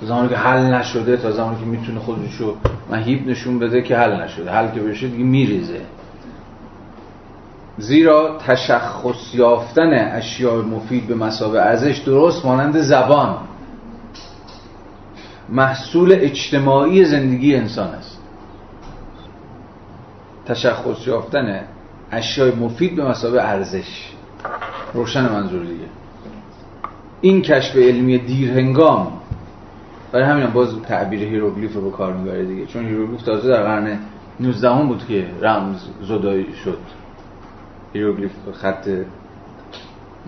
تا زمانی که حل نشده، تا زمانی که میتونه خودش رو مهیب نشون بده که حل نشده، حل که بشه دیگه میریزه. زیرا تشخص یافتن اشیاء مفید به مثابه ارزش درست مانند زبان محصول اجتماعی زندگی انسان است. تشخص یافتن اشیاء مفید به مثابه ارزش، روشن منظور دیگه. این کشف علمی دیرهنگام، برای همین باز تعبیر هیروگلیف رو به کار می‌بره دیگه، چون هیروگلیف تازه در قرن نوزدهم بود که رمز زدایی شد. هیروگلیف خط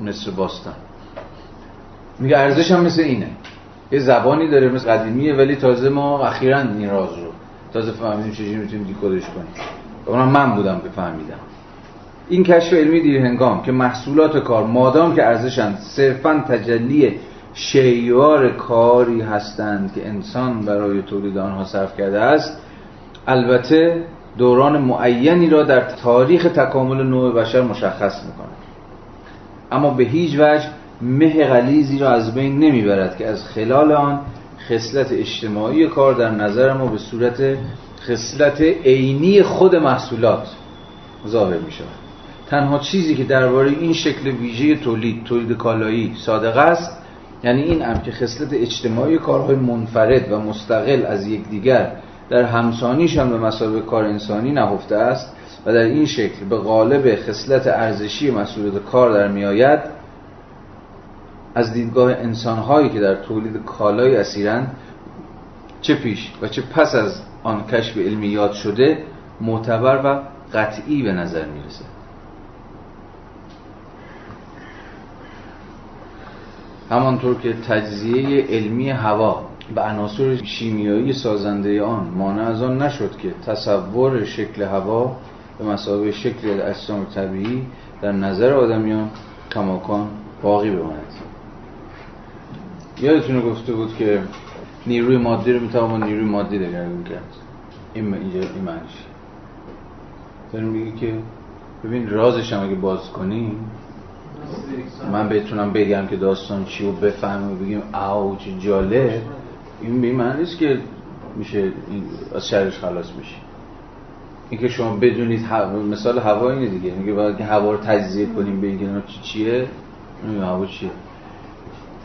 مصر باستان. میگه ارزش هم مثل اینه، یه زبانی داره مثل قدیمیه، ولی تازه ما اخیراً این راز رو تازه فهمیدیم چجوری میتونیم دیکودش کنیم. اونم من بودم که فهمیدم. این کشف علمی دیرهنگام که محصولات کار مادام که ارزشند صرفاً تجلی شیوار کاری هستند که انسان برای تولید آنها صرف کرده است، البته دوران معینی را در تاریخ تکامل نوع بشر مشخص می‌کند، اما به هیچ وجه مه غلیظی را از بین نمیبرد که از خلال آن خصلت اجتماعی کار در نظر ما به صورت خصلت عینی خود محصولات ظاهر می‌شود. تنها چیزی که درباره این شکل ویژه تولید، تولید کالایی صادق است، یعنی این هم که خصلت اجتماعی کارهای منفرد و مستقل از یکدیگر در همسانیش هم به مسابقه کار انسانی نهفته است و در این شکل به غالب خصلت ارزشی مسئولیت کار در میآید. از دیدگاه انسان‌هایی که در تولید کالای اسیرند چه پیش و چه پس از آن کشف علمیات شده معتبر و قطعی به نظر می‌رسد. همانطور که تجزیه علمی هوا و عناصر شیمیایی سازنده آن مانع از آن نشد که تصور شکل هوا به مساوی شکل اجسام طبیعی در نظر آدمیان کماکان باقی بماند. یادتونه گفته بود که نیروی مادی رو میتوان با نیروی مادی دگرگون کرد. این اینجا این معنیش داریم میگه که ببین رازش هم اگه باز کنی من بتونم بگم که داستان چی و بفهمیم و بگیم او چه جالب، این به این معنیست که میشه از شرش خلاص میشه. این که شما بدونید هوا... مثال هوا اینه دیگه، اینکه باید که هوا رو تجزیه کنیم به این چی چیه، این هوا چیه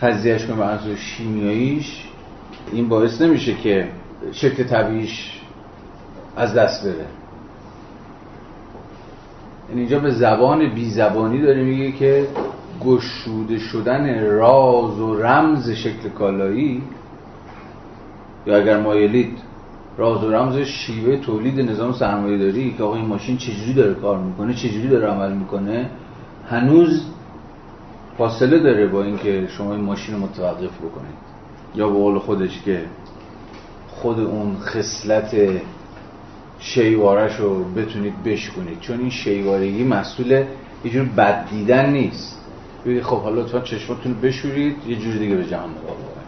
تجزیهش کنیم از شیمیاییش، این باعث نمیشه که شکل طبیعیش از دست بره. اینجا به زبان بی زبانی داره میگه که گشوده شدن راز و رمز شکل کالایی، یا اگر مایلید راز و رمز شیوه تولید نظام سرمایه داری که آقا این ماشین چجوری داره کار میکنه، چجوری داره عمل میکنه، هنوز فاصله داره با اینکه شما این ماشین رو متوقف بکنید، یا به قول خودش که خود اون خصلت شیوارش رو بتونید بشکنید، چون این شیوارگی مسئول یه جور بد دیدن نیست. بگید خب حالا لطفا چشماتون رو بشورید یه جور دیگه به جهان نگاه بکنید.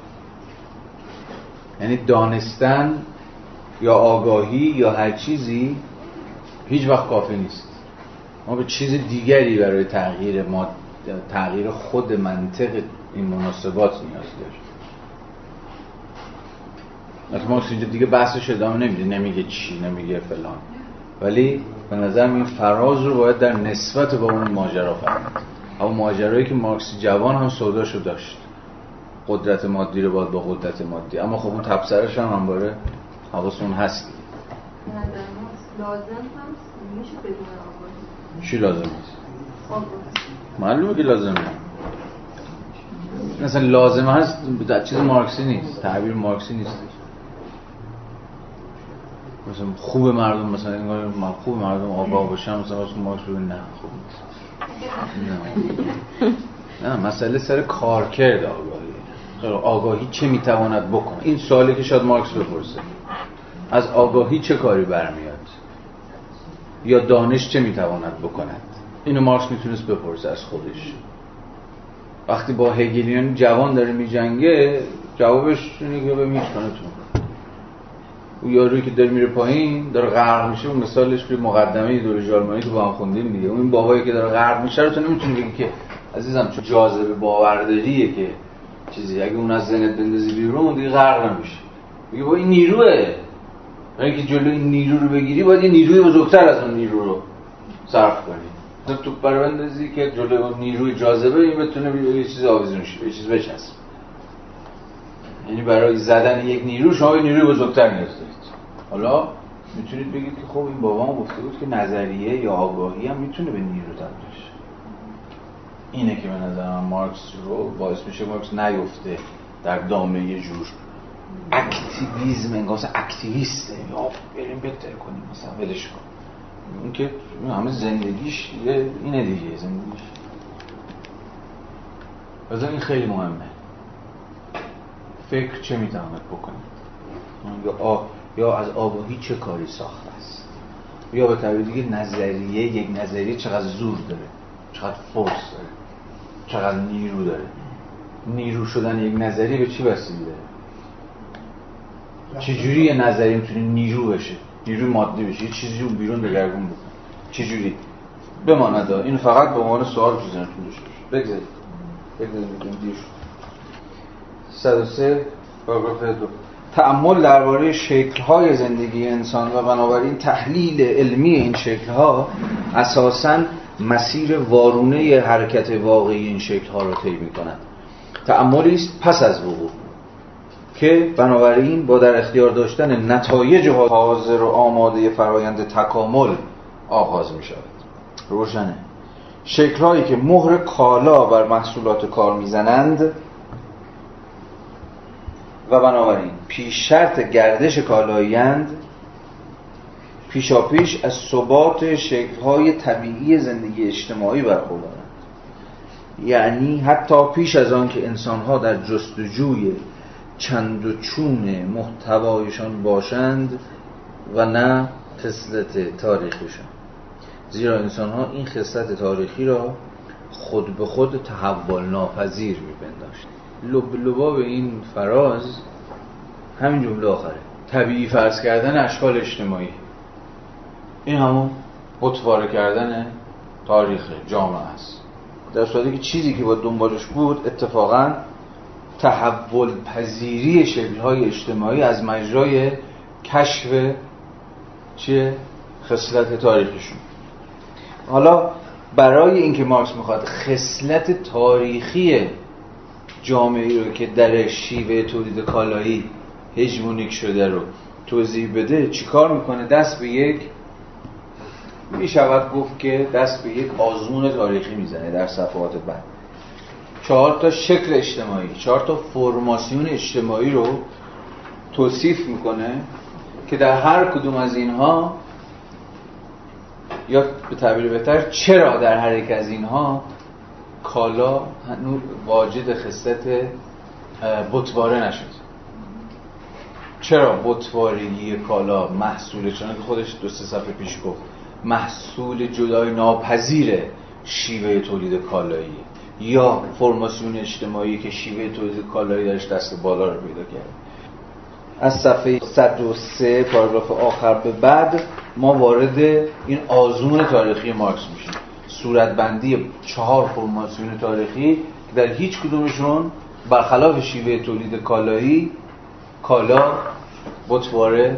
یعنی دانستن یا آگاهی یا هر چیزی هیچ وقت کافی نیست، ما به چیز دیگری برای تغییر ما تغییر خود منطق این مناسبات نیاز داریم. مارکس اینجا دیگه بحثش ادامه نمیده، نمیگه چی، نمیگه فلان، ولی به نظرم این فراز رو باید در نسبت با اون ماجرا فهمید. اما ماجرایی که مارکس جوان هم سوداشو داشت، قدرت مادی رو باید با قدرت مادی، اما خب اون تبصره‌ش هم همواره حواسمون هست. به نظر ما لازم هم میشه بدون آگاهی. چی لازم هست؟ آگاهی. معلومه که لازمه. مثلا لازمه هست چیز مارکسی نیست، تعبیر مارکسی نیست. مثلا خوب مردم، مثلا انگار من خوب مردم آگاه باشم، مثلا واسه مارکس رو نه خوب نه. نه مسئله سر کارکرد آگاهی. آگاهی چه میتواند بکنه؟ این سوالی که شاید مارکس بپرسه. از آگاهی چه کاری برمیاد؟ یا دانش چه میتواند بکند؟ اینو مارکس میتونست بپرسه از خودش. وقتی با هگلیان جوان داره میجنگه، جوابش اینه که به میشکنه تو. او یارویی که داره میره پایین داره غرق میشه، اون مثالش به مقدمه ایدئولوژی آلمانی که با هم خوندیم دیگه. اون بابایی که داره غرق میشه رو تو نمیتونی بگی که عزیزم چون جاذبه باورداریه که چیزی، اگه اون از ذهنت بندازی بیرون دیگه غرق نمیشه. میگه با این نیروئه، یعنی که جلوی نیرو رو بگیری باید یه نیروی بزرگتر از اون نیرو رو صرف کنی، مثلا تو پروندازی که جلوی اون نیروی جاذبه این بتونه یه چیز آویزون شه، یه چیز بچسبه. یعنی برای زدن یک نیرو شما یه نیروی بزرگتر نیاز دارید. حالا میتونید بگید که خب این بابام گفته بود که نظریه یا آگاهی هم میتونه به نیرو تبدیل شه. اینه که به نظر من مارکس رو باعث میشه مارکس نیفته در دامنه یه جور اکتیویسم، انگار اکتیویسته یا بریم بهتر کنیم، مثلا ولش کن. اون که همه زندگیش اینه دیگه، زندگیش. واسه این خیلی مهمه. فکر چه میتواند بکنید، یا, یا از آگاهی چه کاری ساخته است، یا به تعبیر دیگه نظریه، یک نظریه چقدر زور داره، چقدر فورس داره، چقدر نیرو داره. نیرو شدن یک نظریه به چی بستگی داره؟ چجوری یه نظریه میتونه نیرو بشه، نیرو مادی بشه، یه چیزی اون بیرون دگرگون بکنه؟ چجوری بماند؟ این فقط به عنوان سوال تو ذهنتون باشه. بگذارید بگذارید دیر شد. صد و سه پاراگراف دو. تأمل درباره شکل‌های زندگی انسان و بنابراین تحلیل علمی این شکل‌ها اساساً مسیر وارونه حرکت واقعی این شکل‌ها را طی می‌کند. تأملی است پس از وقوع که بنابراین با در اختیار داشتن نتایج حاضر و آماده فرایند تکامل آغاز می شود. روشنه. شکل‌هایی که مهر کالا بر محصولات کار می‌زنند و بنابراین پیش شرط گردش کالایی‌اند، پیشاپیش از ثبات شکل‌های طبیعی زندگی اجتماعی برخوردارند. یعنی حتی پیش از آن که انسان‌ها در جستجوی چند و چون محتوایشان باشند و نه خصلت تاریخیشان، زیرا انسان ها این خصلت تاریخی را خود به خود تحول ناپذیر می‌پنداشت. لب لبا به این فراز همین جمله آخره، طبیعی فرض کردن اشکال اجتماعی، این همون بتواره کردن تاریخ جامعه است، در صورتی که چیزی که با دنبالش بود اتفاقاً تحول پذیری شکل‌های اجتماعی از مجرای کشف چه خصلت تاریخیشون. حالا برای اینکه مارکس میخواد خصلت تاریخی جامعه رو که در شیوه تولید کالایی هژمونیک شده رو توضیح بده، چیکار میکنه؟ دست به یک، میشود گفت که دست به یک آزمون تاریخی میزنه. در صفحات بعد چهار تا شکل اجتماعی، چهار تا فرماسیون اجتماعی رو توصیف میکنه که در هر کدوم از اینها، یا به تعبیر بهتر چرا در هر یک از اینها کالا هنوز واجد خصلت بتواره نشد، چرا بتوارگی کالا محصول، چون که خودش دو سه صفحه پیش گفت محصول جدای ناپذیر شیوه تولید کالایی یا فرماسیون اجتماعی که شیوه تولید کالایی درش دست بالا رو پیدا کرده. از صفحه صد و سه پاراگراف آخر به بعد ما وارد این آزمون تاریخی مارکس میشیم، صورتبندی چهار فرماسیون تاریخی که در هیچ کدومشون برخلاف شیوه تولید کالایی کالا بتواره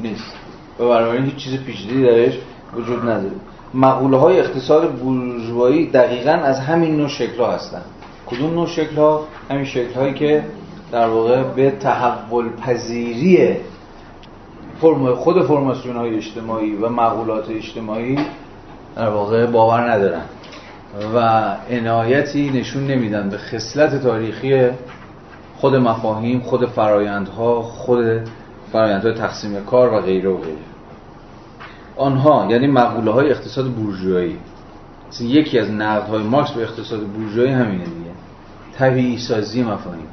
نیست و بنابراین هیچ چیز پیچیده‌ای درش وجود نداره. مقوله‌های اقتصاد بورژوایی دقیقاً از همین نوع شکل‌ها هستند. کدوم نوع شکل‌ها؟ همین شکل‌هایی که در واقع به تحول پذیری فرم خود فرماسیون‌های اجتماعی و مقولات اجتماعی در واقع باور ندارن و عنایتی نشون نمیدن به خصلت تاریخی خود مفاهیم، خود فرایندها، خود فرایندهای تقسیم کار و غیره و غیره. آنها یعنی مقوله‌های اقتصاد بورژوایی. یکی از نقدهای مارکس به اقتصاد بورژوایی همینه دیگه، طبیعی سازی مفاهیم.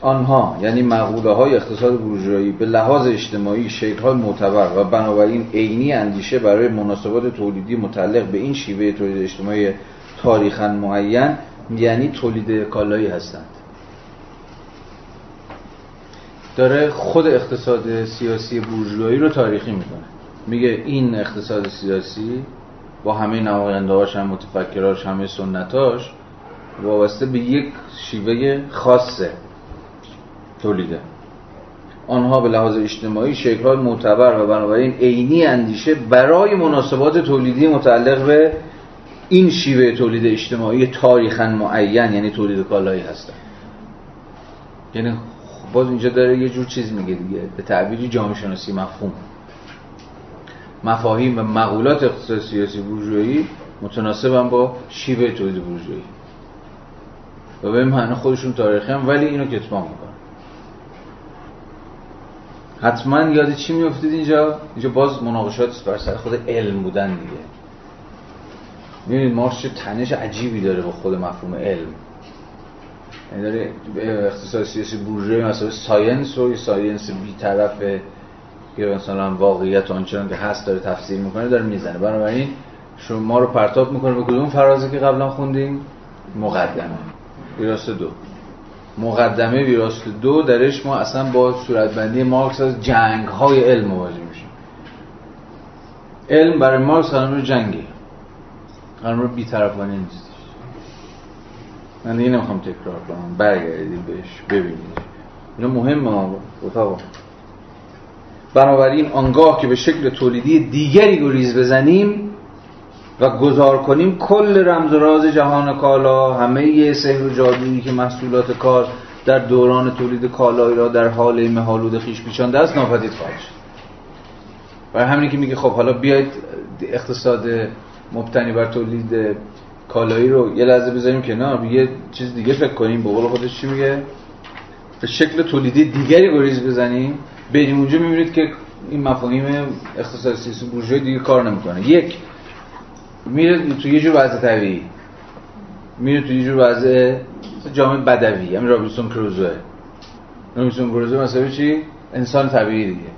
آنها یعنی مقوله‌های اقتصاد بورژوایی به لحاظ اجتماعی شکل‌های معتبر و بنابراین عینی اندیشه برای مناسبات تولیدی متعلق به این شیوه تولید اجتماعی تاریخاً معین، یعنی تولید کالایی هستند. داره خود اقتصاد سیاسی بورژوایی رو تاریخی میکنه، میگه این اقتصاد سیاسی با همه نماینده‌هاش، هم متفکراش، همه سنتاش وابسته به یک شیوه خاصه تولیده. آنها به لحاظ اجتماعی شکل‌های معتبر و بنابراین عینی اندیشه برای مناسبات تولیدی متعلق به این شیوه تولید اجتماعی تاریخاً معین، یعنی تولید کالایی هستند. یعنی باز اینجا داره یه جور چیز میگه دیگه، به تعبیری جامعه شناسی مفهوم، مفاهیم و مقولات اقتصاد سیاسی بورژوایی متناسبن با شیوه تولید بورژوایی و به معنی خودشون تاریخی هم، ولی اینو کتمان میکنه. حتما یاد چی میافتید اینجا؟ اینجا باز مناقشات بر سر خود علم بودن دیگه. میبینید مارکس چه تنش عجیبی داره با خود مفهوم علم، یعنی داره اقتصاد سیاسی بورژوایی مثلا ساینس و ساینس بی‌طرف یا مثلا واقعیت آنچنان که هست داره تفسیر میکنه، داره میزنه. بنابراین شما ما رو پرتاب میکنه به کدوم فرازی که قبلا خوندیم؟ مقدمه ویراست دو. مقدمه ویراست دو درش ما اصلا با صورتبندی مارکس از جنگ‌های علم مواجه میشیم. علم برای مارکس قلمرو جنگه، قلمرو بی‌طرفانه نیست. من دیگه نمیخوام تکرار کنم، برگردید بهش ببینید، اینا مهمه آقا. بنابراین آنگاه که به شکل تولیدی دیگری گریز بزنیم و گذار کنیم کل رمز و راز جهان کالا، همه یه سحر و جادویی که محصولات کار در دوران تولید کالایی را در حال مهالود خیش پیچانده است ناپدید خواهد شد. برای همینی که میگه خب حالا بیایید اقتصاد مبتنی بر تولید کالایی رو یه لحظه بذاریم کنار، یه چیز دیگه فکر کنیم، به قول خودش چی میگه، به شکل تولیدی دیگری گریز بزنیم، بریم اونجا میبینید که این مفاهیم اقتصاد سیاسی بورژوایی دیگه کار نمیکنه. یک، میره تو یه جور وضع طبیعی، میره تو یه جور وضع جامعه بدوی، همین رابینسون کروزوه. رابینسون کروزوه مثلا چی؟ انسان طبیعی دیگه،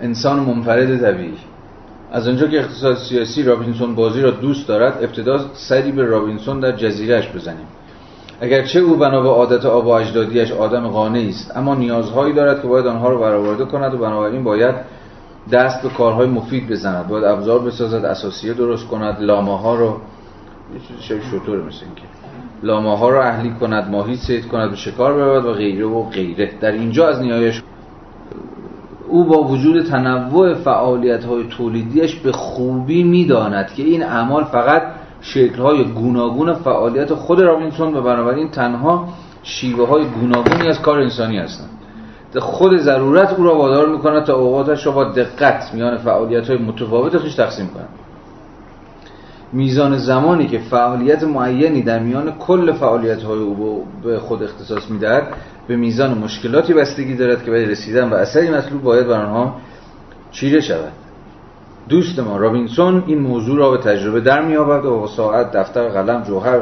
انسان منفرد طبیعی. از اونجا که اقتصاد سیاسی رابینسون بازی را دوست دارد، ابتدا سری به رابینسون در جزیرهش بزنیم. اگرچه او بنا به عادت آبا اجدادیش آدم قانعی است، اما نیازهایی دارد که باید آنها را برآورده کند و بنابراین باید دست به کارهای مفید بزند، باید ابزار بسازد، اساسیه درست کند، لامه‌ها رو یه چیز شبیه شطور مثل اینکه لامه‌ها رو اهلی کند، ماهی صید کند و شکار برود و غیره و غیره. در اینجا از نیایش او با وجود تنوع فعالیت‌های تولیدیش به خوبی می‌داند که این اعمال فقط شکل‌های گوناگون فعالیت خود رابینسون و بنابراین تنها شیوه‌های گوناگونی از کار انسانی هستند. خود ضرورت او را وادار می‌کند تا اوقاتش را با دقت میان فعالیت‌های متفاوت خیش تقسیم کند. میزان زمانی که فعالیت معینی در میان کل فعالیت‌های او به خود اختصاص می‌دهد به میزان مشکلاتی بستگی دارد که برای رسیدن به اثری مطلوب باید بر آنها چیره شود. دوست ما رابینسون این موضوع را به تجربه در می‌یابد و با ساعت، دفتر، قلم، جوهر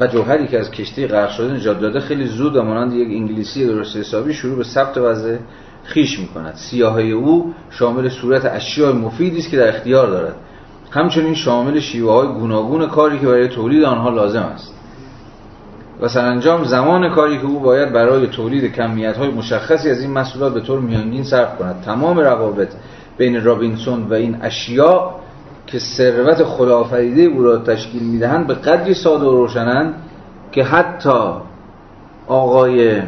و جوهری که از کشتی غرق شده نجات داده، خیلی زود و مانند یک انگلیسی درست حسابی شروع به ثبت وضع خیش می‌کند. سیاهی او شامل صورت اشیاء مفیدی است که در اختیار دارد، همچنین شامل شیوه‌های گوناگون کاری که برای تولید آنها لازم است. و سرانجام زمان کاری که او باید برای تولید کمیت‌های مشخصی از این محصولات به طور میانگین صرف کند. تمام روابط بین رابینسون و این اشیاء که ثروت خداآفریده او را تشکیل می‌دهند به قدری ساده و روشنند که حتی آقای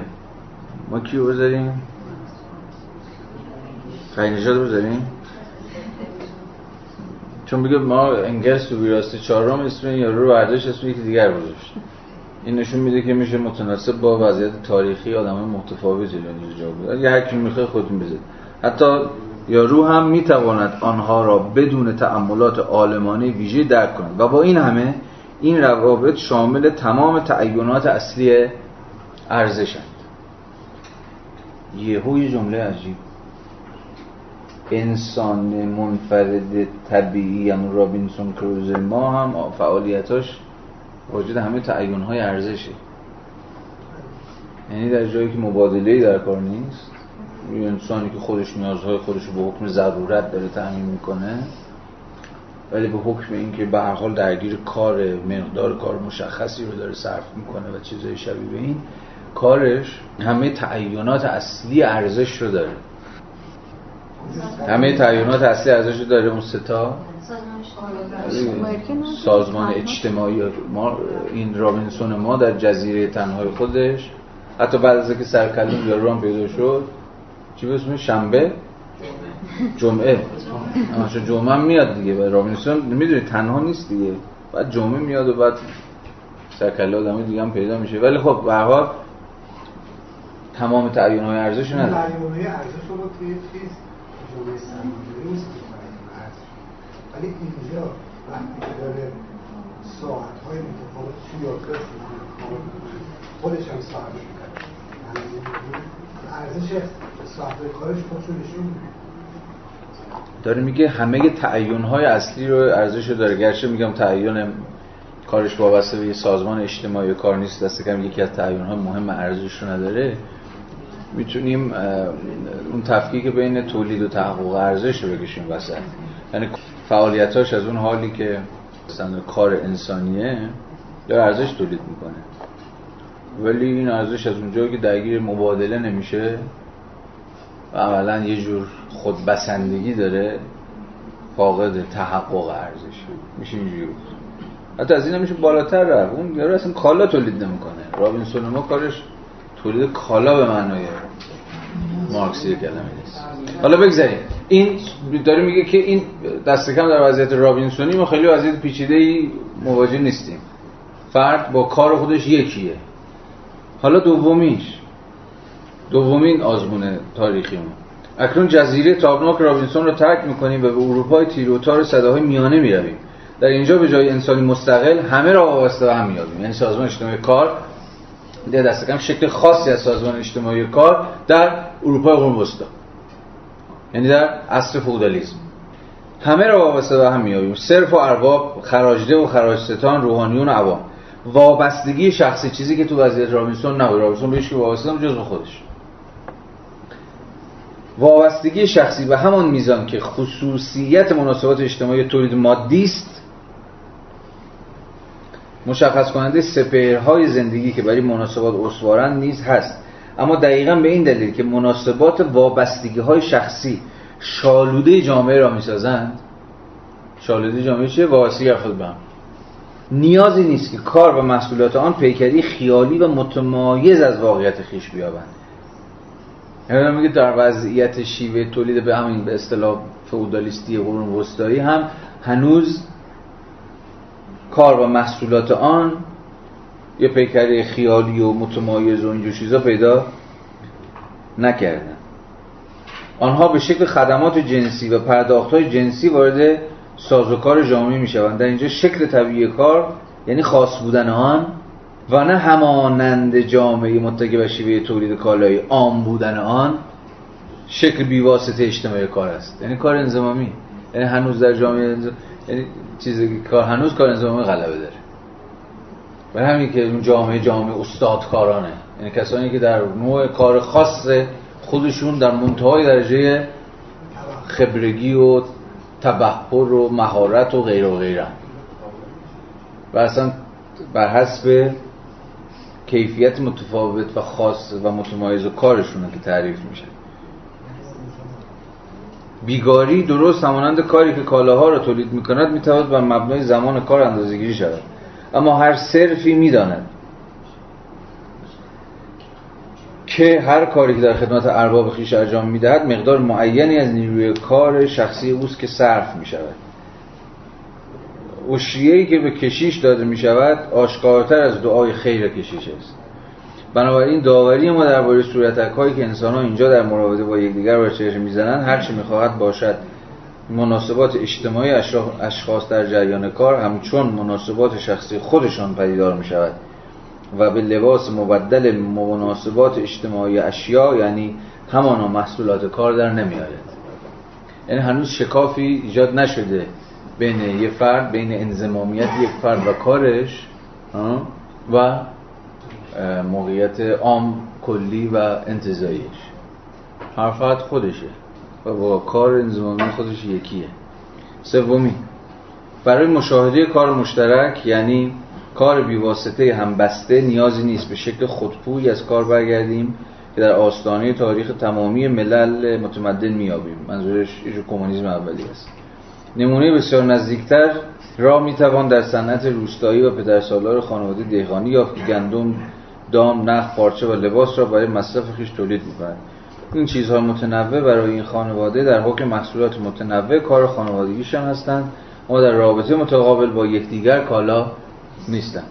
ما کیو بذاریم؟ خیرنژاد بذاریم؟ چون بگه ما انگلس تو ویراسته چهارم اسم این یارو رو برداشت اسم یکی دیگر گذاشت. این نشون میده که میشه متناسب با وضعیت تاریخی آدمای متفاوتی را جا بود. اگه هر کی میخواد خودتون بذارید. حتی یارو هم میتواند آنها را بدون تأملات عالمانه ویژه درک کند و با این همه این روابط شامل تمام تعیینات اصلی ارزش‌اند. یهو یه جمله عجیب، انسان منفرد طبیعی هم رابینسون کروزو، ما هم فعالیتاش وجود همه تعیین‌های ارزشه. یعنی در جایی که مبادله‌ای در کار نیست، یه انسانی که خودش نیازهای خودش رو به حکم ضرورت داره تأمین میکنه، ولی به حکم این که به هر حال درگیر کار مقدار کار مشخصی رو داره صرف میکنه و چیزای شبیه به این، کارش همه تعیینات اصلی ارزش رو داره. همه تعیینات اصلی ارزش رو داره. اون سه تا سازمان اجتماعی ما، این رابینسون ما در جزیره تنهای خودش، حتی بعد از اینکه سرکلیم یارو پیدا شد، چی به اسم شنبه؟ جمعه. همچون جمعه هم میاد دیگه و رابینسون میدونی تنها نیست دیگه، بعد جمعه میاد و بعد سرکله آدمه دیگه هم پیدا میشه. ولی خب به هر حال تمام تعیین های ارزش نداره. تعیین های ارزش رو توی چیز جمعه سرمایه‌داری نیست که تعیین ارزش، ولی اینجا وقتی که داره ساعت های متفاوت توی یادگاه خودش هم ساعت میکنه، ارزش صاحب کارش خودشو نشون میده. داره میگه همه تعیین‌های اصلی رو ارزشو داره. گرچه میگم تعیین کارش وابسته به یه سازمان اجتماعی کار نیست، دست کم یکی از تعیین‌های مهم ارزششو نداره. میتونیم اون تفکیک بین تولید و تحقق ارزش رو بکشیم وسط. یعنی فعالیتاش از اون حالی که مثلا کار انسانیه داره ارزش تولید میکنه، ولی این ارزش از اونجایی که درگیر مبادله نمیشه و عملاً یه جور خودبسندگی داره، فاقد تحقق ارزش میشه. اینجوری حتی از این نمیشه بالاتر رفت. اون یارو اصلا کالا تولید نمیکنه. رابینسون ما کارش تولید کالا به معنای مارکسی کلمه نیست. حالا بگذاریم. این داره میگه که این دست کم در وضعیت رابینسونی ما خیلی وضعیت پیچیده‌ای مواجه نیستیم، فرد با کار خودش یکیه. حالا دومیش دومین آزمون تاریخیمون، اکنون جزیره تابناک رابینسون رو ترک میکنیم و به اروپای تیروتار صداهای میانه میرویم. در اینجا به جای انسانی مستقل همه را وابسته به هم میابیم. یعنی سازمان اجتماعی کار در دست کم شکل خاصی از سازمان اجتماعی کار در اروپای قرون وسطی، یعنی در عصر فئودالیسم، همه را وابسته به هم میابیم. صرف و ارباب، خراجده و خراجستان، روحانیون و عوام. وابستگی شخصی، چیزی که تو وضعیت رابینسون نبود. رابینسون بهش که وابسته بود جز به خودش. وابستگی شخصی به همان میزان که خصوصیت مناسبات اجتماعی تولید مادی است، مشخص کننده سپهرهای زندگی که برای مناسبات اسوارند نیز هست. اما دقیقاً به این دلیل که مناسبات وابستگی‌های شخصی شالوده جامعه را می‌سازند، شالوده جامعه چیه؟ وابستگی خود به هم. نیازی نیست که کار و محصولات آن پیکری خیالی و متمایز از واقعیت خیش بیابند. یعنی میگه در وضعیت شیوه تولید به همین به اصطلاح فئودالیستی قرون وسطایی هم هنوز کار و محصولات آن یه پیکری خیالی و متمایز و اینجور چیزا پیدا نکردن. آنها به شکل خدمات جنسی و پرداخت‌های جنسی وارد سازوکار جامعه میشوند. در اینجا شکل طبیعی کار یعنی خاص بودن آن و نه همانند جامعه متکی و شیوه تولید کالای عام بودن آن شکل بیواسطه اجتماعی کار است. یعنی کار انضمامی، یعنی هنوز در جامعه انز... یعنی چیزی کار هنوز کار انضمامی غلبه داره. برای همین که اون جامعه جامعه استادکارانه، یعنی کسانی که در نوع کار خاص خودشون در منتهای درجه خبرگی و تبحر و مهارت و غیره و غیره و اصلا بر حسب کیفیت متفاوت و خاص و متمایز و کارشونه که تعریف میشه. بیگاری درست همانند کاری که کالاها را تولید میکند میتواند بر مبنای زمان کار اندازه‌گیری شود، اما هر صرفی میداند که هر کاری که در خدمت ارباب خویش انجام میدهد مقدار معینی از نیروی کار شخصی اوست که صرف میشود. عشریه‌ای که به کشیش داده میشود آشکارتر از دعای خیر کشیش است. بنابراین داوری ما درباره صورتک‌هایی که انسان‌ها اینجا در مراوده با یکدیگر بر چشم میزنند هر چه می‌خواهد باشد. مناسبات اجتماعی اشخاص در جریان کار همچون مناسبات شخصی خودشان پدیدار می‌شود و به لباس مبدل مناسبات اجتماعی اشیا، یعنی همانا محصولات کار، در نمی‌آید. یعنی هنوز شکافی ایجاد نشده بین یه فرد، بین انضمامیت یک فرد و کارش و موقعیت عام کلی و انتزاعیش. هر فرد خودشه و با کار انضمامی خودش یکیه. سومی، برای مشاهده کار مشترک یعنی کار بیواسطه همبسته نیازی نیست به شکل خودپویی از کار برگردیم که در آستانه تاریخ تمامی ملل متمدن میابیم. منظورش ایجو کمونیسم اولی است. نمونه بسیار نزدیکتر را میتوان در صنعت روستایی و پدرسالار خانواده دهقانی یافت که گندم، دام، نخ، پارچه و لباس را برای مصرف خویش تولید می‌کنند. این چیزهای متنوع برای این خانواده در حکم محصولات متنوع کار خانوادگیشان هستند، اما در رابطه متقابل با یکدیگر کالا نیستند.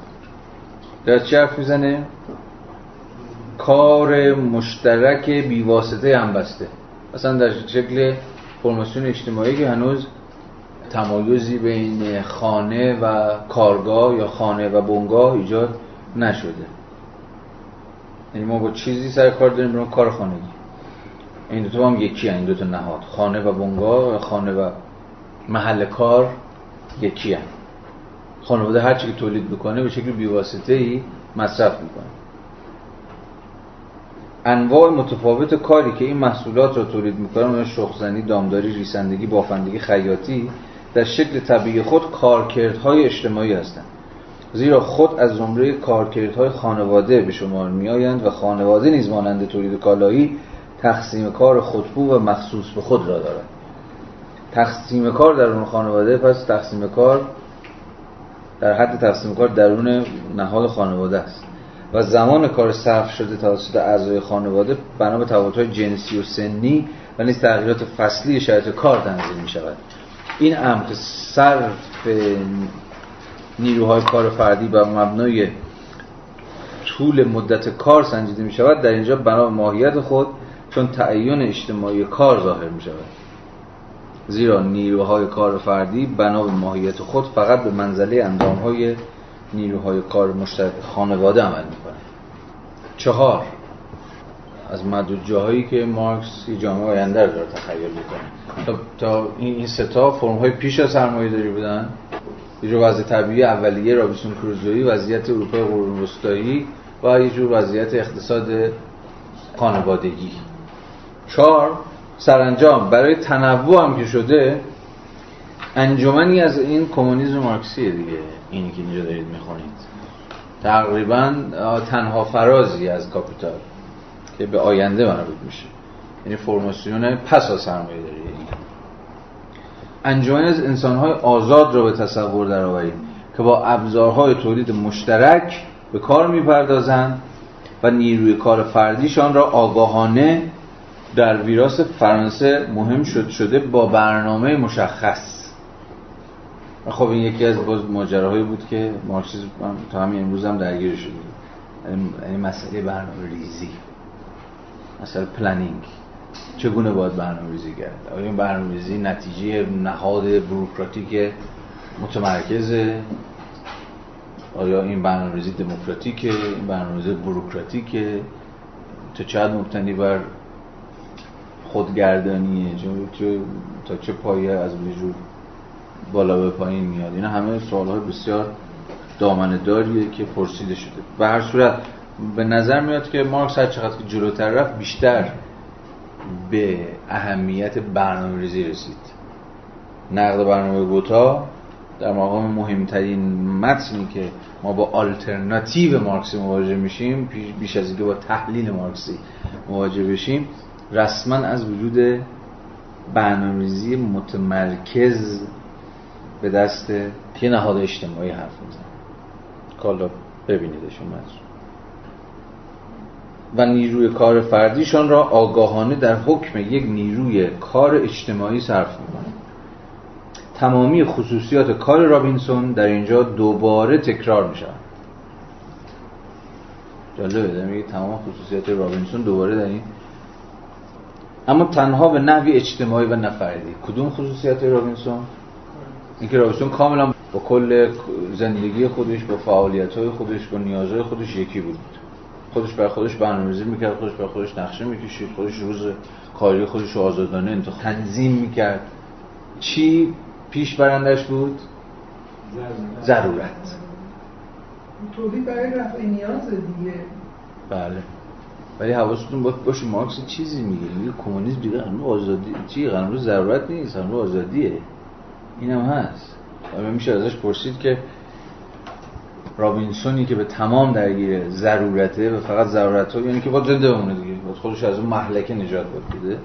در چه حرف میزنه؟ کار مشترک بیواسطه همبسته، اصلا در شکل فرماسیون اجتماعی که هنوز تمایزی بین خانه و کارگاه یا خانه و بنگاه ایجاد نشده. یعنی ما با چیزی سر کار داریم برای کار خانگی. این دوتا هم یکی هن. این دوتا نهاد خانه و بنگاه و خانه و محل کار یکی هن. خانواده هر چی که تولید بکنه به شکل بیواسطه‌ای مصرف میکنه. انواع متفاوت کاری که این محصولات را تولید میکنه، شخم‌زنی، دامداری، ریسندگی، بافندگی، خیاطی، در شکل طبیعی خود کارکردهای اجتماعی هستند، زیرا خود از زمره کارکردهای خانواده به شمار میآیند و خانواده نیز مانند تولید کالایی تقسیم کار خودپو و مخصوص به خود را دارد. تقسیم کار درون خانواده، پس تقسیم کار در حد تقسیم کار درون نهاد خانواده است و زمان کار صرف شده توسط اعضای خانواده بنا به تفاوت‌های جنسی و سنی و نیز تغییرات فصلی شرایط کار تنظیم می شود. این امر که صرف نیروهای کار فردی بر مبنای طول مدت کار سنجیده می شود در اینجا بنا به ماهیت خود چون تعین اجتماعی کار ظاهر می شود، زیرا نیروهای کار فردی بنا به ماهیت خود فقط به منزله اندامهای نیروهای کار مشترک خانواده عمل می کنه. چهار، از معدود جاهایی که مارکس جامعه آینده رو داره تخیل میکنه. تا, تا این, این سه تا فرم‌های پیش از سرمایه‌داری بودن. یه جور وضع طبیعی اولیه رابینسون کروزوی، وضعیت اروپای قرون وسطایی و یه جور وضعیت اقتصاد خانوادگی. چهار، سرانجام برای تنوع هم که شده انجمنی از این کمونیسم مارکسیه دیگه، اینی که اینجا دارید میخونید. تقریبا تنها فرازی از کاپیتال که به آینده مربوط میشه، یعنی فرماسیون پس از سرمایه داری. انجمن از انسان‌های آزاد را به تصور درآورید که با ابزارهای تولید مشترک به کار میپردازند و نیروی کار فردیشان را آگاهانه در ویراس فرانسه مهم شد شده با برنامه مشخص. خب این یکی از ماجراهایی بود که مارکسیسم تا همین امروز هم درگیر شده، یعنی مسئله برنامه‌ریزی، مسئله پلنینگ. چگونه باید برنامه‌ریزی کرد؟ آیا این برنامه‌ریزی نتیجه نهاد بوروکراتیک متمرکزه؟ آیا این برنامه‌ریزی دموکراتیکه؟ این برنامه‌ریزی بوروکراتیکه؟ تا چقدر مبتنی بر خودگردانیه؟ تا چه پایه از وجود بالا به پایین میاد؟ اینا همه سوال‌های بسیار دامنه داریه که پرسیده شده. به هر صورت به نظر میاد که مارکس هر چقدر که جلوتر رفت بیشتر به اهمیت برنامه‌ریزی رسید. نقد برنامه گوتا در مقام مهمترین متنی که ما با آلترناتیو مارکسی مواجه میشیم، بیش از اینکه با تحلیل مارکسی مواجه بشیم، رسما از وجود برنامه‌ریزی متمرکز به دست یه نهاد اجتماعی حرف میزن. کالا ببینیدشون مجرد و نیروی کار فردیشان را آگاهانه در حکم یک نیروی کار اجتماعی صرف میکنند. تمامی خصوصیات کار رابینسون در اینجا دوباره تکرار میشن. جالبه در میگه تمام خصوصیات رابینسون دوباره در این، اما تنها به نحوی اجتماعی و نفردی. کدوم خصوصیات رابینسون؟ اینکه رابینسون کاملا با کل زندگی خودش، با فعالیت‌های خودش، با نیازهای خودش یکی بود. خودش برای خودش برنامه‌ریزی می‌کرد، خودش برای خودش نقشه می‌کشید، خودش روز کاری خودش رو آزادانه انتخاب تنظیم می‌کرد. چی پیش برندش بود؟ ضرورت. ضرورت. تولید برای رفع نیاز دیگه. بله. ولی حواستون باشه مارکس چیزی میگه. میگه کمونیسم دیگه قانون آزادی، چی قانون ضرورت نیست، قانون آزادیه. اینم هست. و میشه ازش پرسید که رابینسونی که به تمام درگیر ضرورته و فقط ضرورت‌ها، یعنی که باید زنده بمونه دیگه، باید خودش از اون مهلکه نجات بده،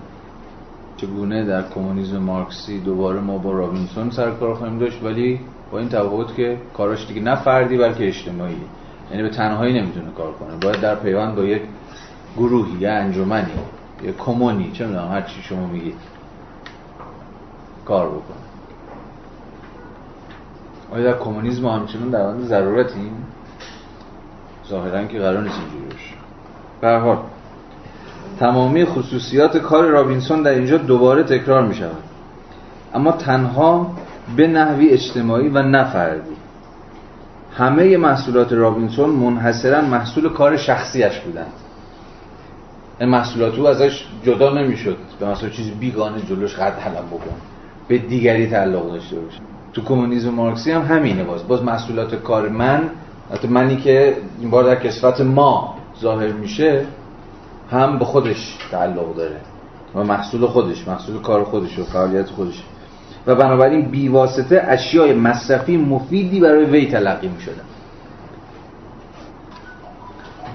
چگونه در کمونیسم مارکسی دوباره ما با رابینسون سر کار خواهیم داشت، ولی با این تفاوت که کاراش دیگه نه فردی بلکه اجتماعیه، یعنی به تنهایی نمیتونه کار کنه، باید در پیوند با یک گروهی، یا انجمنی، یا کمونی، چه می‌دونم هر چی شما میگید کار بکنه. آیا در کمونیسم همچنان در حال ضرورتیم؟ ظاهراً که قرار نیست اینجوری باشه. به هر حال تمامی خصوصیات کار رابینسون در اینجا دوباره تکرار می شود، اما تنها به نحوی اجتماعی و نه فردی. همه محصولات رابینسون منحصراً محصول کار شخصیش بودند. این محصولات او ازش جدا نمی شد به مثلا چیز بیگانه جلوش قد حلم بکن، به دیگری تعلق داشته باشه. تو کمونیسم مارکسی هم همینه. باز باز محصولات کار من، حتی منی که این بار در کسفت ما ظاهر میشه، هم به خودش تعلق داره و محصول خودش، محصول کار خودش و فعالیت خودش، و بنابراین بیواسطه اشیای مصرفی مفیدی برای وی تلقی میشدن.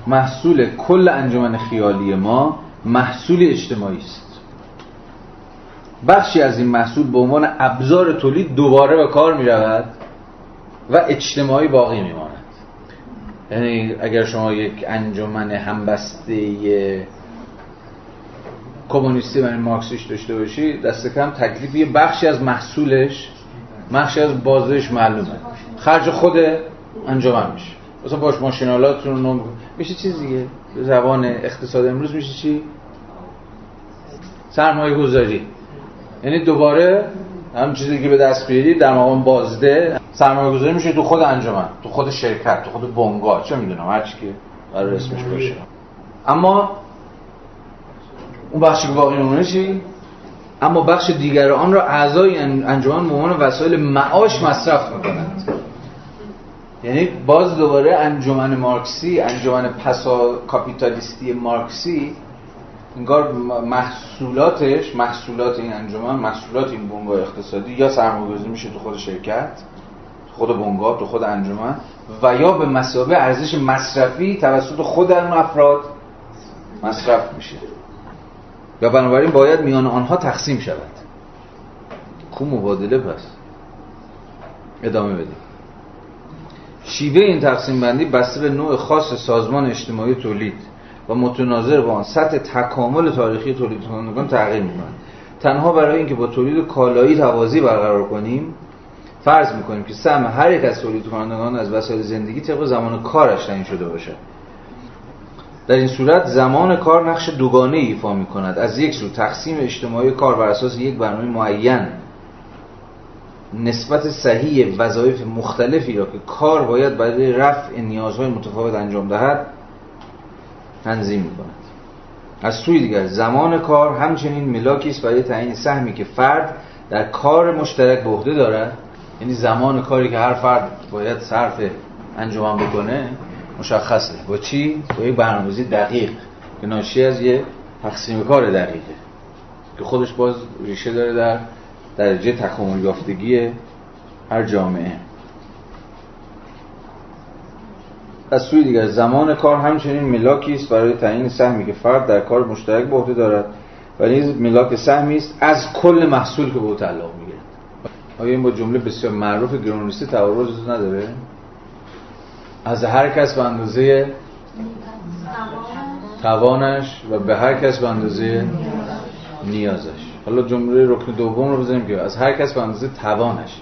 محصول کل انجمن خیالی ما محصول اجتماعی است. بخشی از این محصول به عنوان ابزار تولید دوباره به کار می رود و اجتماعی باقی می ماند. یعنی اگر شما یک انجمن همبسته کمونیستی و مارکسیش داشته باشی، دست کم تکلیف یه بخشی از محصولش، بخشی از بازارش معلومه، خرج خود انجام میشه. مثلا باش ماشینالاتون رو میشه چیز دیگه، به زبان اقتصاد امروز میشه چی؟ سرمایه گذاری. یعنی دوباره هم چیزی که به دست بیاری در مقام بازده سرمایه گذاری میشه تو خود انجمن، تو خود شرکت، تو خود بنگاه، چه میدونم هر چی که برای اسمش باشه. اما اون بخشی که باقی مونده چی؟ اما بخش دیگر آن را اعضای انجمن به عنوان وسایل معاش مصرف میکنند. یعنی باز دوباره انجمن مارکسی، انجمن پسا کاپیتالیستی مارکسی انگار محصولاتش، محصولات این انجمن، محصولات این بنگاه اقتصادی یا سرمایه‌گذاری میشه تو خود شرکت، تو خود بنگاه، تو خود انجمن و یا به مثابه ارزش مصرفی توسط خود اون افراد مصرف میشه یا بنابراین باید میان آنها تقسیم شود. کو مبادله پس؟ ادامه بدیم. شیوه این تقسیم بندی بسته به نوع خاص سازمان اجتماعی تولید و متناظر با آن سطح تکامل تاریخی تولید کنندگان تغییر می‌کند. تنها برای اینکه با تولید کالایی توازی برقرار کنیم فرض می‌کنیم که سهم هر یک از تولید کنندگان از وسایل زندگی طبق زمان کارش تعیین شده باشد. در این صورت زمان کار نقش دوگانه‌ای ایفا می‌کند. از یک سو تقسیم اجتماعی کار بر اساس یک برنامه معین نسبت صحیح وظایف مختلفی را که کار باید برای رفع نیازهای متفاوت انجام دهد تنظیم می‌کند. از سوی دیگر زمان کار همچنین ملاکی است برای تعیین سهمی که فرد در کار مشترک به عهده دارد. یعنی زمان کاری که هر فرد باید صرف انجام بکنه مشخصه. با چی؟ با یک برنامه‌ریزی دقیق که ناشی از یک تقسیم کار دقیقه که خودش باز ریشه داره در درجه تکامل یافتگی هر جامعه. از سوی دیگر زمان کار همچنین ملاکی است برای تعیین سهمی که فرد در کار مشترک به عهده دارد و نیز ملاک سهمی است از کل محصول که به او تعلق می‌گیرد. آیا این با جمله بسیار معروف گرونیستی تعارض نداره؟ از هر کس به اندازه توانش و به هر کس به اندازه نیازش. حالا جمله رکن دوم رو بزنیم که از هر کس به اندازه توانش،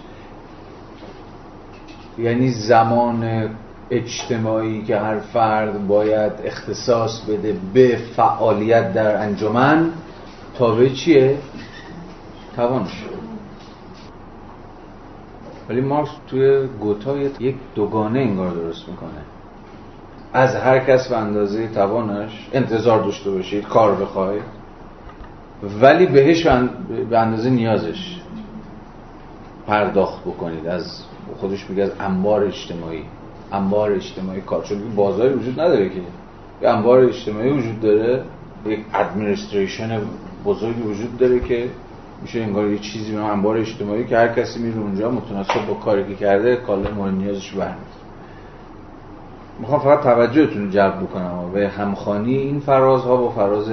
یعنی زمان اجتماعی که هر فرد باید اختصاص بده به فعالیت در انجمن تابع چیه؟ توانش. ولی مارکس توی گوتا یک دوگانه انگار درست میکنه. از هر کس به اندازه توانش انتظار داشته باشید کار بخواید ولی بهش به اندازه نیازش پرداخت بکنید. از خودش میگه از انبار اجتماعی، انبار اجتماعی کار، چون بازاری وجود نداره که یه انبار اجتماعی وجود داره، یک ادمنستریشن بزرگی وجود داره که میشه انگار یه چیزی به انبار اجتماعی که هر کسی میره اونجا متناسب با کاری که کرده کالا مورد نیازش رو برمی‌داره. میخوام فقط توجهتون رو جلب بکنم به همخوانی این فرازها با فراز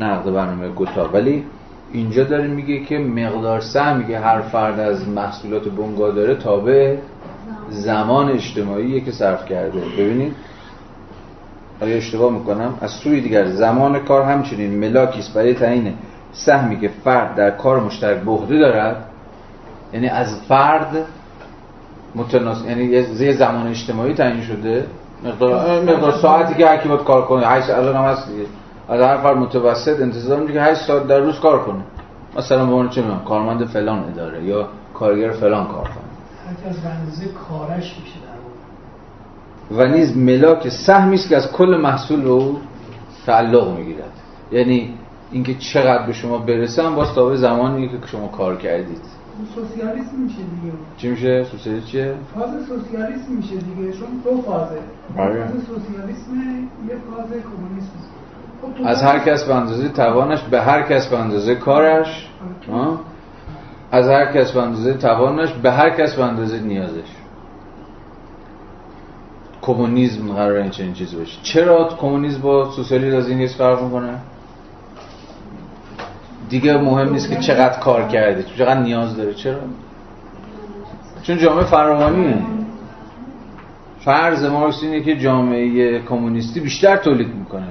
نقد برنامه گوتا. ولی اینجا داره میگه که مقدار سهمی که هر فرد از محصولات بنگاه داره تابع زمان اجتماعیه که صرف کرده. ببینید آیا اشتباه میکنم؟ از سوی دیگر زمان کار همچنین ملاکی است برای تعیین سهمی که فرد در کار مشترک به عهده دارد. یعنی از فرد متناسب، یعنی یه زمان اجتماعی تعیین شده، مقدار مقدار ساعتی که هر کی باید کار کنه. هشت الان هم هست دیگه. از هر فرد متوسط انتظار میره که هشت ساعت در روز کار کنه. مثلا بهونه چه میگم کارمند فلان اداره یا کارگر فلان کار کنه. هر کس به اندازه کارش میشه در واقع. و نیز ملاک سهمی است که از کل محصول به او تعلق میگیرد. یعنی اینکه چقدر به شما برسه باز تابع زمانی که شما کار کردید. سوسیالیسم میشه دیگه. چی میشه؟ سوسیالیسم چیه؟ فاز سوسیالیسم میشه دیگه. چون دو فازه. فاز سوسیالیسم یه فاز کمونیسم. از هر کس به اندازه توانش به هر کس به اندازه کارش. ها؟ از هر کس به اندازه توانش به هر کس به اندازه نیازش. کمونیسم قراره این چنین چیز باشه. چرا کمونیسم با سوسیالیسم از این نیست فرق میکنه؟ دیگه مهم نیست که چقدر کار کرده، چقدر نیاز داره. چرا؟ چون جامعه فراوانیه. فرض مارکس اینه که جامعه کمونیستی بیشتر تولید میکنه.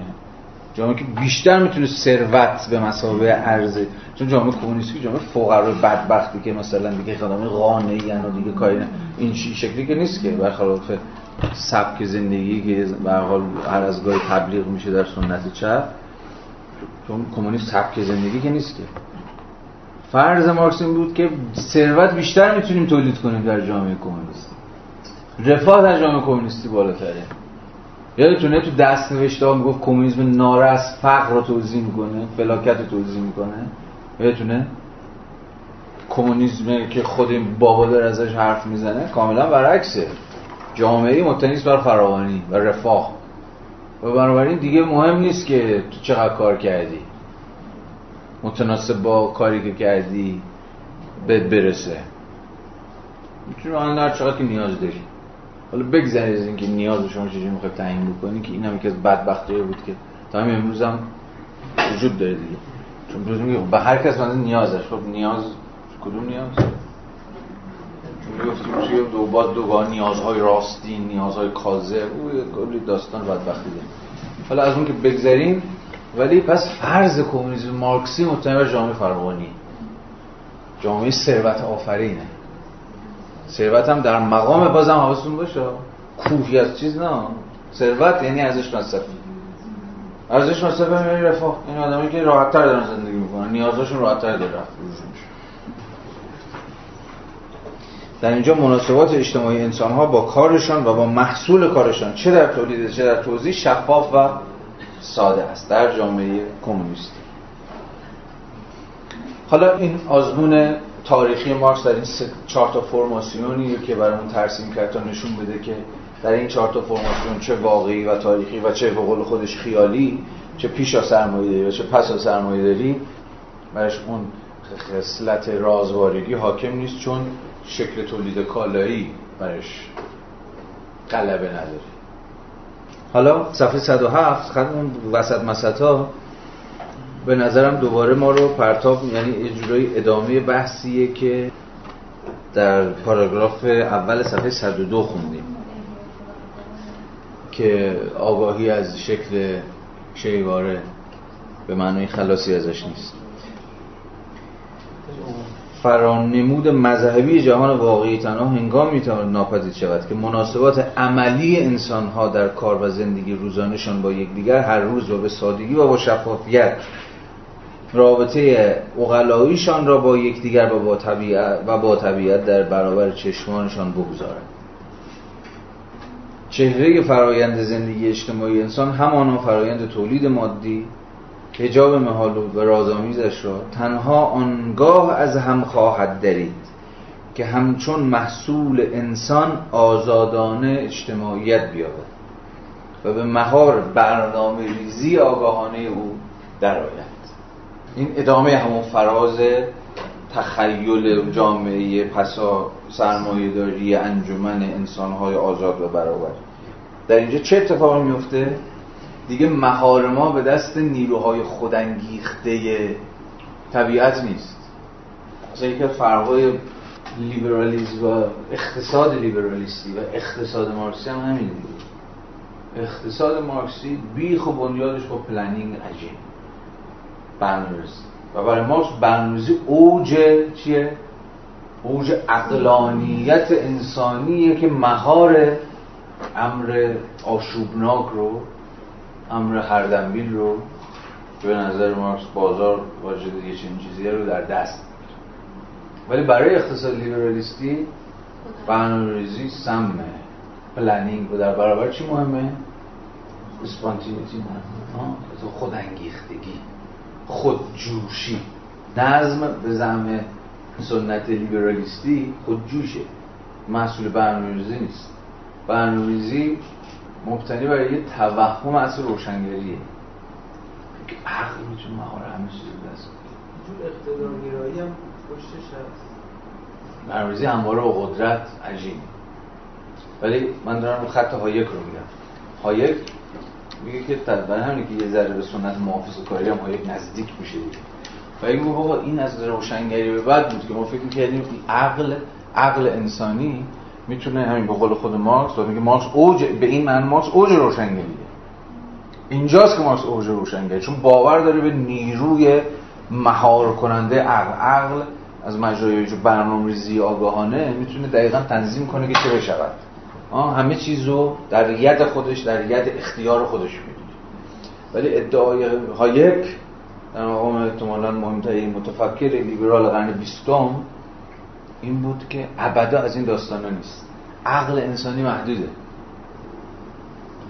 جامعه که بیشتر میتونه ثروت به مثابه ارز، چون جامعه کمونیستی جامعه فقرا بدبختی که مثلا دیگه خدمه قانعی ان و دیگه کاری نه، این شکلی که نیست که، برخلاف سبک زندگی که به هر حال هر از گاهی تبلیغ میشه در سنت چپ، چون کمونیست سبک زندگی که نیست که. فرض مارکس این بود که ثروت بیشتر میتونیم تولید کنیم در جامعه کمونیستی، رفاه در جامعه کمونیستی بالاتره. یادتونه تو دست‌نوشته ها میگفت کمونیسم ناره از فقر رو توضیح میکنه، فلاکت رو توضیح میکنه. یادتونه کمونیسم که خود این بابا داره ازش حرف میزنه کاملا برعکسه، جامعه مبتنی است بر فراوانی و رفاه، و بنابراین دیگه مهم نیست که تو چقدر کار کردی، متناسب با کاری که کردی بهت برسه، میتونی آن در چقدر که نیاز داری. حالا بگذارید از اینکه نیاز شما چجوری میخواید تعیین بکنی، که این هم یکی از بدبختی‌ها بود که تا همین امروز هم وجود داره دیگه، چون امروز میگه به هر کس منظور نیازش. خب نیاز کدوم نیاز؟ چون گفتیم چیه دو با دوگان، نیازهای راستی، نیازهای کاذب، اون کلی داستان بدبختی داره. حالا از اون که بگذاریم، ولی پس فرض کمونیسم مارکسی مبتنی بر جامعه فراوانی، جامعه ثروت آفرینه. ثروت هم در مقام بازم حواستون باشه، کوهی از چیز نه. ثروت یعنی ارزش مصرفی، ارزش مصرفی یعنی رفاه. این آدمایی که راحت‌تر دارن زندگی میکنن، نیازشون راحت‌تر داره افزایش میشه. در اینجا مناسبات اجتماعی انسان‌ها با کارشان و با محصول کارشان چه در تولید چه در توزیع شفاف و ساده است در جامعه کمونیستی. حالا این آزمون تاریخی مارکس در این چهار تا فرماسیونی که برامون ترسیم کرد تا نشون بده که در این چهار تا فرماسیون چه واقعی و تاریخی و چه به قول خودش خیالی، چه پیشا سرمایه‌داری و چه پسا سرمایه‌داری، برش اون خصلت رازوارگی حاکم نیست، چون شکل تولید کالایی برش غلبه نداره. حالا صفحه صد و هفت خط اون وسط مسطا به نظرم دوباره ما رو پرتاب، یعنی اجرای ادامه بحثیه که در پاراگراف اول صفحه صد و دو خوندیم که آگاهی از شکل شیواره به معنای خلاصی ازش نیست. فرانمود مذهبی جهان واقعی تنها هنگامی میتواند ناپدید شود که مناسبات عملی انسان‌ها در کار و زندگی روزانه‌شان با یکدیگر هر روز و به سادگی و با شفافیت رابطه عقلاییشان را با یکدیگر و با طبیعت و با طبیعت در برابر چشمانشان بگذارند. چهره فرایند زندگی اجتماعی انسان همانا فرایند تولید مادی، حجاب محالود و رازآمیزش را تنها آنگاه از هم خواهد درید که همچون محصول انسان آزادانه اجتماعیت بیابد و به مهار برنامه ریزی آگاهانه او درآید. این ادامه همون فراز تخیل جامعه پسا سرمایه داری انجمن انسان‌های آزاد و برابر. در اینجا چه اتفاقی میفته؟ دیگه مهار ما به دست نیروهای خودانگیخته طبیعت نیست. مثلا یکی فرقای لیبرالیسم و اقتصاد لیبرالیستی و اقتصاد مارکسی هم همین بود. اقتصاد مارکسی بیخ و بنیادش با پلنینگ عجیب برنامه‌ریزی، و برای مارکس برنامه‌ریزی اوج چیه؟ اوج عقلانیت انسانیه که مهار امر آشوبناک رو، امر هردنبیل رو، به نظر مارکس بازار واجد یه چنین چیزی رو در دست می‌گیره. ولی برای اقتصاد لیبرالیستی برنامه‌ریزی سمه، پلنینگ رو در برابر چی مهمه؟ اسپانتینیتی مهمه، از خودانگیختگی، خودجوشی. نظم به زعم سنت لیبرالیستی خودجوشه، محصول برنامه‌ریزی نیست. برنامه‌ریزی مبتنی برای یه توهم اصل روشنگریه که عقل میتونه مهار همه چیز رو دست کنه. اقتدارگرایی هم پشتش هست. برنامه‌ریزی همواره با قدرت عجیبه. ولی من دارم خط هایک رو میگم. هایک میگه که برای همینه که یه ذره به سنت محافظه‌کاری هم هایک نزدیک میشه دیگه. و این میگه آقا این از روشنگری به بعد بود که ما فکر می‌کردیم عقل عقل انسانی میتونه همین به قول خود مارکس، و میگه مارکس اوج به این معنی مارکس اوج روشنگریه. اینجاست که مارکس اوج روشنگری، چون باور داره به نیروی مهار کننده عقل. عقل از مجرای برنامه‌ریزی آگاهانه میتونه دقیقاً تنظیم کنه که چه بشود. همه چیزو در ید خودش، در ید اختیار خودش میدونه. ولی ادعای هایک در مقام احتمالاً مهمترین متفکر لیبرال قرن بیستم این بود که ابدا از این داستانا نیست. عقل انسانی محدوده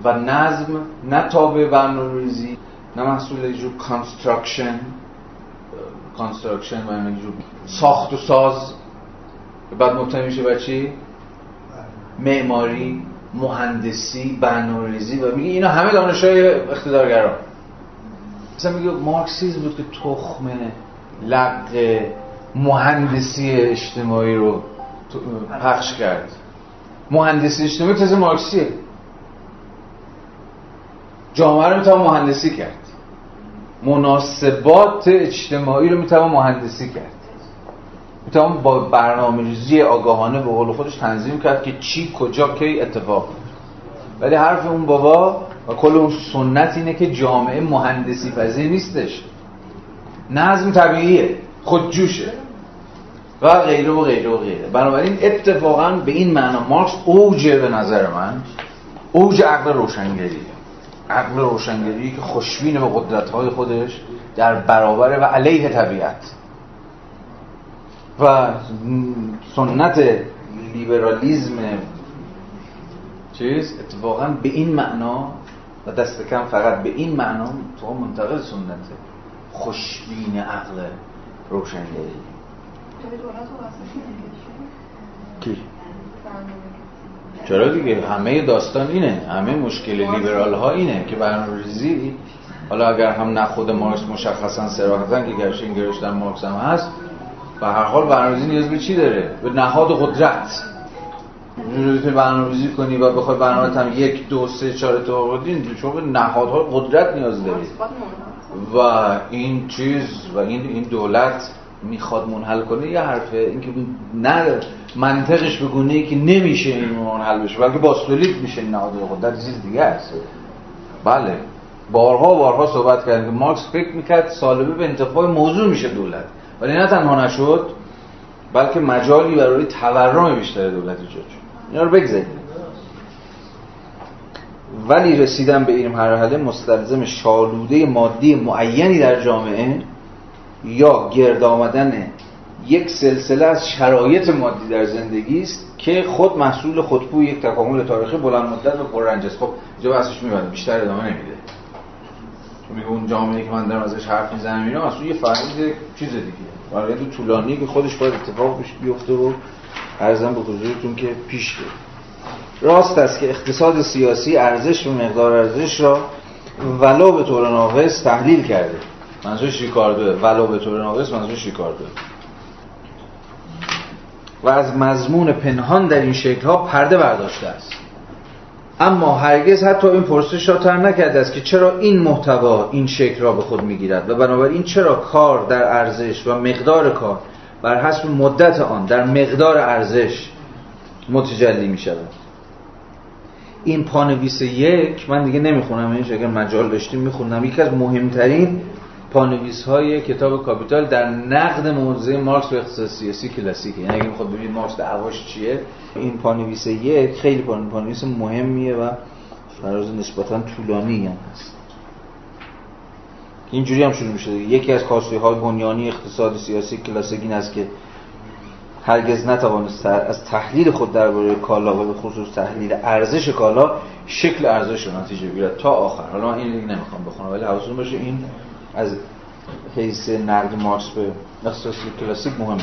و نظم نه تابع برنامه‌ریزی، نه محصول یک جور کانستراکشن کانستراکشن و یک جور ساخت و ساز که بعد مبتنی میشه بر چی؟ معماری، مهندسی، برنامه‌ریزی. و میگه اینا همه دانش‌های اقتدارگرا. مثلا میگه مارکسیسم بود که تخم لق مهندسی اجتماعی رو پخش کرد. مهندسی اجتماعی تز مارکسیه. جامعه رو میتوان مهندسی کرد، مناسبات اجتماعی رو میتوان مهندسی کرد، میتوان با برنامه‌ریزی آگاهانه به قول خودش تنظیم کرد که چی کجا کی اتفاق بیفته. ولی حرف اون بابا و کل اون سنت اینه که جامعه مهندسی پذیر نیستش، نظم طبیعیه، خودجوشه و غیره و غیره و غیره. بنابراین اتفاقاً به این معنا مارکس اوج، به نظر من، اوج عقل روشنگریه. عقل روشنگری که خوشبین به قدرت‌های خودش در برابر و علیه طبیعت و سنت لیبرالیزم چیز اتفاقاً به این معنا و دست کم فقط به این معنا تو منتقل سنت خوشبین عقل روشنگری. کی؟ چرا دیگه همه داستان اینه، همه مشکل لیبرال ها اینه که برنامه‌ریزی، حالا اگر هم نه خود مارکس مشخصا صراحتاً که گرچه این گرایش در مارکس هم هست، به هر حال برنامه‌ریزی نیاز به چی داره؟ به نهاد قدرت. اینجوری که برنامه‌ریزی کنی و بخوای برنامه‌ت هم یک دو سه چهار تا آوردین، چون به نهادهای قدرت نیاز داری. و این چیز و این این دولت میخواد منحل کنه یه حرفه، اینکه نه منطقش بگونه ای که نمیشه این منحل بشه، بلکه باستولیک میشه این نهاد قدرت، چیز دیگه است. بله بارها و بارها صحبت کردیم که مارکس فکر میکرد سالبه به انتفاع موضوع میشه دولت، ولی نه تنها نشد بلکه مجالی برای تورم بیشتر دولت ایجاد شد. اینا رو بگذارید. ولی رسیدن به این مرحله مستلزم شالوده مادی معینی در جامعه یا گرد آمدن یک سلسله از شرایط مادی در زندگی است که خود محصول خودپوی یک تکامل تاریخی بلند مدت و پررنج است. خب اینجا بحثش میبنده، بیشتر ادامه نمیده، چون میگه اون جامعه که من دارم ازش حرف میزنم اینا اصلا یه فرآیند چیز دیگه، فرآیند طولانی که خودش باید اتفاق بیفته و عرضم به حضورتون که پیش بره. راست است که اقتصاد سیاسی ارزش و مقدار ارزش را ولو به طور ناقص تحلیل کرده. منظور شیکاردو، ولو به طور ناقص منظور شیکاردو، و از مضمون پنهان در این شکل‌ها پرده برداشته است. اما هرگز حتی این پرسش را طرح نکرده است که چرا این محتوا این شکل را به خود می‌گیرد و بنابراین چرا کار در ارزش و مقدار کار بر حسب مدت آن در مقدار ارزش متجلی می‌شود. این پانویس یک، من دیگه نمی‌خونم، این اگر مجال داشتیم می‌خوندم، یکی از مهمترین پانویس‌های کتاب کاپیتال در نقد موضع مارکس و اقتصاد سیاسی کلاسیکه. یعنی اگه می‌خواد ببینید مارکس دعواش چیه، این پانویس یک خیلی پانویس مهمیه و فراز نسبتاً طولانی هم هست. اینجوری هم شروع میشه: یکی از کاستی‌های بنیانی اقتصاد سیاسی کلاسیک این است که هرگز نتوانست از تحلیل خود درباره کالا و به خصوص تحلیل ارزش کالا شکل ارزش را نتیجه بگیرد تا آخر. حالا من این دیگه نمی‌خوام بخونم، ولی حواستون باشه این از حیث نقد مارکس به اقتصاد کلاسیک مهمه.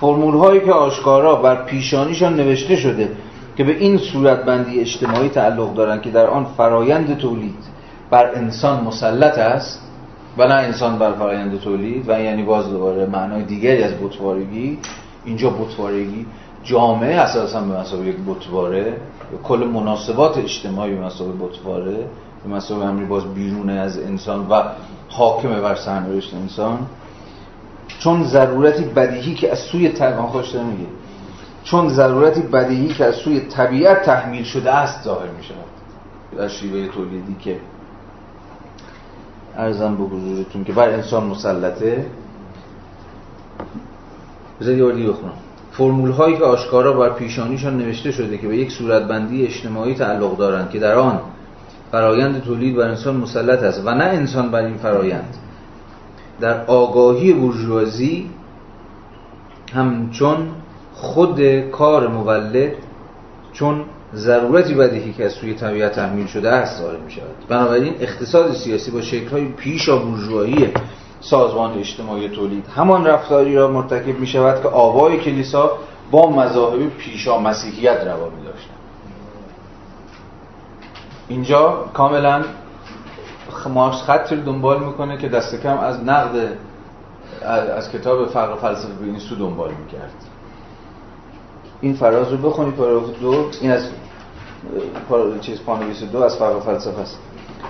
فرمول‌هایی که آشکارا بر پیشانیشان نوشته شده که به این صورتبندی اجتماعی تعلق دارند که در آن فرایند تولید بر انسان مسلط است و نه انسان بر فرایند تولید، و یعنی باز دوباره معنای دیگری از بتوارگی. اینجا بتوارگی جامعه اساساً به مسابقه یک بتواره، کل مناسبات اجتماعی به مسابقه بتواره، به مسابقه همین باز بیرون از انسان و حاکمه بر سرنوشت انسان. چون ضرورتی بدیهی که از سوی طبیعت خواسته میگه چون ضرورتی بدیهی که از سوی طبیعت تحمیل شده است ظاهر میشه در شیوه تولیدی که عرضم به حضورتون که بر انسان مسلطه. بذارید یه بار بخونم. فرمول هایی که آشکارا بر پیشانیشان نوشته شده که به یک صورتبندی اجتماعی تعلق دارند که در آن فرایند تولید بر انسان مسلط است و نه انسان بر این فرایند، در آگاهی بورژوازی همچون خود کار مولد چون ضرورتی بدیهی که از سوی طبیعت تحمیل شده است ظاهر می شود. بنابراین اقتصاد سیاسی با شکل‌های پیشا بورژوایی سازمان اجتماعی تولید همان رفتاری را مرتکب می شود که آبای کلیسا با مذاهب پیشا مسیحیت روا می داشتند. اینجا کاملا مارکس خطی رو دنبال میکنه که دست کم از نقد از کتاب فقر فلسفه بینیسو دنبال میکرد. این فراز رو بخونی پاراگراف دو، این از پاراگراف چیز پانویس دو از فقر فلسفه است.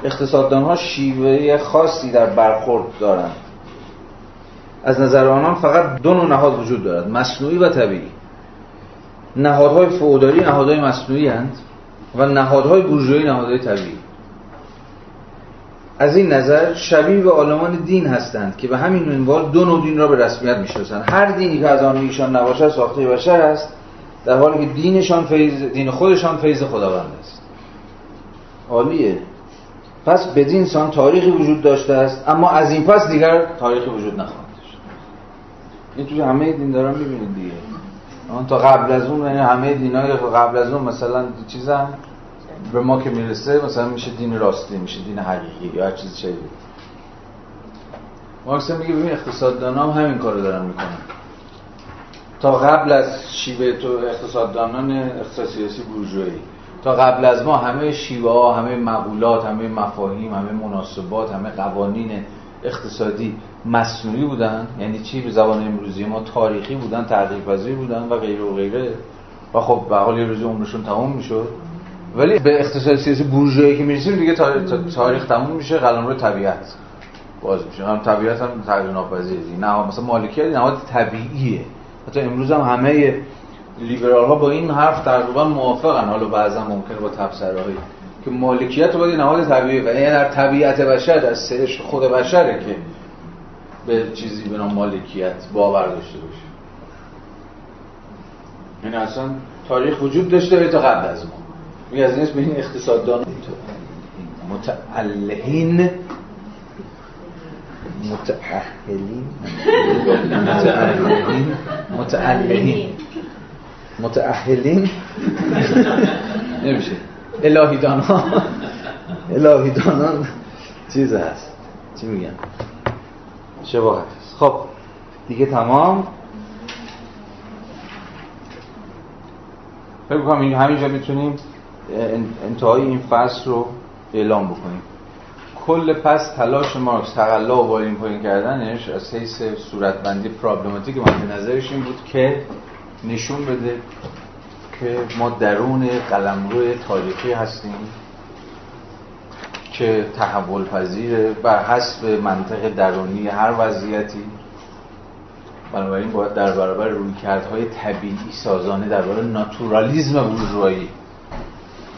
اقتصاددانها شیوه خاصی در برخورد دارند. از نظر آنان فقط دو نوع نهاد وجود دارد، مصنوعی و طبیعی. نهادهای فئودالی نهادهای مصنوعی هستند و نهادهای بورژوایی نهادهای طبیعی. از این نظر شبیه به عالمان دین هستند که به همین منوال دو نوع دین را به رسمیت می‌شناسند. هر دینی که از آن ایشان نباشد ساخته بشر است، در حالی که دینشان فیض دین خودشان فیض خداوند است. عالیه. پس بدین سان تاریخی وجود داشته است، اما از این پس دیگر تاریخی وجود نخواهد داشت. این تو همه دین دارن می‌بینید دیگه. اون تا قبل از اون، یعنی همه دینای قبل از اون مثلا چیزا به ما که میرسه مثلا میشه دین راستی، میشه دین حقیقی یا هر چیز شبیه. مارکس میگه ببین اقتصاددانان هم همین کارو دارن میکنن. تا قبل از شیوه تو اقتصاددانان اقتصاد سیاسی بورژوایی، تا قبل از ما همه شیوه ها، همه مقولات، همه مفاهیم، همه مناسبات، همه قوانین اقتصادی مصنوعی بودن. یعنی چی؟ به زبان امروزی ما تاریخی بودن، تغییرپذیر بودن و غیره و غیره. و خب به حال یه روز عمرشون تمام میشد. ولی به اقتصاد سیاسی بورژوایی که میرسیم دیگه تاریخ, تاریخ تموم میشه، قلمرو طبیعت باز میشه. هم طبیعت هم تغییر ناپذیره. نه مثلا مالکیت نهاد طبیعیه. حتی امروز هم همه لیبرال ها با این حرف تقریبا موافقن، حالا بعضا ممکنه با تفسیرهایی که مالکیت رو باید نهاد طبیعی و یعنی در طبیعت بشر، در سرشت خود بشره که به چیزی به نام مالکیت باور داشته باشه. یعنی اصلا تاریخ وجود داشته تا قبل از ما. می از نیست به این اقتصاددان متعلهین متعهلین متعهلین متعهلین متعهلین نمیشه الهیدان ها الهیدانان چیز هست، چی میگن؟ شباهت. خب دیگه تمام. فکر کنم همینجا میتونیم انتهای این فصل رو اعلام بکنیم. کل پس تلاش مارکس تقلا و بالین پایین کردنش از حیث صورتبندی پرابلماتیک مد نظرش این بود که نشون بده که ما درون قلمرو تاریخی هستیم که تحول پذیره بر حسب منطق درونی هر وضعیتی. بنابراین باید در برابر رویکردهای طبیعی سازانه در برابر ناتورالیسم بورژوایی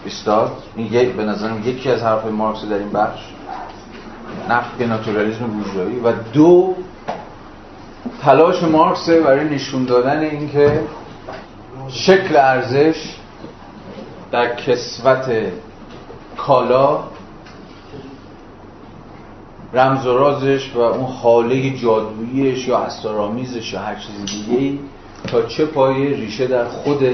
استاد. این به نظرم یکی از حرف مارکس در این بخش، نفی ناتورالیسم بورژوایی، و دو تلاش مارکس برای نشون دادن اینکه شکل ارزش در کسوت کالا رمز و رازش و اون حاله جادوییش یا اسرارآمیزش یا هر چیز دیگه‌ای تا چه پایه ریشه در خود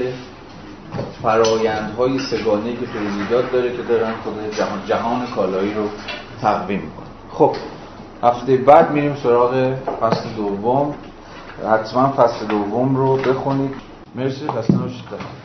فرایندهای سگانه‌ای که تولیدات داره که دارن خود جهان جهان کالایی رو تقویم میکنه. خب هفته بعد میریم سراغ فصل دوم. حتما فصل دوم رو بخونید. مرسی. دستان رو شد.